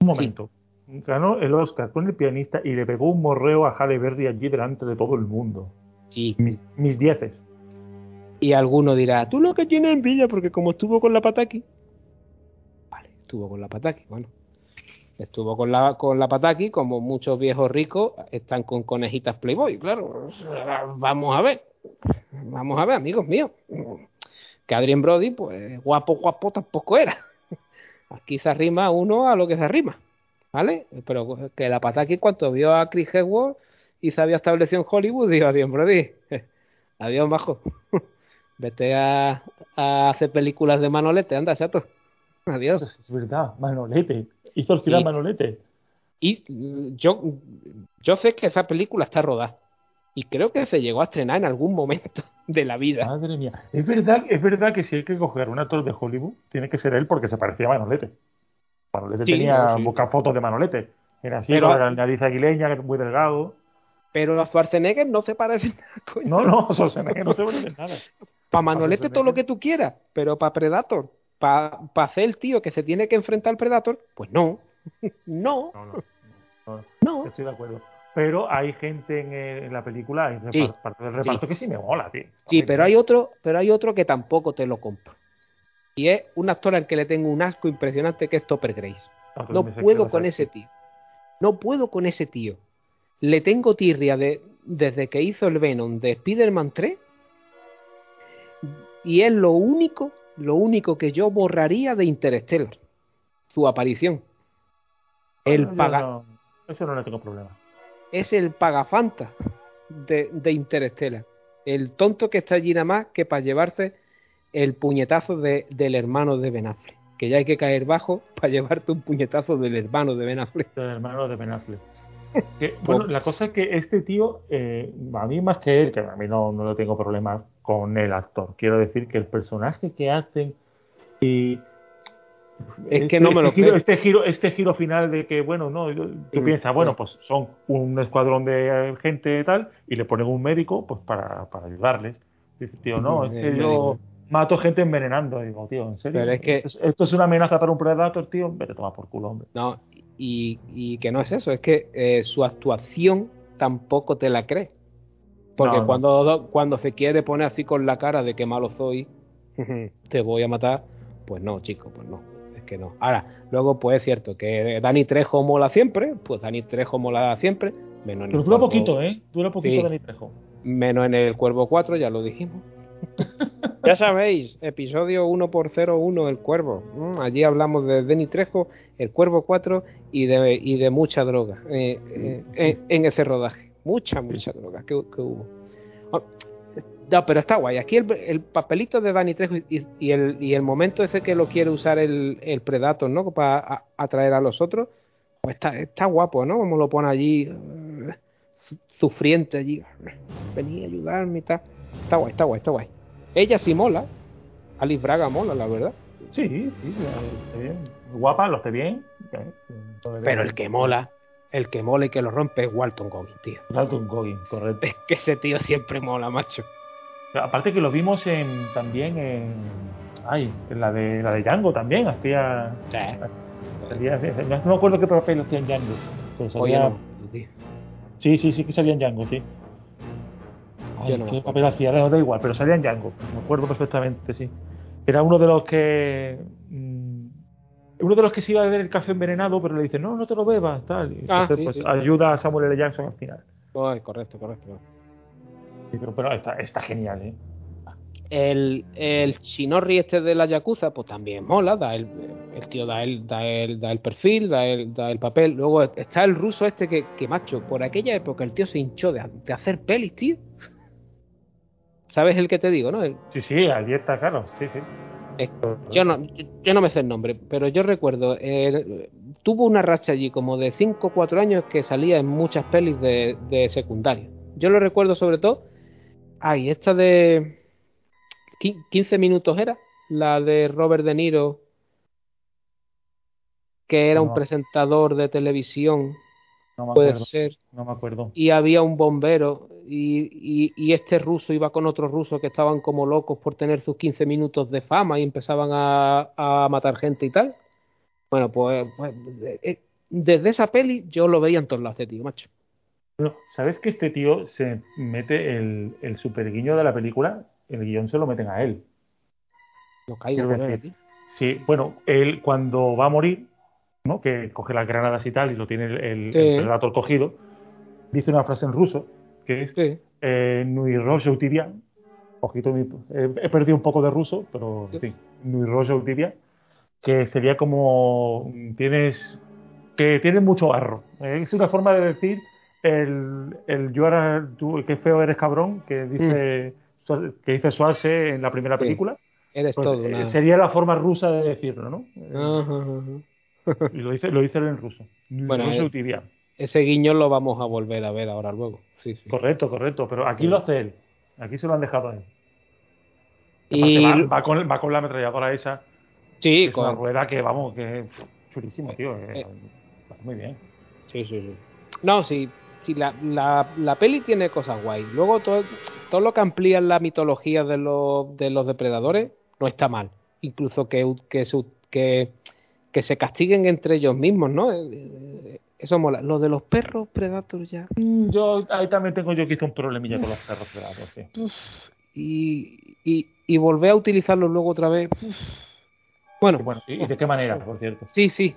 Un momento. Sí. Ganó el Oscar con El pianista y le pegó un morreo a Halle Berry allí delante de todo el mundo. Sí. Mis dieces. Y alguno dirá, tú lo que tienes envidia porque como estuvo con la Pataki. Vale, estuvo con la Pataki, bueno. Estuvo con la Pataki, como muchos viejos ricos están con conejitas Playboy, claro. Vamos a ver, amigos míos. Que Adrien Brody, pues guapo tampoco era. Aquí se arrima uno a lo que se arrima. ¿Vale? Pero que la Pataki, cuando vio a Chris Hemsworth y se había establecido en Hollywood, dijo, adiós, Brody. Adiós, majo. Vete a hacer películas de Manolete, anda, chato. Adiós. Es verdad, Manolete. Hizo el final Manolete. Y yo sé que esa película está rodada. Y creo que se llegó a estrenar en algún momento de la vida. Madre mía. Es verdad que si hay que coger un actor de Hollywood, tiene que ser él porque se parecía a Manolete. Manolete sí, tenía sí. Buscar fotos de Manolete. Era así, con la nariz aguileña, muy delgado. Pero a Schwarzenegger no se parece nada, coño. No, Schwarzenegger no se parece nada. Para Manolete todo lo que tú quieras, pero para Predator, para hacer el tío que se tiene que enfrentar al Predator, pues no. No. Estoy de acuerdo. Pero hay gente en la película, hay parte del reparto que sí me mola, tío. Sí, pero hay otro que tampoco te lo compro. Y es un actor al que le tengo un asco impresionante, que es Topher Grace. No puedo con ese tío. Le tengo tirria desde que hizo el Venom de Spider-Man 3. Y es lo único que yo borraría de Interstellar. Su aparición. Eso no le tengo problema. Es el pagafanta de Interstellar. El tonto que está allí nada más que para llevarse el puñetazo del hermano de Ben Affleck, que ya hay que caer bajo para llevarte un puñetazo del hermano de Ben Affleck. Bueno, la cosa es que este tío, a mí más que él, que a mí no lo tengo problemas con el actor, quiero decir que el personaje que hacen y es que no me lo creo. Este giro final de que, bueno, no, tú piensas, bueno, pues son un escuadrón de gente y tal, y le ponen un médico pues para ayudarles. Dice, tío, no, es que yo mato gente envenenando. Digo, tío, en serio. Pero es que esto es una amenaza para un Predator, tío. Vete a tomar por culo, hombre. No, y que no es eso. Es que su actuación tampoco te la crees. Porque cuando se quiere poner así con la cara de que malo soy, te voy a matar, pues no, chico, pues no. Es que no. Ahora, luego, pues es cierto que Danny Trejo mola siempre. Menos pero dura poquito, ¿eh? Dura poquito sí. Danny Trejo. Menos en el Cuervo 4, ya lo dijimos. Ya sabéis, episodio 1x01 El Cuervo. Allí hablamos de Danny Trejo, El Cuervo 4 y de mucha droga en ese rodaje. mucha droga que hubo. No, pero está guay. Aquí el papelito de Danny Trejo y el momento ese que lo quiere usar el Predator, ¿no? Para atraer a los otros, pues está guapo, ¿no? Como lo pone allí, sufriente allí. Vení a ayudarme y tal. Está guay. Ella sí mola. Alice Braga mola, la verdad. Sí, bien. Guapa, lo esté bien. Pero el que mola y que lo rompe es Walton Goggins, tío. Walton Goggins, correcto. Es que ese tío siempre mola, macho. Aparte que lo vimos en la de Django también, hacía... Sí. No me acuerdo qué papel hacía en Django. Pero salía... Oye, no. Sí, que salía en Django, sí. Ay, no qué papel hacía, no da igual, pero salía en Django. Me acuerdo perfectamente, sí. Era uno de los que se iba a beber el café envenenado, pero le dicen, no te lo bebas, tal. Y entonces, sí. Ayuda a Samuel L. Jackson al final. Ay, correcto. Sí, pero está genial, ¿eh? El Shinorri este de la Yakuza, pues también mola, el tío da el perfil, da el papel. Luego está el ruso este que macho, por aquella época el tío se hinchó de hacer pelis, tío. ¿Sabes el que te digo, no? Sí, allí está, claro, sí. Yo no me sé el nombre, pero yo recuerdo, tuvo una racha allí como de 5 o 4 años que salía en muchas pelis de secundaria. Yo lo recuerdo sobre todo, esta de 15 minutos era, la de Robert De Niro, que era un presentador de televisión. No me acuerdo. Y había un bombero y este ruso iba con otro ruso que estaban como locos por tener sus 15 minutos de fama y empezaban a matar gente y tal. Bueno, pues desde esa peli yo lo veía en todos lados, tío, macho. Bueno, ¿sabes que este tío se mete el super guiño de la película? El guión se lo meten a él. Lo caigo con él. Sí, bueno, él cuando va a morir, ¿no? Que coge las granadas y tal y lo tiene el Predator cogido, dice una frase en ruso que es Nui Rojo Tibia. Ojito, he perdido un poco de ruso, pero en fin, Nui Rojo Tibia, que sería como tienes mucho arro. Es una forma de decir el yo ahora tú qué feo eres, cabrón, que dice Schwarzenegger en la primera película. Eres pues, todo una... sería la forma rusa de decirlo, ¿no? Ajá. Y lo dice en ruso. Bueno, ruso tibia. Ese guiño lo vamos a volver a ver ahora luego. Sí. Correcto. Pero aquí lo hace él. Aquí se lo han dejado a él. Y... Va con la ametralladora esa. Sí, es una rueda que, vamos, que es chulísimo, tío. Muy bien. Sí. No, sí la peli tiene cosas guay. Luego todo lo que amplía la mitología de los depredadores no está mal. Incluso que se castiguen entre ellos mismos, ¿no? Eso mola. Lo de los perros Predator ya. Yo ahí también tengo yo quizá un problemilla con los perros Predator, sí. Y volver a utilizarlos luego otra vez. Bueno. ¿Y de qué manera, por cierto? Sí.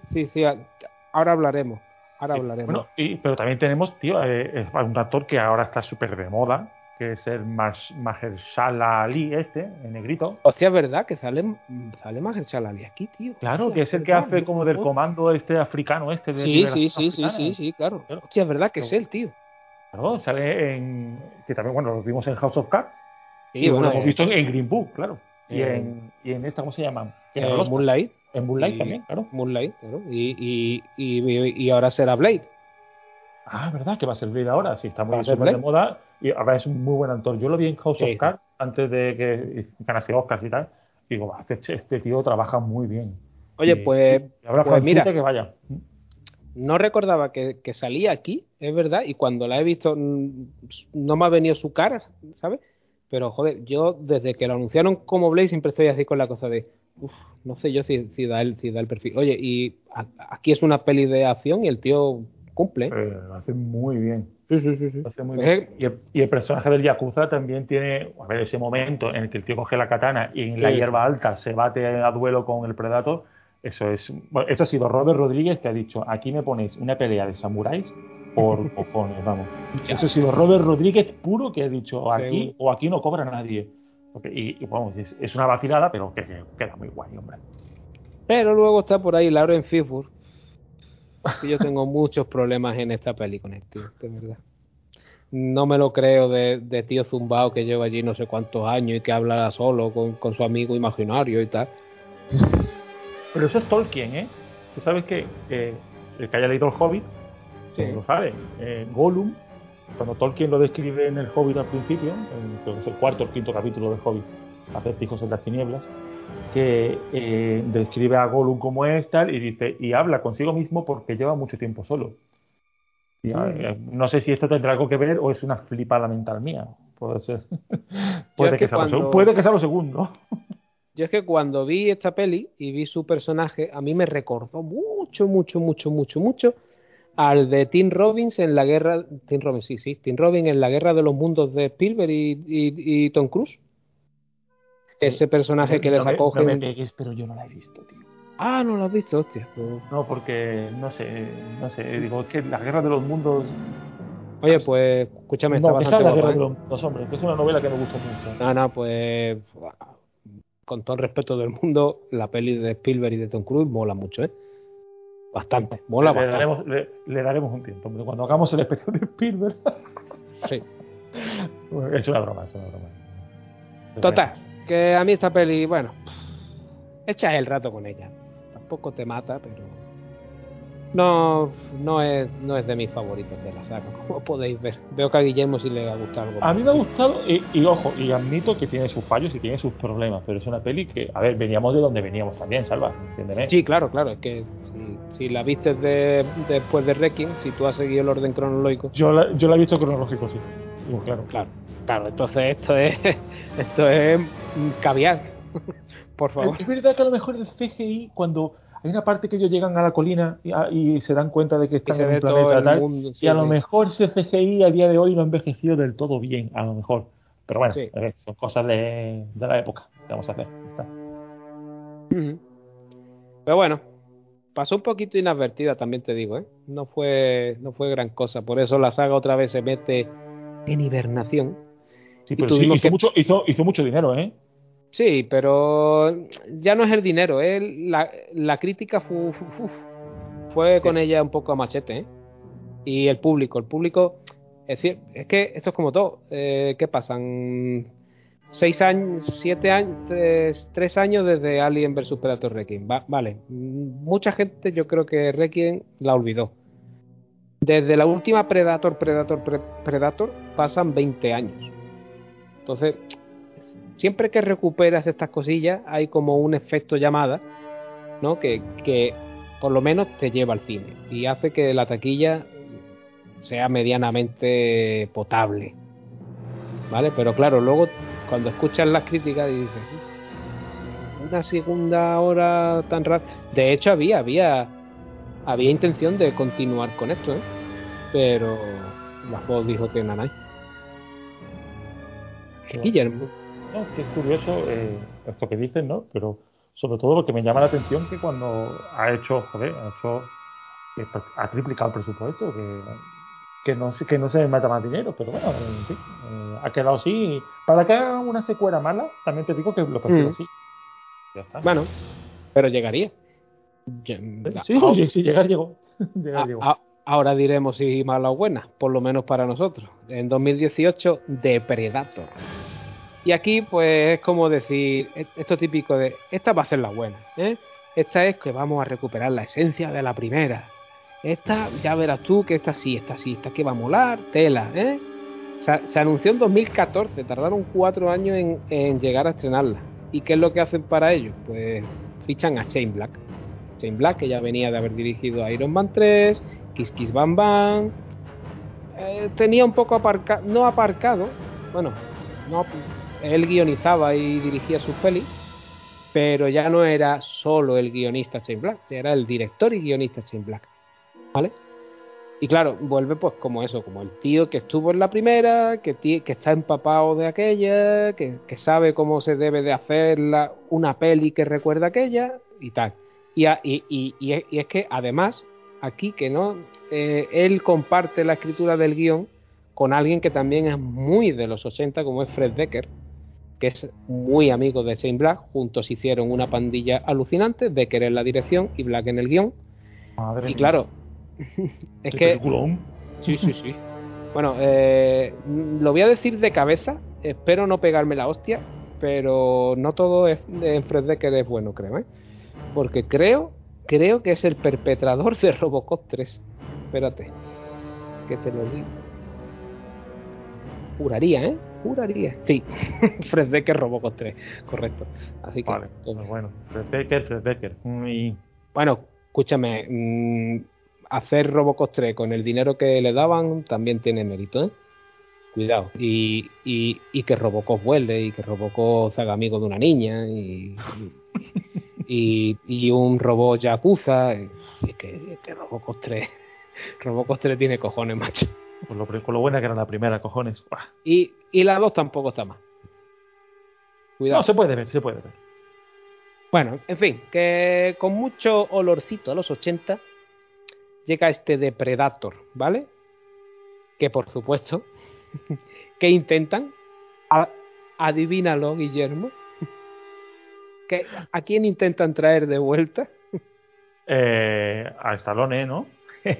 Ahora hablaremos. Bueno, pero también tenemos, tío, un actor que ahora está súper de moda, que es el Mahershala Ali, en negrito. Hostia, es verdad que sale Mahershala Ali aquí, tío. Claro, hostia, que es el que hace como del comando africano . Sí, claro. Hostia, es verdad que es él, tío. Claro, sale en... Que también, bueno, lo vimos en House of Cards. Sí, y bueno, lo hemos visto en Green Book, claro. Y en esta, ¿cómo se llama? En Moonlight. En Moonlight también, claro. Moonlight, claro. Y ahora será Blade. Ah, ¿verdad? Que va a ser Blade ahora. Sí, está muy súper de moda. Y ahora es un muy buen actor. Yo lo vi en House of Cards antes de que ganase Oscars y tal. Y digo, este tío trabaja muy bien. Oye, pues mira, que vaya. No recordaba que salía aquí, es verdad. Y cuando la he visto, no me ha venido su cara, ¿sabes? Pero, joder, yo desde que lo anunciaron como Blade siempre estoy así con la cosa de... no sé yo si da el perfil. Oye, y aquí es una peli de acción y el tío cumple. Lo hace muy bien. Sí. Lo hace muy bien. Y el personaje del Yakuza también tiene, a ver, ese momento en el que el tío coge la katana y en la hierba alta se bate a duelo con el Predator. Eso ha sido Robert Rodríguez que ha dicho, aquí me ponéis una pelea de samuráis por cojones, vamos. Ya. Eso ha sido Robert Rodríguez puro que ha dicho, aquí no cobra nadie. Y vamos, es una vacilada, pero que queda muy guay, hombre. Pero luego está por ahí Lauren Fishburne. Yo tengo muchos problemas en esta peli con este, de verdad. no me lo creo de tío zumbao que lleva allí no sé cuántos años y que habla solo con su amigo imaginario y tal. Pero eso es Tolkien, ¿eh? Tú sabes que el que haya leído El Hobbit, sí, lo sabe. Gollum, cuando Tolkien lo describe en El Hobbit al principio, creo que es el cuarto o el quinto capítulo del Hobbit, Acertijos en las Tinieblas, que describe a Gollum como es, tal, y dice, y habla consigo mismo porque lleva mucho tiempo solo. Y, no sé si esto tendrá algo que ver o es una flipada mental mía. Puede ser. Puede que sea lo segundo. Yo es que cuando vi esta peli y vi su personaje, a mí me recordó mucho al de Tim Robbins en la guerra... Tim Robbins en la guerra de los mundos de Spielberg y Tom Cruise. Ese personaje que les acoge... No me pegues, pero yo no la he visto, tío. Ah, no la has visto, hostia. Pero... No, porque no sé, digo, es que la guerra de los mundos... Oye, pues, escúchame, está bastante guapa, ¿eh? Los hombres, que es una novela que me gusta mucho. Pues... con todo el respeto del mundo, la peli de Spielberg y de Tom Cruise mola mucho, ¿eh? Bastante, mola bastante. Le daremos un tiempo, pero cuando hagamos el especial de Spielberg... Sí. Es una broma. Total, que a mí esta peli, bueno... Echas el rato con ella. Tampoco te mata, pero... No es de mis favoritos de la saga, como podéis ver. Veo que a Guillermo sí le ha gustado algo. A mí me ha gustado, y ojo, y admito que tiene sus fallos y tiene sus problemas, pero es una peli que, a ver, veníamos de donde veníamos también, Salva, ¿entiendes? Sí, claro, es que si la viste después de Requiem, si tú has seguido el orden cronológico... Yo la he visto cronológico, sí. Digo, claro, entonces esto es caviar, por favor. Es verdad que a lo mejor el CGI cuando... Hay una parte que ellos llegan a la colina y se dan cuenta de que están en un planeta tal, mundo, sí, y a lo mejor ese CGI a día de hoy no ha envejecido del todo bien, a lo mejor. Pero bueno, sí, son cosas de la época que vamos a hacer. Está. Uh-huh. Pero bueno, pasó un poquito inadvertida, también te digo, ¿eh? No fue gran cosa. Por eso la saga otra vez se mete en hibernación. Sí, pero sí, hizo mucho dinero, ¿eh? Sí, pero ya no es el dinero, la crítica fue con ella un poco a machete, ¿eh? Y el público, es decir, es que esto es como todo, ¿qué pasan? 6 años, 7 años, 3 años desde Alien vs Predator Requiem, vale, mucha gente yo creo que Requiem la olvidó. Desde la última Predator pasan 20 años, entonces... Siempre que recuperas estas cosillas hay como un efecto llamada, ¿no? Que por lo menos te lleva al cine y hace que la taquilla sea medianamente potable, ¿vale? Pero claro, luego cuando escuchas las críticas y dices una segunda hora tan rara. De hecho había intención de continuar con esto, ¿eh? Pero la Fox dijo que nanay. Guillermo. No, que es curioso esto que dicen, ¿no? Pero sobre todo lo que me llama la atención que cuando ha triplicado el presupuesto, que no se mata más dinero, pero bueno, en fin, ha quedado así. Para que haga una secuela mala, también te digo que lo prefiero así. Ya está. Bueno, pero llegaría. Sí, llegó. Ahora diremos si mala o buena, por lo menos para nosotros. En 2018, The Predator. Y aquí, pues, es como decir, esto típico de, esta va a ser la buena, ¿eh? Esta es que vamos a recuperar la esencia de la primera. Esta, ya verás tú que esta sí, esta que va a molar, tela, ¿eh? Se anunció en 2014, tardaron 4 años en llegar a estrenarla. ¿Y qué es lo que hacen para ello? Pues fichan a Shane Black. Shane Black, que ya venía de haber dirigido a Iron Man 3, Kiss Kiss Bang Bang... tenía un poco aparcado. Él guionizaba y dirigía sus pelis, pero ya no era solo el guionista Shane Black, era el director y guionista Shane Black, ¿vale? Y claro, vuelve pues como el tío que estuvo en la primera, que está empapado de aquella, que sabe cómo se debe de hacer una peli que recuerda aquella y tal. Y es que además, aquí que no, él comparte la escritura del guión con alguien que también es muy de los 80, como es Fred Decker, que es muy amigo de Shane Black. Juntos hicieron una pandilla alucinante, Decker en la dirección y Black en el guión. Madre mía. Claro, es que... ¿Qué peliculón? Sí. Bueno, lo voy a decir de cabeza, espero no pegarme la hostia, pero no todo es en Fred Decker es bueno, creo, ¿eh? Porque creo que es el perpetrador de Robocop 3. Espérate, que te lo digo. Juraría, ¿eh? Juraría. Sí, Fred Decker, Robocop 3, correcto. Así que... Vale, bueno, Fred Decker. Y... Bueno, escúchame, hacer Robocop 3 con el dinero que le daban también tiene mérito, ¿eh? Cuidado. Y que Robocop vuelve, y que Robocop se haga amigo de una niña, y un robot yakuza. Y que Robocop 3... Robocop 3 tiene cojones, macho. Con lo buena que era la primera, cojones. Y la 2 tampoco está mal. Cuidado. No, se puede ver. Bueno, en fin, que con mucho olorcito a los 80 llega este de Predator, ¿vale? Que por supuesto, que intentan, adivínalo, Guillermo, que ¿a quién intentan traer de vuelta? A Stallone, ¿no?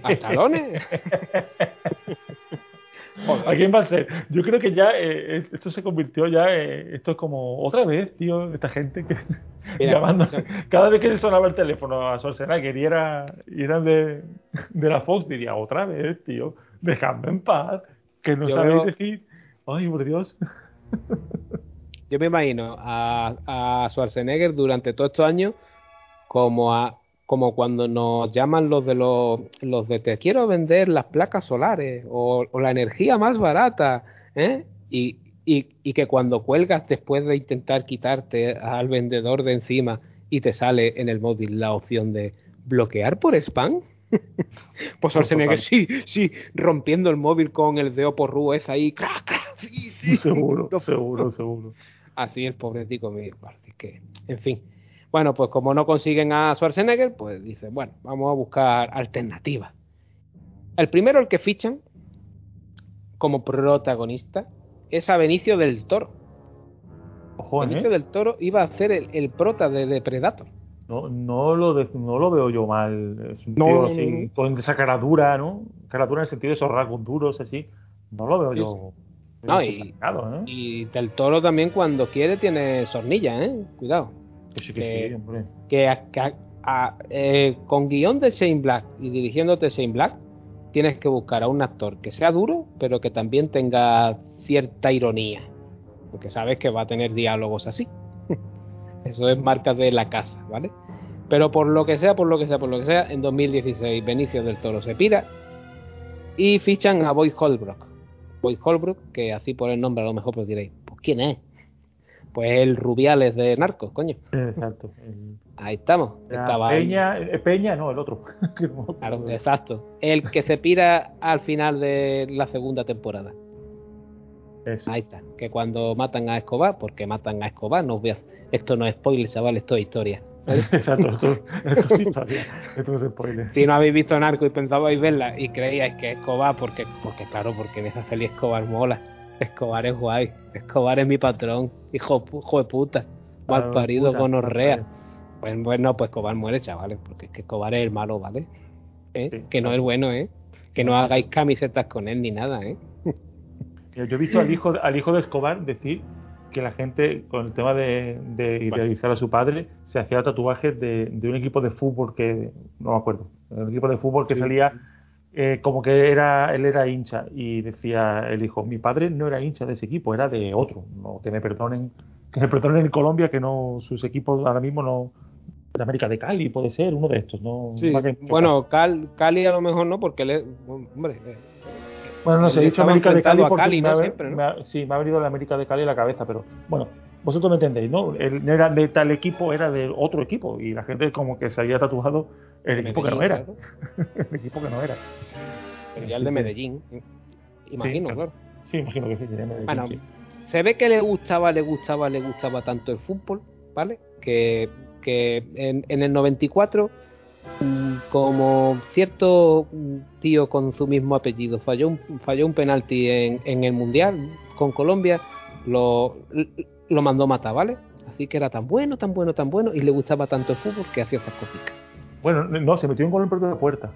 ¿A Stallone? ¿A quién va a ser? Yo creo que ya esto se convirtió ya... esto es como otra vez, tío, esta gente que... Mira, llamando. Cada vez que sonaba el teléfono a Schwarzenegger y eran de la Fox, diría, otra vez, tío, dejadme en paz, que no sabéis decir... ¡Ay, por Dios! Yo me imagino a Schwarzenegger durante todos estos años como cuando nos llaman los de te quiero vender las placas solares o la energía más barata, ¿eh? Y que cuando cuelgas después de intentar quitarte al vendedor de encima y te sale en el móvil la opción de bloquear por spam, pues Schwarzenegger sí, rompiendo el móvil con el dedo porrú es ahí, ¡crac, crac! Sí, seguro. Así el pobre tico mío, así que, en fin. Bueno, pues como no consiguen a Schwarzenegger, pues dicen, bueno, vamos a buscar alternativas. El primero, el que fichan como protagonista, es a Benicio del Toro. Ojo, ¿eh? Benicio del Toro iba a ser el prota de Predator. No lo veo yo mal. Es un tío así, con esa cara dura, ¿no? Cara dura en el sentido de esos rasgos duros, así. No lo veo yo. No, y del Toro también cuando quiere tiene sornilla, ¿eh? Cuidado. Que sí, hombre. Que con guión de Shane Black y dirigiéndote Shane Black, tienes que buscar a un actor que sea duro, pero que también tenga cierta ironía, porque sabes que va a tener diálogos así. Eso es marca de la casa, ¿vale? Pero por lo que sea, en 2016 Benicio del Toro se pira y fichan a Boyd Holbrook. Boyd Holbrook, que así por el nombre a lo mejor pues diréis, pues ¿quién es? Pues el Rubiales de Narcos, coño. Exacto. Ahí estamos. Peña, no, el otro. Claro, exacto. El que se pira al final de la segunda temporada. Eso. Ahí está. Que cuando matan a Escobar, porque matan a Escobar, no os voy a... Esto no es spoiler, chaval, esto es historia. ¿Vale? Exacto, esto es historia. Esto no es spoiler. Si no habéis visto Narcos y pensabais verla y creíais que Escobar, porque claro, porque en esa serie Escobar mola. Escobar es guay, Escobar es mi patrón, hijo de puta, mal parido, gonorrea. Pues Escobar muere, chavales, porque es que Escobar es el malo, ¿vale? Sí, que no es bueno, ¿eh? Que no hagáis camisetas con él ni nada, ¿eh? Yo he visto al hijo de Escobar decir que la gente, con el tema de idealizar a su padre, se hacía tatuajes de un equipo de fútbol que, no me acuerdo, un equipo de fútbol que salía... como que él era hincha y decía el hijo, mi padre no era hincha de ese equipo, era de otro, no, que me perdonen en Colombia, que no, sus equipos ahora mismo no, de América, de Cali puede ser uno de estos, no, sí. Bueno, Cali a lo mejor no, porque bueno, no sé, he dicho América de Cali porque Cali, ¿no? Siempre, ¿no? Me ha venido la América de Cali a la cabeza, pero bueno, vosotros me entendéis, ¿no? Él no era de tal equipo, era de otro equipo. Y la gente como que se había tatuado el equipo que no era. El equipo que no era. Pero ya el de Medellín. Imagino, sí, claro. Sí, imagino que sí. Medellín, bueno, sí. Se ve que le gustaba tanto el fútbol, ¿vale? Que en el 94, como cierto tío con su mismo apellido falló un penalti en el Mundial con Colombia, lo mandó matar, ¿vale? Así que era tan bueno y le gustaba tanto el fútbol que hacía esas cositas. Bueno, no, se metió un gol en propia puerta.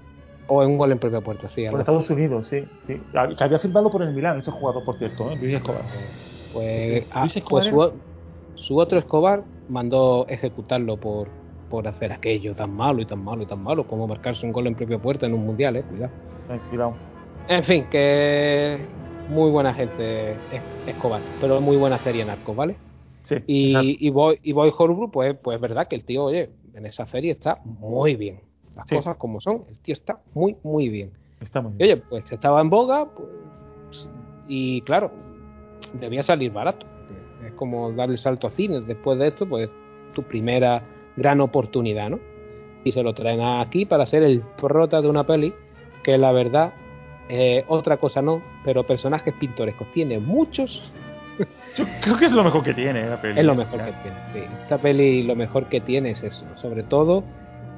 O en un gol en propia puerta, sí. Por Estados Unidos, sí, sí. Que había firmado por el Milán, ese jugador, por cierto, Luis Escobar. Pues su otro Escobar mandó ejecutarlo por hacer aquello tan malo como marcarse un gol en propia puerta en un mundial, cuidado. En fin, que muy buena gente Escobar, pero muy buena serie Narcos, ¿vale? Sí. Y Boy Horror, pues es verdad que el tío, oye, en esa serie está muy bien. Las cosas como son, el tío está muy bien. Está muy bien. Y oye, pues estaba en boga, pues, y claro, debía salir barato. Es como dar el salto a cines después de esto, pues tu primera gran oportunidad, ¿no? Y se lo traen aquí para ser el prota de una peli que la verdad, otra cosa no, pero personajes pintorescos. Tiene muchos. Yo creo que es lo mejor que tiene la peli. Es lo mejor que tiene, sí. Esta peli lo mejor que tiene es eso. Sobre todo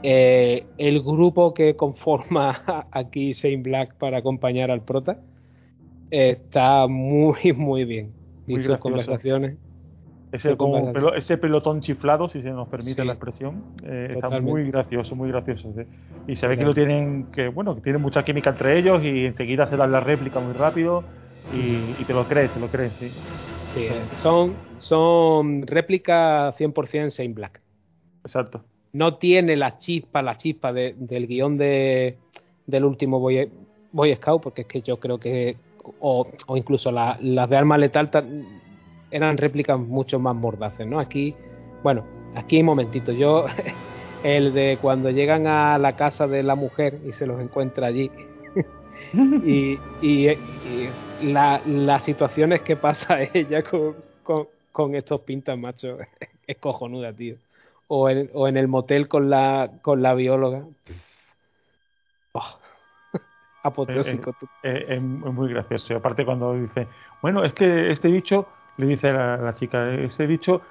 el grupo que conforma aquí Shane Black para acompañar al prota está muy bien. Y muy sus gracioso. Conversaciones. Ese pelotón chiflado, si se nos permite la expresión, está muy gracioso. ¿Sí? Y se ve que lo tienen, que tienen mucha química entre ellos y enseguida se dan la réplica muy rápido y te lo crees, sí. Sí, son réplica 100% Shane Black. Exacto. No tiene la chispa del guión del último Boy Scout, porque es que yo creo que o incluso las de Arma Letal eran réplicas mucho más mordaces, ¿no? Aquí hay momentitos. Yo, el de cuando llegan a la casa de la mujer y se los encuentra allí y las situaciones que pasa ella con estos pintas, macho, es cojonuda, tío. O en el motel con la bióloga. Oh. Apoteósico. Es muy gracioso. Y aparte cuando dice, bueno, es que este bicho, le dice la chica, ese bicho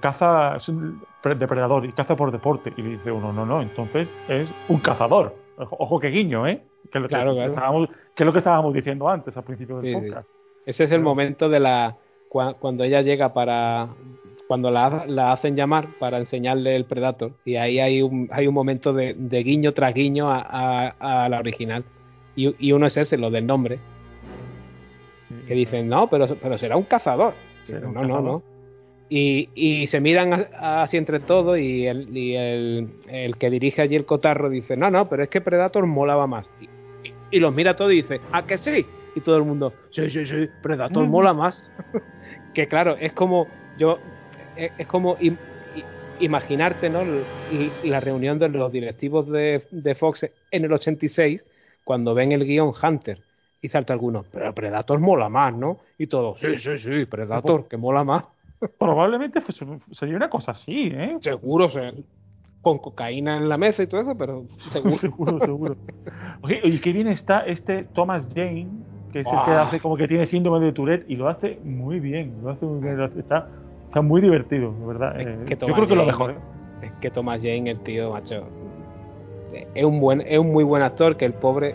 caza, es un depredador y caza por deporte. Y le dice uno, no, entonces es un cazador. Ojo que guiño, ¿eh? Que es lo que estábamos diciendo antes, al principio del podcast. Sí. Ese es el momento de cuando ella llega cuando la hacen llamar para enseñarle el Predator. Y ahí hay un momento de guiño tras guiño a la original. Y uno es ese, lo del nombre. Que dicen, no, pero será un cazador. No. Y se miran así entre todos y el que dirige allí el cotarro dice, no, pero es que Predator molaba más. Y los mira todos y dice, ¿a que sí? Y todo el mundo, sí, Predator mola más. Que claro, es como imaginarte, ¿no? La reunión de los directivos de Fox en el 86, cuando ven el guión Hunter. Y salta algunos, pero Predator mola más, ¿no? Y todos, sí, Predator, que mola más. Probablemente sería una cosa así, ¿eh? Seguro, con cocaína en la mesa y todo eso, pero seguro. seguro. Oye, y qué bien está este Thomas Jane, que es el que hace como que tiene síndrome de Tourette, y lo hace muy bien. Está muy divertido, de verdad. Yo creo que lo mejor. Es que Thomas Jane, el tío, macho, es un muy buen actor, que el pobre...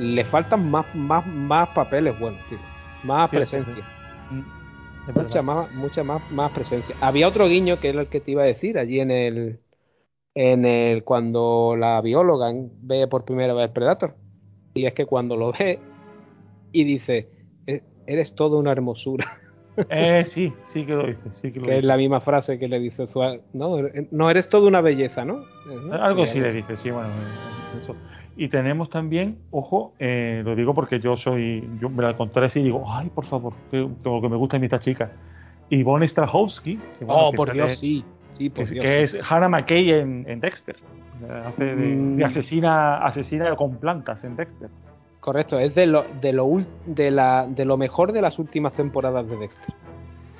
le faltan más papeles buenos, tío. Más presencia. Sí. Mucha más presencia. Había otro guiño que era el que te iba a decir allí en el cuando la bióloga ve por primera vez Predator. Y es que cuando lo ve y dice, eres toda una hermosura. Sí que lo dice. Que es la misma frase que le dice no, eres toda una belleza, ¿no? Algo sí le dice, sí, bueno. Eso. Y tenemos también, ojo, lo digo porque yo me la encontré así y digo, ay, por favor, como que me gusta a mí esta chica. Yvonne Strahovski, es Hannah McKay en Dexter, hace de asesina con plantas en Dexter. Correcto, es de lo mejor de las últimas temporadas de Dexter.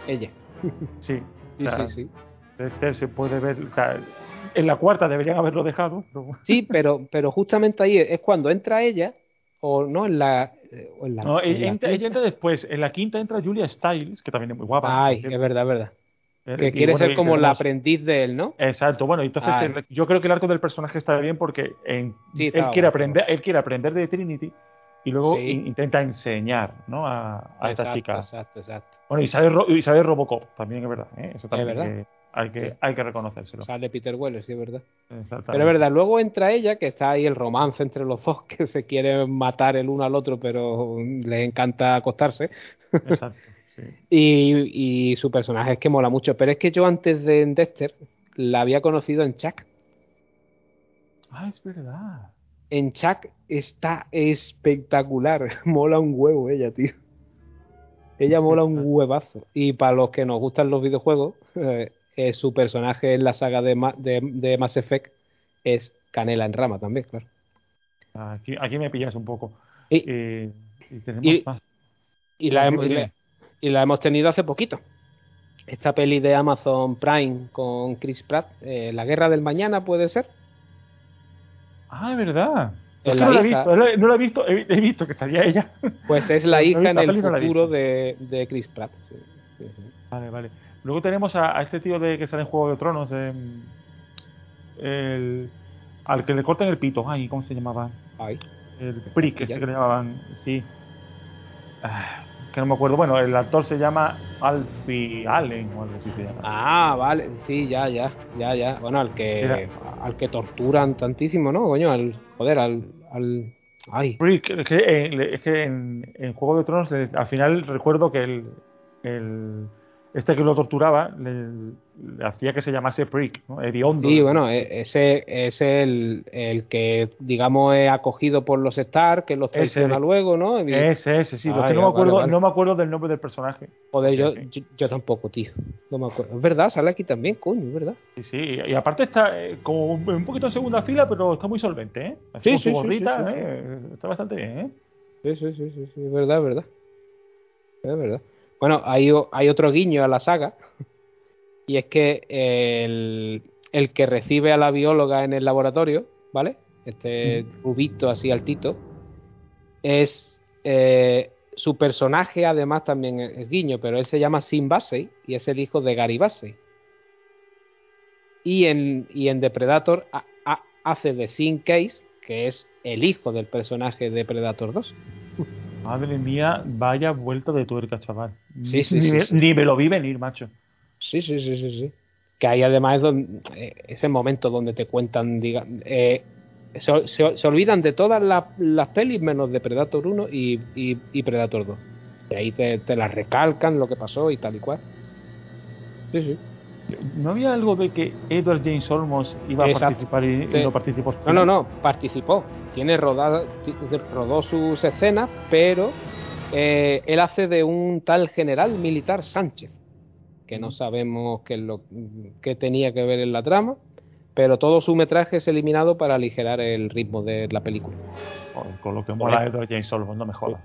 Ella. Sí. Dexter se puede ver. O sea, en la cuarta deberían haberlo dejado. Pero... Sí, pero justamente ahí es cuando entra ella, o no, ella entra después. En la quinta entra Julia Stiles, que también es muy guapa. Ay, es verdad. Que quiere ser como la aprendiz de él, ¿no? Exacto. Bueno, entonces yo creo que el arco del personaje está bien porque él quiere aprender de Trinity y luego intenta enseñar, ¿no? a esta chica. Exacto. Bueno, y sabe Robocop, también es verdad. Eso también es verdad. Hay que reconocérselo. Sale Peter Weller, sí, es verdad. Pero es verdad, luego entra ella, que está ahí el romance entre los dos, que se quieren matar el uno al otro, pero les encanta acostarse. Exacto. Sí. Y su personaje es que mola mucho. Pero es que yo antes de Dexter la había conocido en Chuck. Ah, es verdad. En Chuck está espectacular. Mola un huevo ella, tío. Ella mola un huevazo. Y para los que nos gustan los videojuegos, su personaje en la saga de Mass Effect es Canela en Rama también, claro. Aquí me pillas un poco. Y tenemos más. Y la hemos tenido hace poquito. Esta peli de Amazon Prime con Chris Pratt, La Guerra del Mañana, ¿puede ser? Ah, es verdad. Es que no la he visto, he visto que salía ella. Pues es la hija en el futuro de Chris Pratt. Sí, sí, sí. Vale. Luego tenemos a este tío que sale en Juego de Tronos, al que le cortan el pito. Ay, ¿cómo se llamaba? Ay. El Prick, este que le llamaban, sí. Que no me acuerdo, bueno, el actor se llama Alfie Allen o algo así se llama. Ah, vale, sí, ya. Bueno, al que torturan tantísimo, ¿no? Coño, al Brick, es que en Juego de Tronos al final recuerdo que el este que lo torturaba le hacía que se llamase Brick, ¿no? Hediondo. Sí, bueno, ese es el que, digamos, es acogido por los Stark, que los traiciona luego, ¿no? Ese, sí. Lo que no me acuerdo del nombre del personaje. Joder, yo tampoco, tío. No me acuerdo. Es verdad, sale aquí también, coño, es verdad. Sí. Y aparte está como un poquito en segunda fila, pero está muy solvente, ¿eh? Así sí, con su gorrita, sí. Está bastante bien, ¿eh? Sí. Es verdad. Bueno, hay otro guiño a la saga, y es que el que recibe a la bióloga en el laboratorio, ¿vale? Este rubito así altito, es su personaje, además también es guiño, pero él se llama Sim Basey y es el hijo de Gary Busey. Y en The Predator hace de Sim Case, que es el hijo del personaje de Predator 2. Madre mía, vaya vuelta de tuerca, chaval. Sí. Ni me lo vi venir, macho. Sí. Que ahí además es ese momento donde te cuentan, digan, se olvidan de todas las pelis menos de Predator 1 y Predator 2. Y ahí te las recalcan lo que pasó y tal y cual. Sí. ¿No había algo de que Edward James Olmos iba a participar y no participó? No, participó. Rodó sus escenas, pero él hace de un tal general militar Sánchez, que no sabemos qué tenía que ver en la trama, pero todo su metraje es eliminado para aligerar el ritmo de la película. Con lo que mola Edward James Olmos, no me jodas.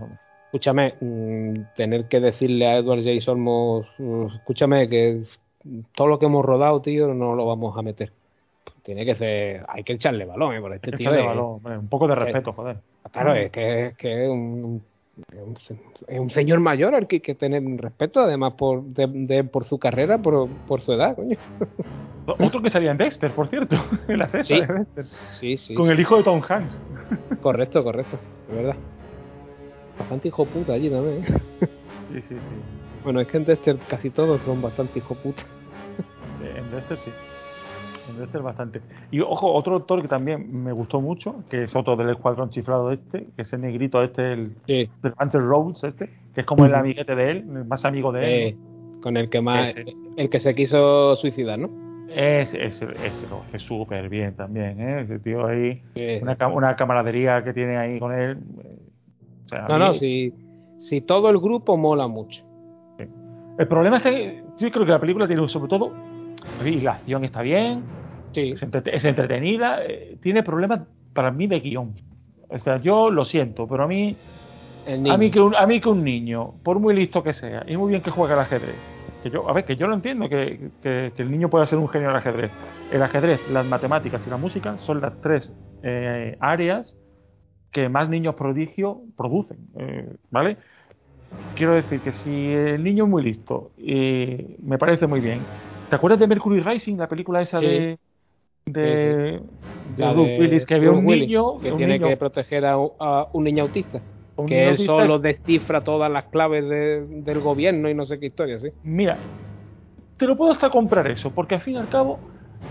Escúchame, tener que decirle a Edward James Olmos, escúchame que todo lo que hemos rodado, tío, no lo vamos a meter. Hay que echarle balón, por este tío. Un poco de respeto, joder. Claro, es que es un señor mayor al que hay que tener respeto, además por su carrera, por su edad, coño. Otro que salía en Dexter, por cierto, en la sexta de Dexter. Sí. Con el hijo de Tom Hanks. Correcto, de verdad. Bastante hijo puta allí también. Sí. Bueno, es que en Dexter casi todos son bastante hijo puta. Sí, en Dexter sí. Bastante. Y ojo, otro actor que también me gustó mucho, que es otro del escuadrón chiflado que es el negrito del Hunter Rhodes que es como el amiguete de él, el más amigo de él. Con el que más, el que se quiso suicidar, ¿no? Ese lo hace súper bien también, ese tío ahí, una camaradería que tiene ahí con él. O sea, si todo el grupo mola mucho. Sí. El problema es que yo creo que la película tiene sobre todo, y la acción está bien. Sí. Es entretenida, tiene problemas para mí de guión. O sea, yo lo siento, pero a mí que un niño, por muy listo que sea y muy bien que juegue al ajedrez, que yo lo entiendo, que el niño pueda ser un genio al ajedrez. El ajedrez, las matemáticas y la música son las tres áreas que más niños prodigio producen, ¿vale? Quiero decir que si el niño es muy listo, me parece muy bien. ¿Te acuerdas de Mercury Rising, la película esa de Bruce Willis, que había un niño que tiene que proteger a un niño autista, que él solo descifra todas las claves del gobierno y no sé qué historia, sí? Mira, te lo puedo hasta comprar eso, porque al fin y al cabo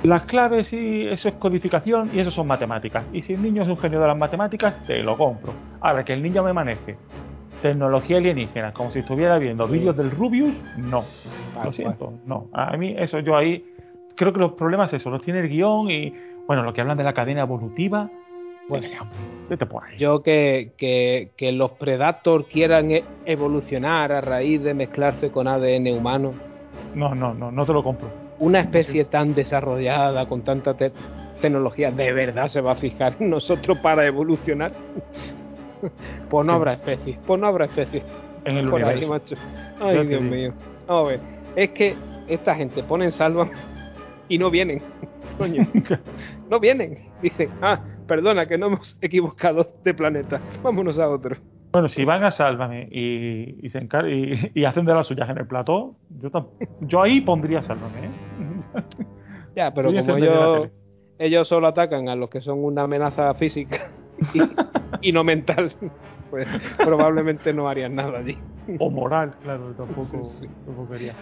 las claves y eso es codificación y eso son matemáticas, y si el niño es un genio de las matemáticas, te lo compro. Ahora, que el niño me maneje tecnología alienígena como si estuviera viendo vídeos del Rubius, no, lo siento, no, a mí eso, yo ahí creo que los problemas eso los tiene el guión. Y bueno, lo que hablan de la cadena evolutiva, bueno, vete por ahí. Yo que los Predators quieran evolucionar a raíz de mezclarse con ADN humano, no te lo compro. Una especie tan desarrollada, con tanta tecnología, ¿de verdad se va a fijar en nosotros para evolucionar? Pues no habrá especie, en el por universo. Ahí, macho. Ay, Dios mío. Vamos a ver, es que esta gente pone en salva y no vienen. Coño. No vienen. Dicen, perdona, que nos hemos equivocado de planeta. Vámonos a otro. Bueno, si van a Sálvame y se y hacen de las suyas en el plató, yo ahí pondría Sálvame, ¿eh? Ya, pero como ellos solo atacan a los que son una amenaza física y no mental, pues probablemente no harían nada allí. O moral, claro, tampoco, sí. Tampoco haría.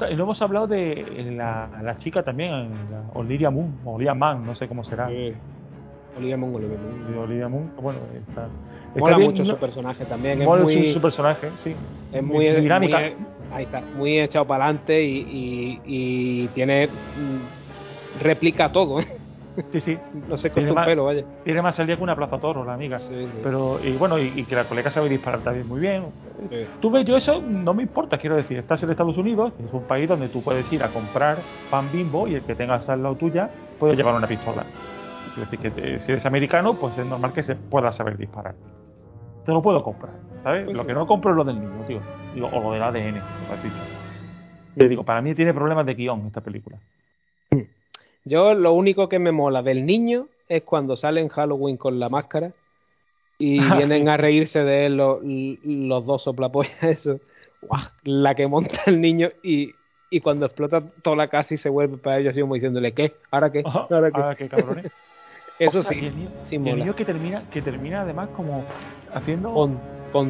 No hemos hablado de la chica también, Olivia Munn, no sé cómo será. Olivia Munn, bueno, mola bien, mucho su personaje también. Es muy su personaje, sí. Es muy dinámica. Ahí está, muy echado para adelante y tiene. Replica todo, ¿eh? Sí. No se corta un pelo, vaya. Tiene más salida que una plaza toro, la amiga. Sí. Pero, y bueno, y que la colega sabe disparar también muy bien. Sí. Tú ves, yo eso no me importa, quiero decir. Estás en Estados Unidos, es un país donde tú puedes ir a comprar pan Bimbo y el que tengas al lado tuya puede llevar una pistola. Es decir, que si eres americano, pues es normal que se pueda saber disparar. Te lo puedo comprar, ¿sabes? Lo que no compro es lo del niño, tío. Digo, o lo del ADN, lo has dicho. Yo digo, para mí tiene problemas de guión esta película. Yo lo único que me mola del niño es cuando sale en Halloween con la máscara y vienen a reírse de él los dos soplapollas, eso. ¡Guau! La que monta el niño y cuando explota toda la casa y se vuelve para ellos, yo diciéndole, ¿qué? ¿Ahora qué? ¿Ahora qué, cabrones? Eso sí, el niño que termina además como haciendo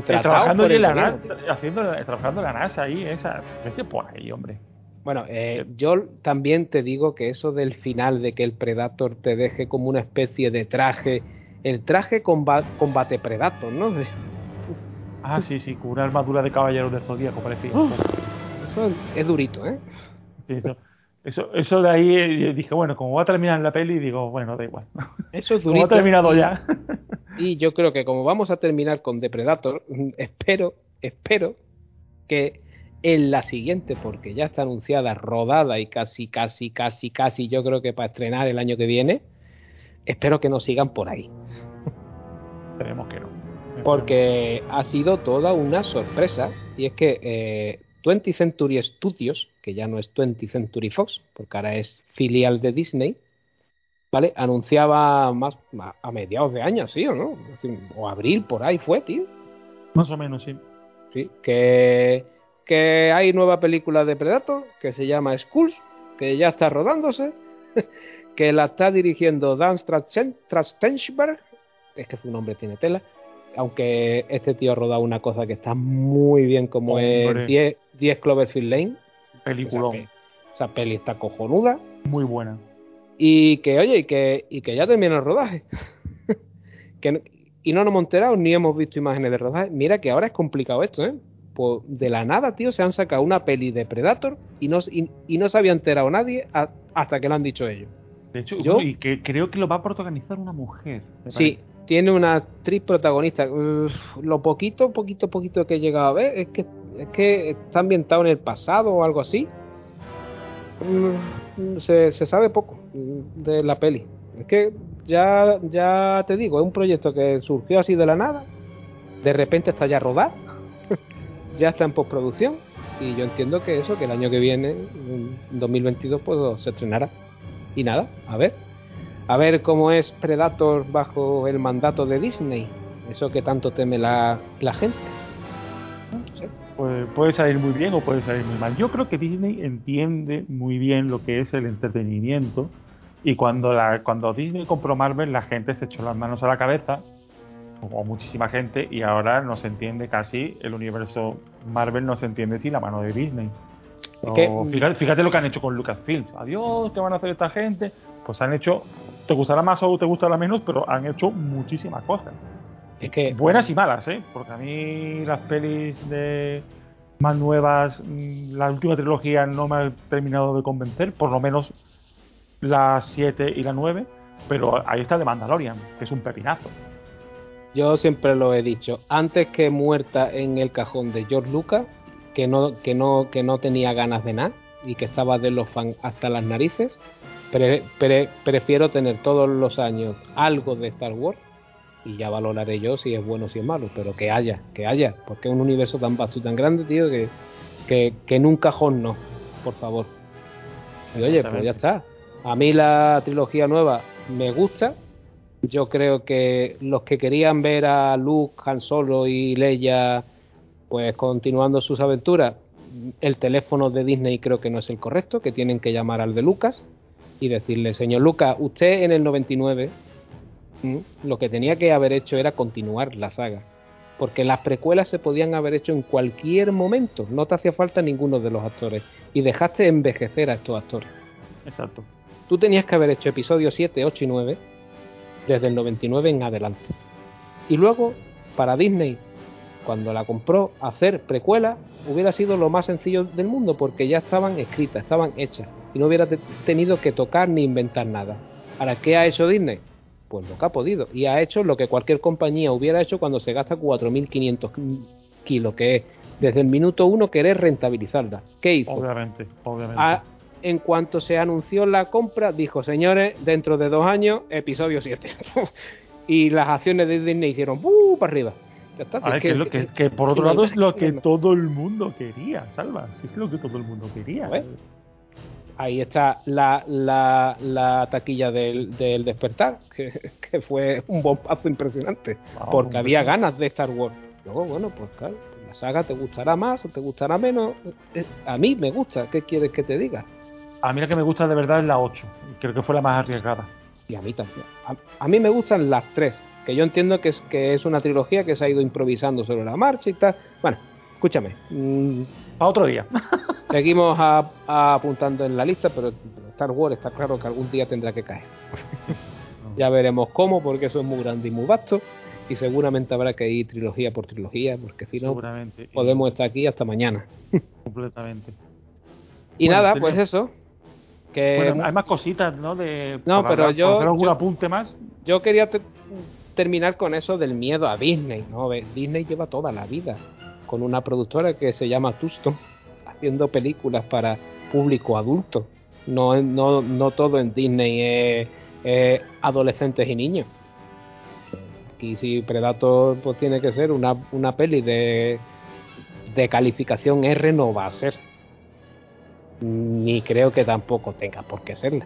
trabajando en la NASA ahí, esa especie por ahí, hombre. Bueno, yo también te digo que eso del final de que el Predator te deje como una especie de traje, el traje combate Predator, ¿no? Sí, con una armadura de caballeros del Zodíaco parecía. Eso es durito, ¿eh? Sí, Eso de ahí dije, bueno, como va a terminar la peli, digo, bueno, da igual. Eso es durito. Como ha terminado ya. Y yo creo que como vamos a terminar con The Predator, espero que en la siguiente, porque ya está anunciada, rodada y casi, yo creo que para estrenar el año que viene, espero que no sigan por ahí. Esperemos que no. Porque ha sido toda una sorpresa, y es que 20th Century Studios, que ya no es 20th Century Fox, porque ahora es filial de Disney, ¿vale? Anunciaba más a mediados de año, ¿sí o no? O abril, por ahí fue, tío. Más o menos, sí. Sí, que hay nueva película de Predator, que se llama Skulls, que ya está rodándose, que la está dirigiendo Dan Trachtenberg, es que su nombre tiene tela, aunque este tío ha rodado una cosa que está muy bien, como es 10 Cloverfield Lane. Peliculón. Esa peli está cojonuda. Muy buena. Y que, oye, y que ya terminó el rodaje. Y no nos hemos enterado ni hemos visto imágenes de rodaje. Mira que ahora es complicado esto, ¿eh? Pues de la nada, tío, se han sacado una peli de Predator y no se había enterado nadie hasta que lo han dicho ellos. De hecho, y que creo que lo va a protagonizar una mujer. Sí. Tiene una actriz protagonista. Lo poquito que he llegado a ver es que está ambientado en el pasado o algo así. Se sabe poco de la peli. Es que ya te digo, es un proyecto que surgió así de la nada. De repente está ya rodada. Ya está en postproducción. Y yo entiendo que eso, que el año que viene, en 2022, pues se estrenará. Y nada, a ver cómo es Predator bajo el mandato de Disney, eso que tanto teme la gente. No sé. Pues puede salir muy bien o puede salir muy mal. Yo creo que Disney entiende muy bien lo que es el entretenimiento, y cuando Disney compró Marvel, la gente se echó las manos a la cabeza, como muchísima gente, y ahora no se entiende casi el universo Marvel, no se entiende sin la mano de Disney. Fíjate lo que han hecho con Lucasfilm. Adiós, ¿qué van a hacer esta gente? Pues han hecho, te gustará más o te gustará menos, pero han hecho muchísimas cosas. Es que buenas y malas, ¿eh? Porque a mí las pelis de más nuevas, la última trilogía no me ha terminado de convencer, por lo menos las 7 y las 9, pero ahí está The Mandalorian, que es un pepinazo. Yo siempre lo he dicho, antes que muerta en el cajón de George Lucas, que no tenía ganas de nada y que estaba de los fans hasta las narices, prefiero tener todos los años algo de Star Wars y ya valoraré yo si es bueno o si es malo, pero que haya, porque es un universo tan vasto y tan grande, tío, que en un cajón no, por favor. Y oye, pues ya está. A mí la trilogía nueva me gusta. Yo creo que los que querían ver a Luke, Han Solo y Leia pues continuando sus aventuras, el teléfono de Disney creo que no es el correcto, que tienen que llamar al de Lucas y decirle: señor Lucas, usted en el 99 lo que tenía que haber hecho era continuar la saga, porque las precuelas se podían haber hecho en cualquier momento, no te hacía falta ninguno de los actores y dejaste envejecer a estos actores. Exacto. Tú tenías que haber hecho episodios 7, 8 y 9 desde el 99 en adelante. Y luego, para Disney, cuando la compró, hacer precuela hubiera sido lo más sencillo del mundo, porque ya estaban escritas, estaban hechas, y no hubiera tenido que tocar ni inventar nada. ¿Ahora qué ha hecho Disney? Pues lo que ha podido, y ha hecho lo que cualquier compañía hubiera hecho cuando se gasta 4.500 kilos, que es desde el minuto uno querer rentabilizarla. ¿Qué hizo? Obviamente. En cuanto se anunció la compra, dijo: señores, dentro de 2 años, episodio 7. Y las acciones de Disney hicieron para arriba. Ya está. Ver, que por otro lado es lo que todo el mundo quería, Salva. Sí, es lo que todo el mundo quería. ¿Ves? Ahí está la taquilla del Despertar, que fue un bombazo impresionante, porque había ganas de Star Wars. Luego, bueno, pues claro, la saga te gustará más o te gustará menos. A mí me gusta, ¿qué quieres que te diga? A mí la que me gusta de verdad es la 8, creo que fue la más arriesgada. Y a mí también. A mí me gustan las 3, que yo entiendo que es una trilogía que se ha ido improvisando sobre la marcha y tal. Bueno, escúchame. A otro día. Seguimos apuntando en la lista, pero Star Wars está claro que algún día tendrá que caer. Ya veremos cómo, porque eso es muy grande y muy vasto, y seguramente habrá que ir trilogía por trilogía, porque si no podemos estar aquí hasta mañana. Completamente. Y bueno, nada, pues eso. Bueno, hay más cositas, ¿no? Pero algún apunte más. Yo quería terminar con eso del miedo a Disney, ¿no? Disney lleva toda la vida con una productora que se llama Touchstone haciendo películas para público adulto. No todo en Disney es adolescentes y niños. Y si Predator, pues tiene que ser una peli de calificación R, no va a ser. Ni creo que tampoco tenga por qué serla,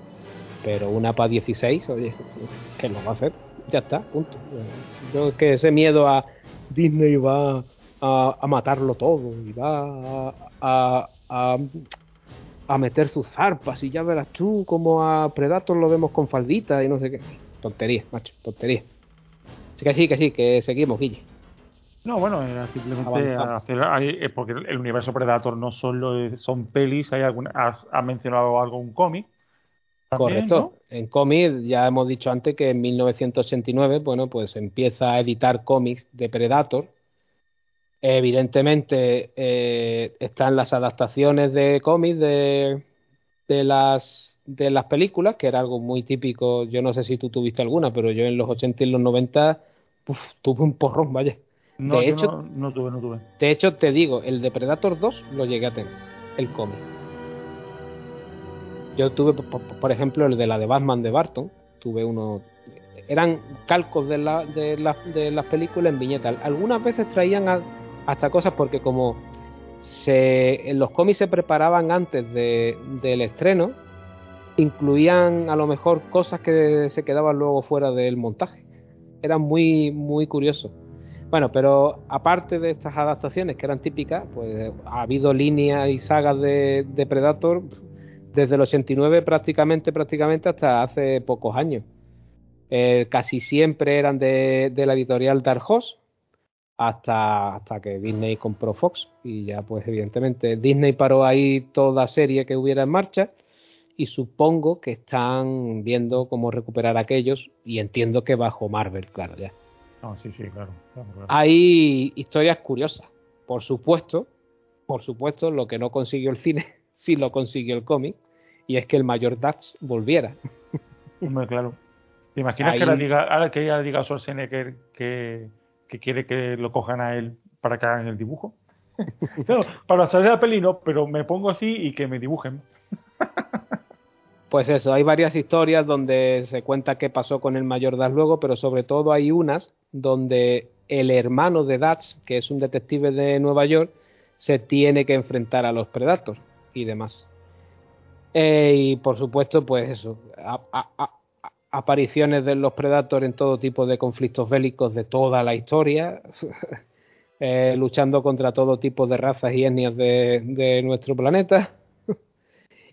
pero una para 16, oye, que lo va a hacer, ya está, punto. Yo que ese miedo a Disney va a matarlo todo y va a meter sus zarpas y ya verás tú como a Predator lo vemos con faldita y no sé qué, tontería, macho, tontería. Que sí, que seguimos, Guille. No, bueno, simplemente hacer, porque el universo Predator no solo son pelis, has mencionado algo, un cómic. Correcto, ¿no? En cómic ya hemos dicho antes que en 1989, bueno, pues empieza a editar cómics de Predator. Evidentemente están las adaptaciones de cómics de las películas, que era algo muy típico. Yo no sé si tú tuviste alguna, pero yo en los 80 y los 90 tuve un porrón, vaya. No, de hecho, no tuve. De hecho, te digo, el de Predator 2 lo llegué a tener, el cómic. Yo tuve, por ejemplo, el de la de Batman de Burton, tuve uno. Eran calcos de las películas en viñetas. Algunas veces traían hasta cosas, porque como los cómics se preparaban antes del estreno, incluían a lo mejor cosas que se quedaban luego fuera del montaje. Era muy, muy curioso. Bueno, pero aparte de estas adaptaciones que eran típicas, pues ha habido líneas y sagas de Predator desde el 89 prácticamente hasta hace pocos años. Casi siempre eran de la editorial Dark Horse, hasta que Disney compró Fox, y ya pues evidentemente Disney paró ahí toda serie que hubiera en marcha, y supongo que están viendo cómo recuperar aquellos, y entiendo que bajo Marvel, claro, ya. Ah, sí, claro. Hay historias curiosas, por supuesto, lo que no consiguió el cine, sí lo consiguió el cómic, y es que el mayor Dax volviera. Hombre, claro. ¿Te imaginas ahí... que ella diga a Schwarzenegger que quiere que lo cojan a él para que hagan el dibujo? Claro, para salir a peli no, pero me pongo así y que me dibujen. Pues eso, hay varias historias donde se cuenta qué pasó con el mayor Dax luego, pero sobre todo hay unas donde el hermano de Dax, que es un detective de Nueva York, se tiene que enfrentar a los Predators y demás. Y por supuesto, pues eso, apariciones de los Predators en todo tipo de conflictos bélicos de toda la historia, luchando contra todo tipo de razas y etnias de nuestro planeta.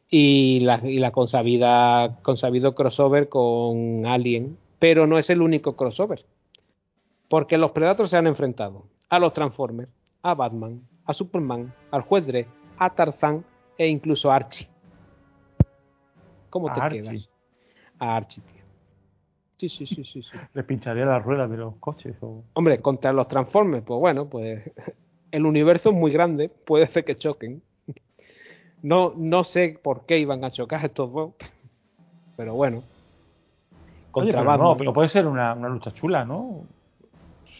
Y la consabido crossover con Alien, pero no es el único crossover, porque los Predators se han enfrentado a los Transformers, a Batman, a Superman, al Juez Dredd, a Tarzán e incluso a Archie. ¿Cómo te quedas? A Archie, tío. Sí. Le pincharía las ruedas de los coches. O... Hombre, contra los Transformers, pues bueno, pues el universo es muy grande, puede ser que choquen. No sé por qué iban a chocar estos dos, pero bueno. Contra Batman. No, pero puede ser una lucha chula, ¿no?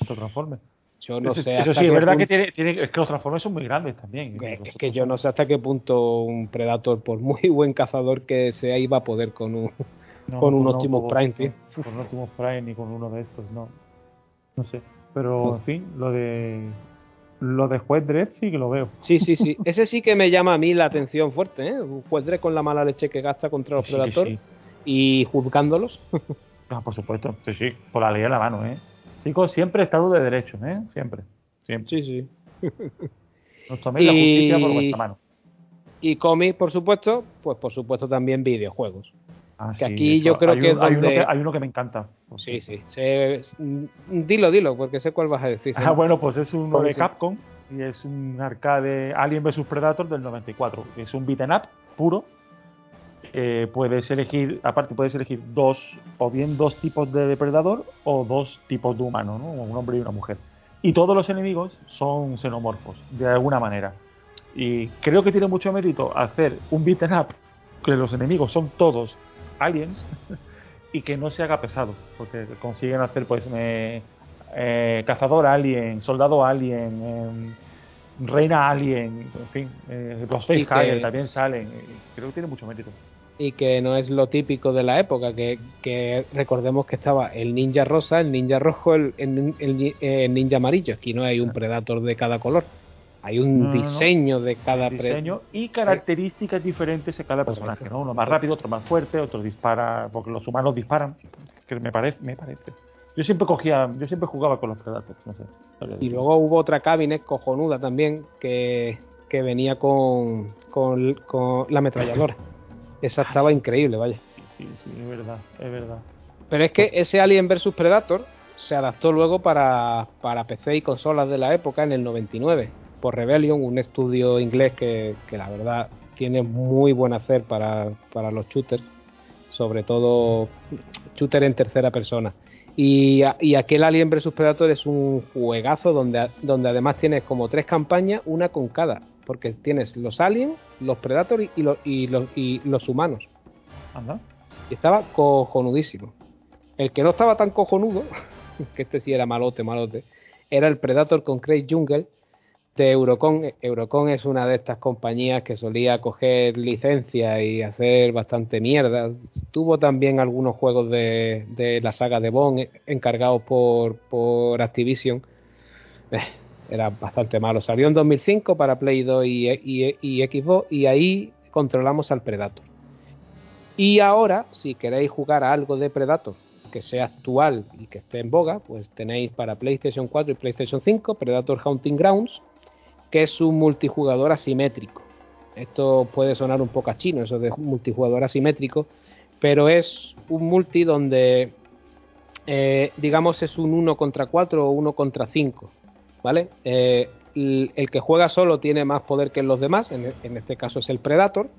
Los Transformers. Yo no sé. Eso sí, es verdad que es que los Transformers son muy grandes también. Es que yo no sé hasta qué punto un Predator, por muy buen cazador que sea, iba a poder con un Optimus Prime, tío. Con un Optimus Prime ni con uno de estos, no. No sé. Pero, en fin, lo de Juez Dredd sí que lo veo. Sí. Ese sí que me llama a mí la atención fuerte, ¿eh? Juez Dredd con la mala leche que gasta contra los Predators y juzgándolos. Ah, por supuesto. Sí. Por la ley de la mano, ¿eh? Chicos, siempre Estado de Derecho, ¿eh? Siempre. Sí. Nos toméis la justicia por vuestra mano. Y cómics, por supuesto también videojuegos. Ah, que sí, aquí yo creo que es donde... Hay uno que me encanta. Sí. Dilo, porque sé cuál vas a decir. Ah, bueno, pues es uno de Capcom y es un arcade Alien vs Predator del 94. Es un beat'em up puro. Puedes elegir o bien dos tipos de depredador o dos tipos de humano, ¿no? Un hombre y una mujer. Y todos los enemigos son xenomorfos, de alguna manera. Y creo que tiene mucho mérito hacer un beat'em up que los enemigos son todos aliens y que no se haga pesado, porque consiguen hacer pues cazador alien, soldado alien, reina alien, en fin, los facehugger también salen. Creo que tiene mucho mérito. Y que no es lo típico de la época, que recordemos que estaba el ninja rosa, el ninja rojo, el ninja amarillo. Aquí no hay un Predator de cada color. Hay un diseño de cada diseño y características diferentes de cada personaje, ¿no? Uno más rápido, otro más fuerte, otro dispara, porque los humanos disparan, que me parece. Yo siempre jugaba con los Predators, no sé. Y luego hubo otra cabinet cojonuda también que venía con la ametralladora. Esa estaba increíble, vaya. Sí, es verdad. Pero es que ese Alien vs Predator se adaptó luego para PC y consolas de la época en el 99. Por Rebellion, un estudio inglés que la verdad tiene muy buen hacer para los shooters, sobre todo shooter en tercera persona, y aquel Alien vs Predator es un juegazo donde además tienes como tres campañas, una con cada, porque tienes los aliens, los Predators y los humanos. Anda. Y estaba cojonudísimo. El que no estaba tan cojonudo, que este sí era malote, era el Predator con Craig Jungle de Eurocon. Eurocon es una de estas compañías que solía coger licencias y hacer bastante mierda. Tuvo también algunos juegos de la saga de Bond encargados por Activision. Era bastante malo. Salió en 2005 para Play 2 y Xbox, y ahí controlamos al Predator. Y ahora, si queréis jugar a algo de Predator que sea actual y que esté en boga, pues tenéis para PlayStation 4 y PlayStation 5 Predator Hunting Grounds, que es un multijugador asimétrico. Esto puede sonar un poco a chino, eso de multijugador asimétrico, pero es un multi donde, digamos, es un 1 contra 4 o 1 contra 5. ¿vale? El que juega solo tiene más poder que los demás, en este caso es el Predator,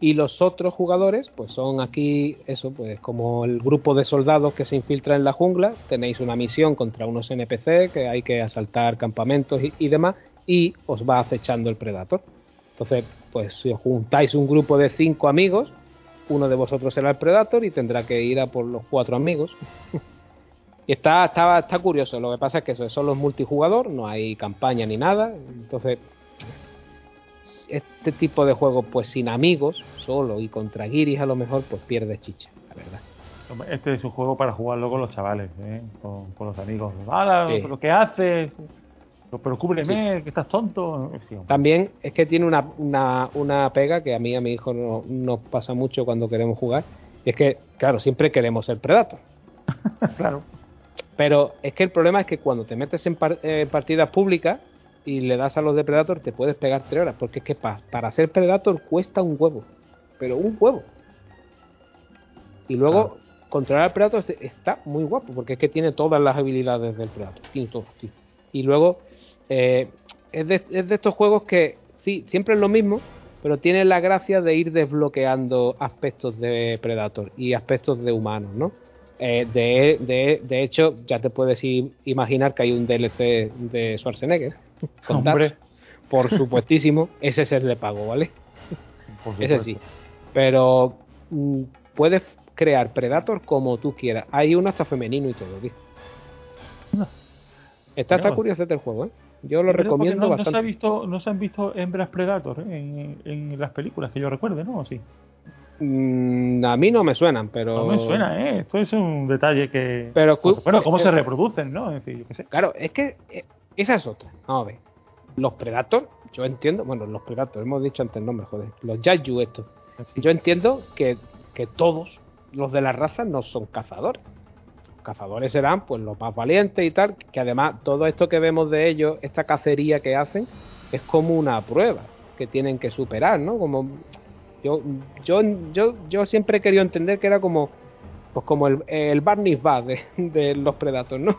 y los otros jugadores pues son aquí, eso, pues como el grupo de soldados que se infiltra en la jungla. Tenéis una misión contra unos NPC que hay que asaltar campamentos y demás, y os va acechando el Predator. Entonces, pues si os juntáis un grupo de 5 amigos, uno de vosotros será el Predator y tendrá que ir a por los 4 amigos. Y está curioso. Lo que pasa es que eso es solo multijugador, no hay campaña ni nada. Entonces, este tipo de juego, pues sin amigos, solo y contra guiris a lo mejor, pues pierde chicha, la verdad. Este es un juego para jugarlo con los chavales, ¿eh? Con los amigos. ¡Hala, sí, lo que haces! Pero cúbreme, sí, que estás tonto. Sí, también es que tiene una pega que a mi hijo nos pasa mucho cuando queremos jugar. Y es que, claro, siempre queremos ser Predator. Claro. Pero es que el problema es que cuando te metes en partidas públicas y le das a los de Predator, te puedes pegar 3 horas. Porque es que para ser Predator cuesta un huevo. Pero un huevo. Y luego, claro, controlar al Predator está muy guapo. Porque es que tiene todas las habilidades del Predator. Tiene todo, tío. Y luego... es de estos juegos que sí, siempre es lo mismo, pero tiene la gracia de ir desbloqueando aspectos de Predator y aspectos de humanos, ¿no? De hecho, ya te puedes imaginar que hay un DLC de Schwarzenegger. Hombre. Tax, por supuestísimo. Ese es el de pago, ¿vale? Ese sí. Pero puedes crear Predator como tú quieras. Hay uno hasta femenino y todo, tío. Está curioso este juego, ¿eh? Yo lo recomiendo bastante. No se han visto hembras Predator en las películas, que yo recuerde, ¿no? Sí. A mí no me suenan, pero... No me suena, ¿eh? Esto es un detalle que... Pero, bueno, cómo se reproducen, ¿no? En fin, yo qué sé. Claro, es que esa es otra. Vamos a ver. Los Predator, yo entiendo... Bueno, los Predator, hemos dicho antes el nombre, joder. Los Yayu estos. Sí. Yo entiendo que todos los de la raza no son cazadores. Cazadores serán pues los más valientes y tal, que además todo esto que vemos de ellos, esta cacería que hacen, es como una prueba que tienen que superar, ¿no? Como yo siempre he querido entender que era como el Bar Mitzvah de los Predators, ¿no?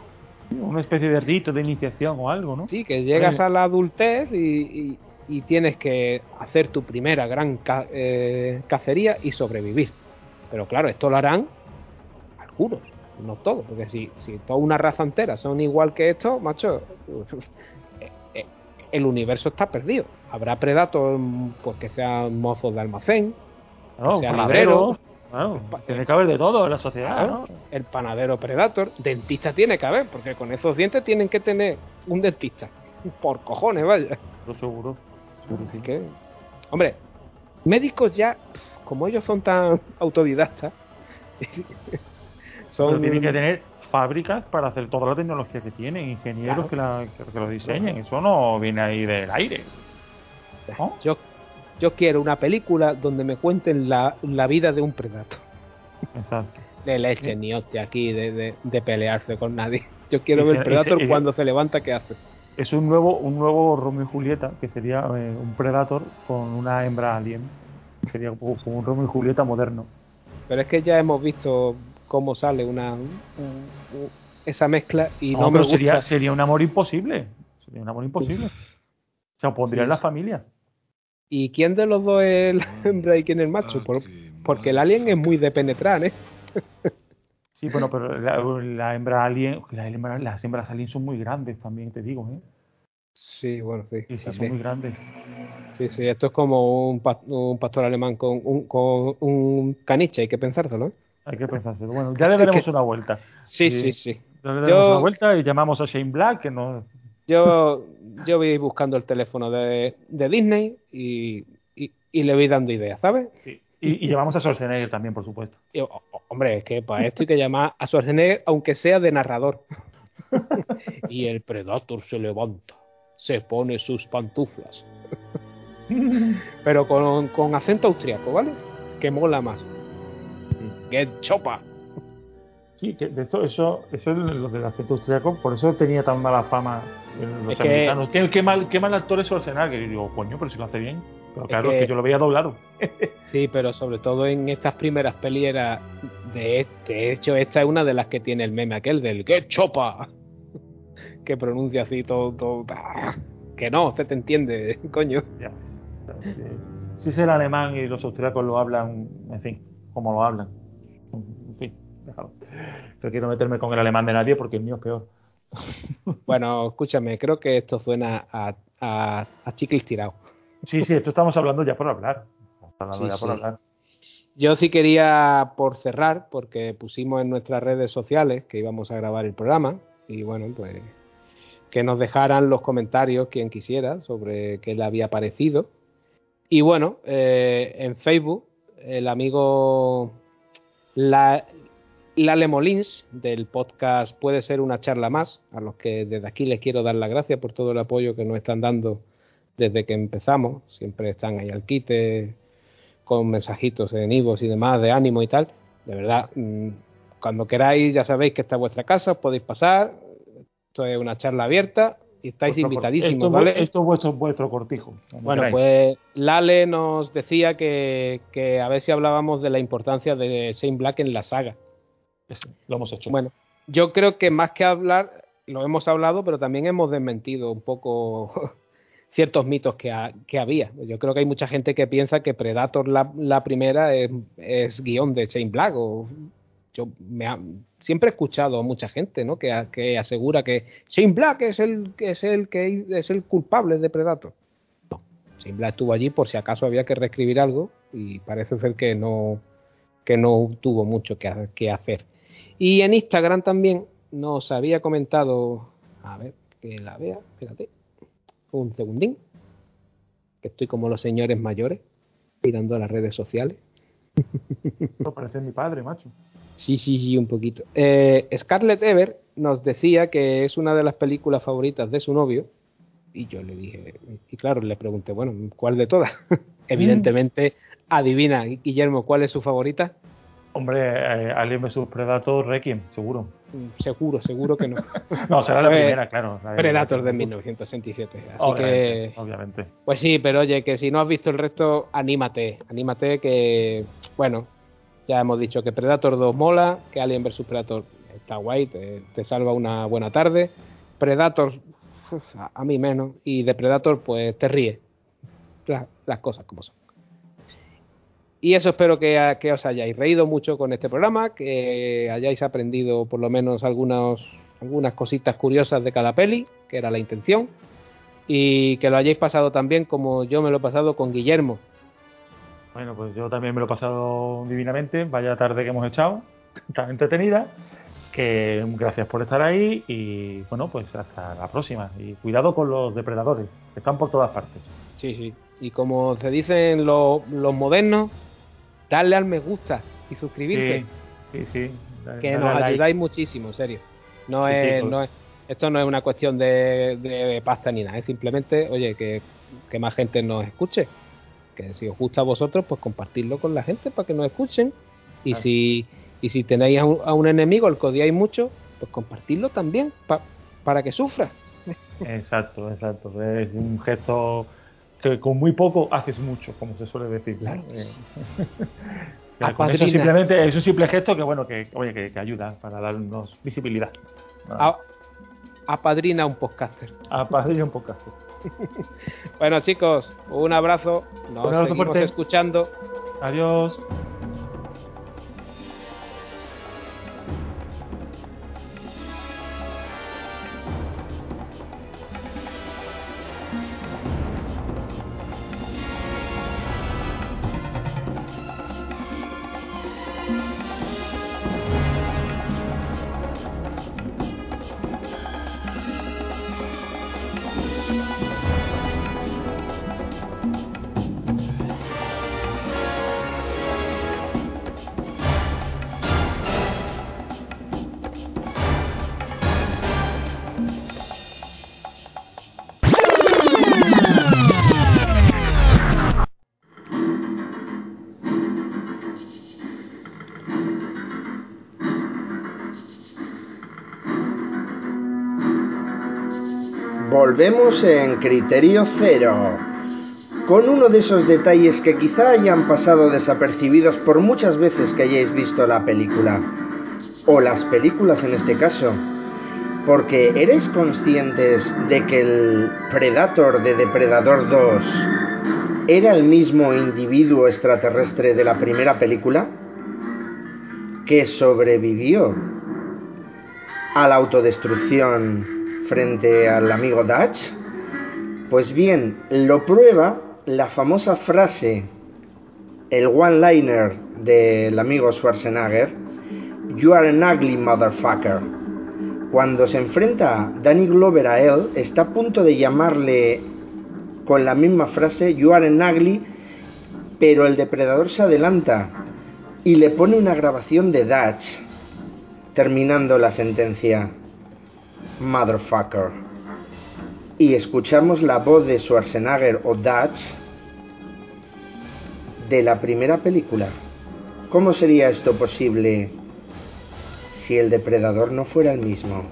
Una especie de rito de iniciación o algo, ¿no? Sí, que llegas a la adultez y tienes que hacer tu primera gran cacería y sobrevivir. Pero claro, esto lo harán algunos. No todo, porque si toda una raza entera son igual que esto, macho, el universo está perdido. Habrá Predator pues que sean mozos de almacén, claro, que sean libreros. Claro, tiene que haber de todo en la sociedad, claro, ¿no? El panadero Predator, dentista tiene que haber, porque con esos dientes tienen que tener un dentista. Por cojones, vaya. Seguro. Sí. ¿Qué? Hombre, médicos ya, como ellos son tan autodidactas... Pero tienen que tener fábricas para hacer toda la tecnología que tienen, ingenieros, claro, que lo diseñen. Eso no viene ahí del aire, ¿no? Yo quiero una película donde me cuenten la vida de un Predator. Exacto. De leche, sí, ni hostia aquí, de pelearse con nadie. Yo quiero ver el Predator cuando se levanta, ¿qué hace? Es un nuevo Romeo y Julieta, que sería un Predator con una hembra alien. Sería como un Romeo y Julieta moderno. Pero es que ya hemos visto... cómo sale esa mezcla y no me gusta. Sería un amor imposible. Sería un amor imposible. Se opondría en la familia. ¿Y quién de los dos es la hembra y quién es el macho? Porque el alien es muy de penetrar, ¿eh? Sí, bueno, pero la hembra alien... Las hembras alien son muy grandes también, te digo, ¿eh? Sí, bueno, sí. Sí, son muy grandes. Sí, sí, esto es como un pastor alemán con un caniche, hay que pensárselo, ¿eh? Hay que pensárselo. Bueno, ya le daremos una vuelta. Sí. Ya le daremos una vuelta y llamamos a Shane Black, que no... Yo voy buscando el teléfono de Disney y le voy dando ideas, ¿sabes? Sí. Y llamamos a Schwarzenegger también, por supuesto. Hombre, es que para esto hay que llamar a Schwarzenegger, aunque sea de narrador. Y el Predator se levanta, se pone sus pantuflas. Pero con acento austriaco, ¿vale? Que mola más. ¡Qué chopa! Sí, que de esto, eso es lo del acento austriaco, por eso tenía tan mala fama en los americanos. Qué mal actor es Schwarzenegger. Y digo, coño, pero si lo hace bien. Pero claro, es que yo lo veía doblado. Sí, pero sobre todo en estas primeras pelis era de hecho, esta es una de las que tiene el meme aquel del ¡qué chopa! que pronuncia así todo que no, usted te entiende, coño. Ya ves. Si es el alemán y los austríacos lo hablan, en fin, como lo hablan. En fin, déjalo. No quiero meterme con el alemán de nadie porque el mío es peor. Bueno, escúchame, creo que esto suena a chicle estirado. Sí, esto estamos hablando ya por hablar. Hablar. Yo sí quería, por cerrar, porque pusimos en nuestras redes sociales que íbamos a grabar el programa y bueno, pues que nos dejaran los comentarios quien quisiera sobre qué le había parecido. Y bueno, en Facebook el amigo Lale Molins del podcast Puede Ser Una Charla Más, a los que desde aquí les quiero dar las gracias por todo el apoyo que nos están dando desde que empezamos. Siempre están ahí al quite con mensajitos en iVoox y demás de ánimo y tal. De verdad, cuando queráis ya sabéis que está vuestra casa, os podéis pasar. Esto es una charla abierta y estáis invitadísimos, ¿vale? Esto es vuestro cortijo. Bueno, queráis. Pues Lale nos decía que a ver si hablábamos de la importancia de Shane Black en la saga. Sí, lo hemos hecho. Bueno, yo creo que más que hablar, lo hemos hablado, pero también hemos desmentido un poco ciertos mitos que había. Yo creo que hay mucha gente que piensa que Predator la primera es guión de Shane Black. Siempre he escuchado a mucha gente, ¿no?, que asegura que Shane Black es el culpable de Predator. No, Shane Black estuvo allí por si acaso había que reescribir algo y parece ser que no tuvo mucho que hacer. Y en Instagram también nos había comentado, a ver, que la vea, espérate un segundín, que estoy como los señores mayores mirando las redes sociales. No parece mi padre, macho. Sí, un poquito. Scarlett Ever nos decía que es una de las películas favoritas de su novio y yo le dije, y claro, le pregunté, bueno, ¿cuál de todas? Evidentemente, adivina, Guillermo, ¿cuál es su favorita? Hombre, Alien vs Predator Requiem, seguro. Seguro que no. No, será la primera, claro. Predator de 1967. Así obviamente, que. Obviamente. Pues sí, pero oye, que si no has visto el resto, anímate que. Bueno, ya hemos dicho que Predator 2 mola, que Alien vs Predator está guay, te salva una buena tarde. Predator, a mí menos. Y de Predator, pues te ríes. Las cosas como son. Y eso espero que os hayáis reído mucho con este programa, que hayáis aprendido por lo menos algunas cositas curiosas de cada peli, que era la intención, y que lo hayáis pasado tan bien como yo me lo he pasado con Guillermo. Bueno, pues yo también me lo he pasado divinamente, vaya tarde que hemos echado, tan entretenida, que gracias por estar ahí y bueno, pues hasta la próxima. Y cuidado con los depredadores, que están por todas partes. Sí, y como se dicen los modernos, darle al me gusta y suscribirse. Sí. Dale, que nos ayudáis like. Muchísimo, en serio. Esto no es una cuestión de pasta ni nada. Es simplemente, oye, que más gente nos escuche. Que si os gusta a vosotros, pues compartidlo con la gente para que nos escuchen. Y claro. Si tenéis a un enemigo al que odiáis mucho, pues compartidlo también para que sufra. Exacto. Es un gesto que con muy poco haces mucho, como se suele decir. Claro. Simplemente es un simple gesto que ayuda para darnos visibilidad. Apadrina un podcaster. Bueno, chicos, un abrazo. Nos seguimos escuchando. Adiós. Volvemos en Criterio Cero, con uno de esos detalles que quizá hayan pasado desapercibidos por muchas veces que hayáis visto la película, o las películas en este caso. Porque ¿eres conscientes de que el Predator de Depredador 2 era el mismo individuo extraterrestre de la primera película? Que sobrevivió a la autodestrucción frente al amigo Dutch. Pues bien, lo prueba la famosa frase, el one-liner del amigo Schwarzenegger, "You are an ugly motherfucker". Cuando se enfrenta Danny Glover a él, está a punto de llamarle con la misma frase, "You are an ugly", pero el depredador se adelanta y le pone una grabación de Dutch, terminando la sentencia, "Motherfucker". Y escuchamos la voz de Schwarzenegger o Dutch de la primera película. ¿Cómo sería esto posible si el depredador no fuera el mismo?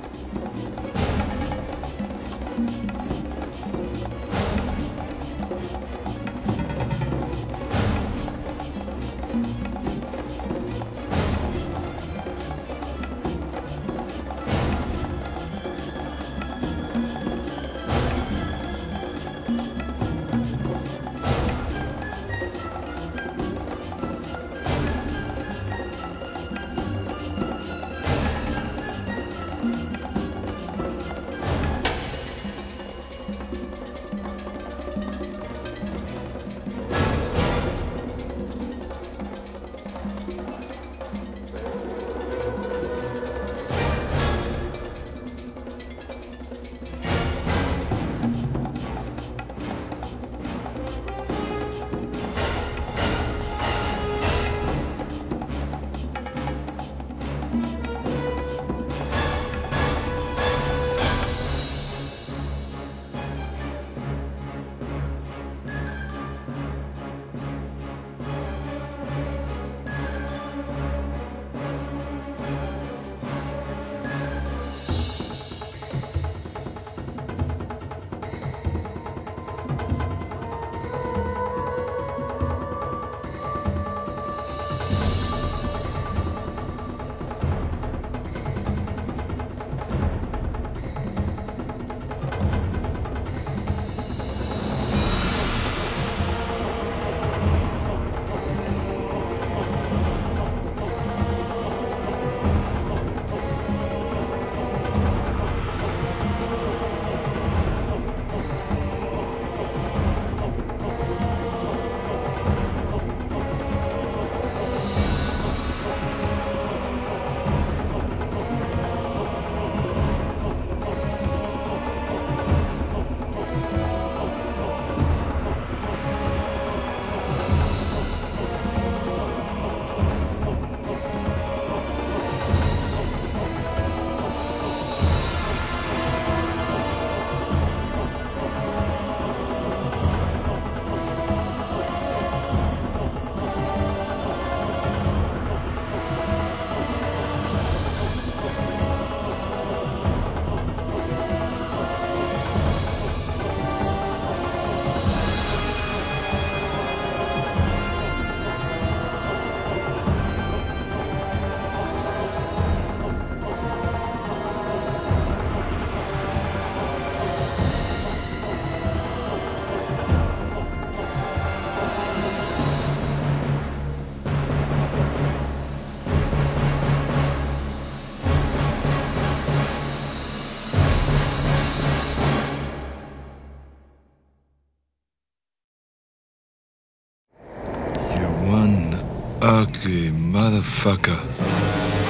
Motherfucker.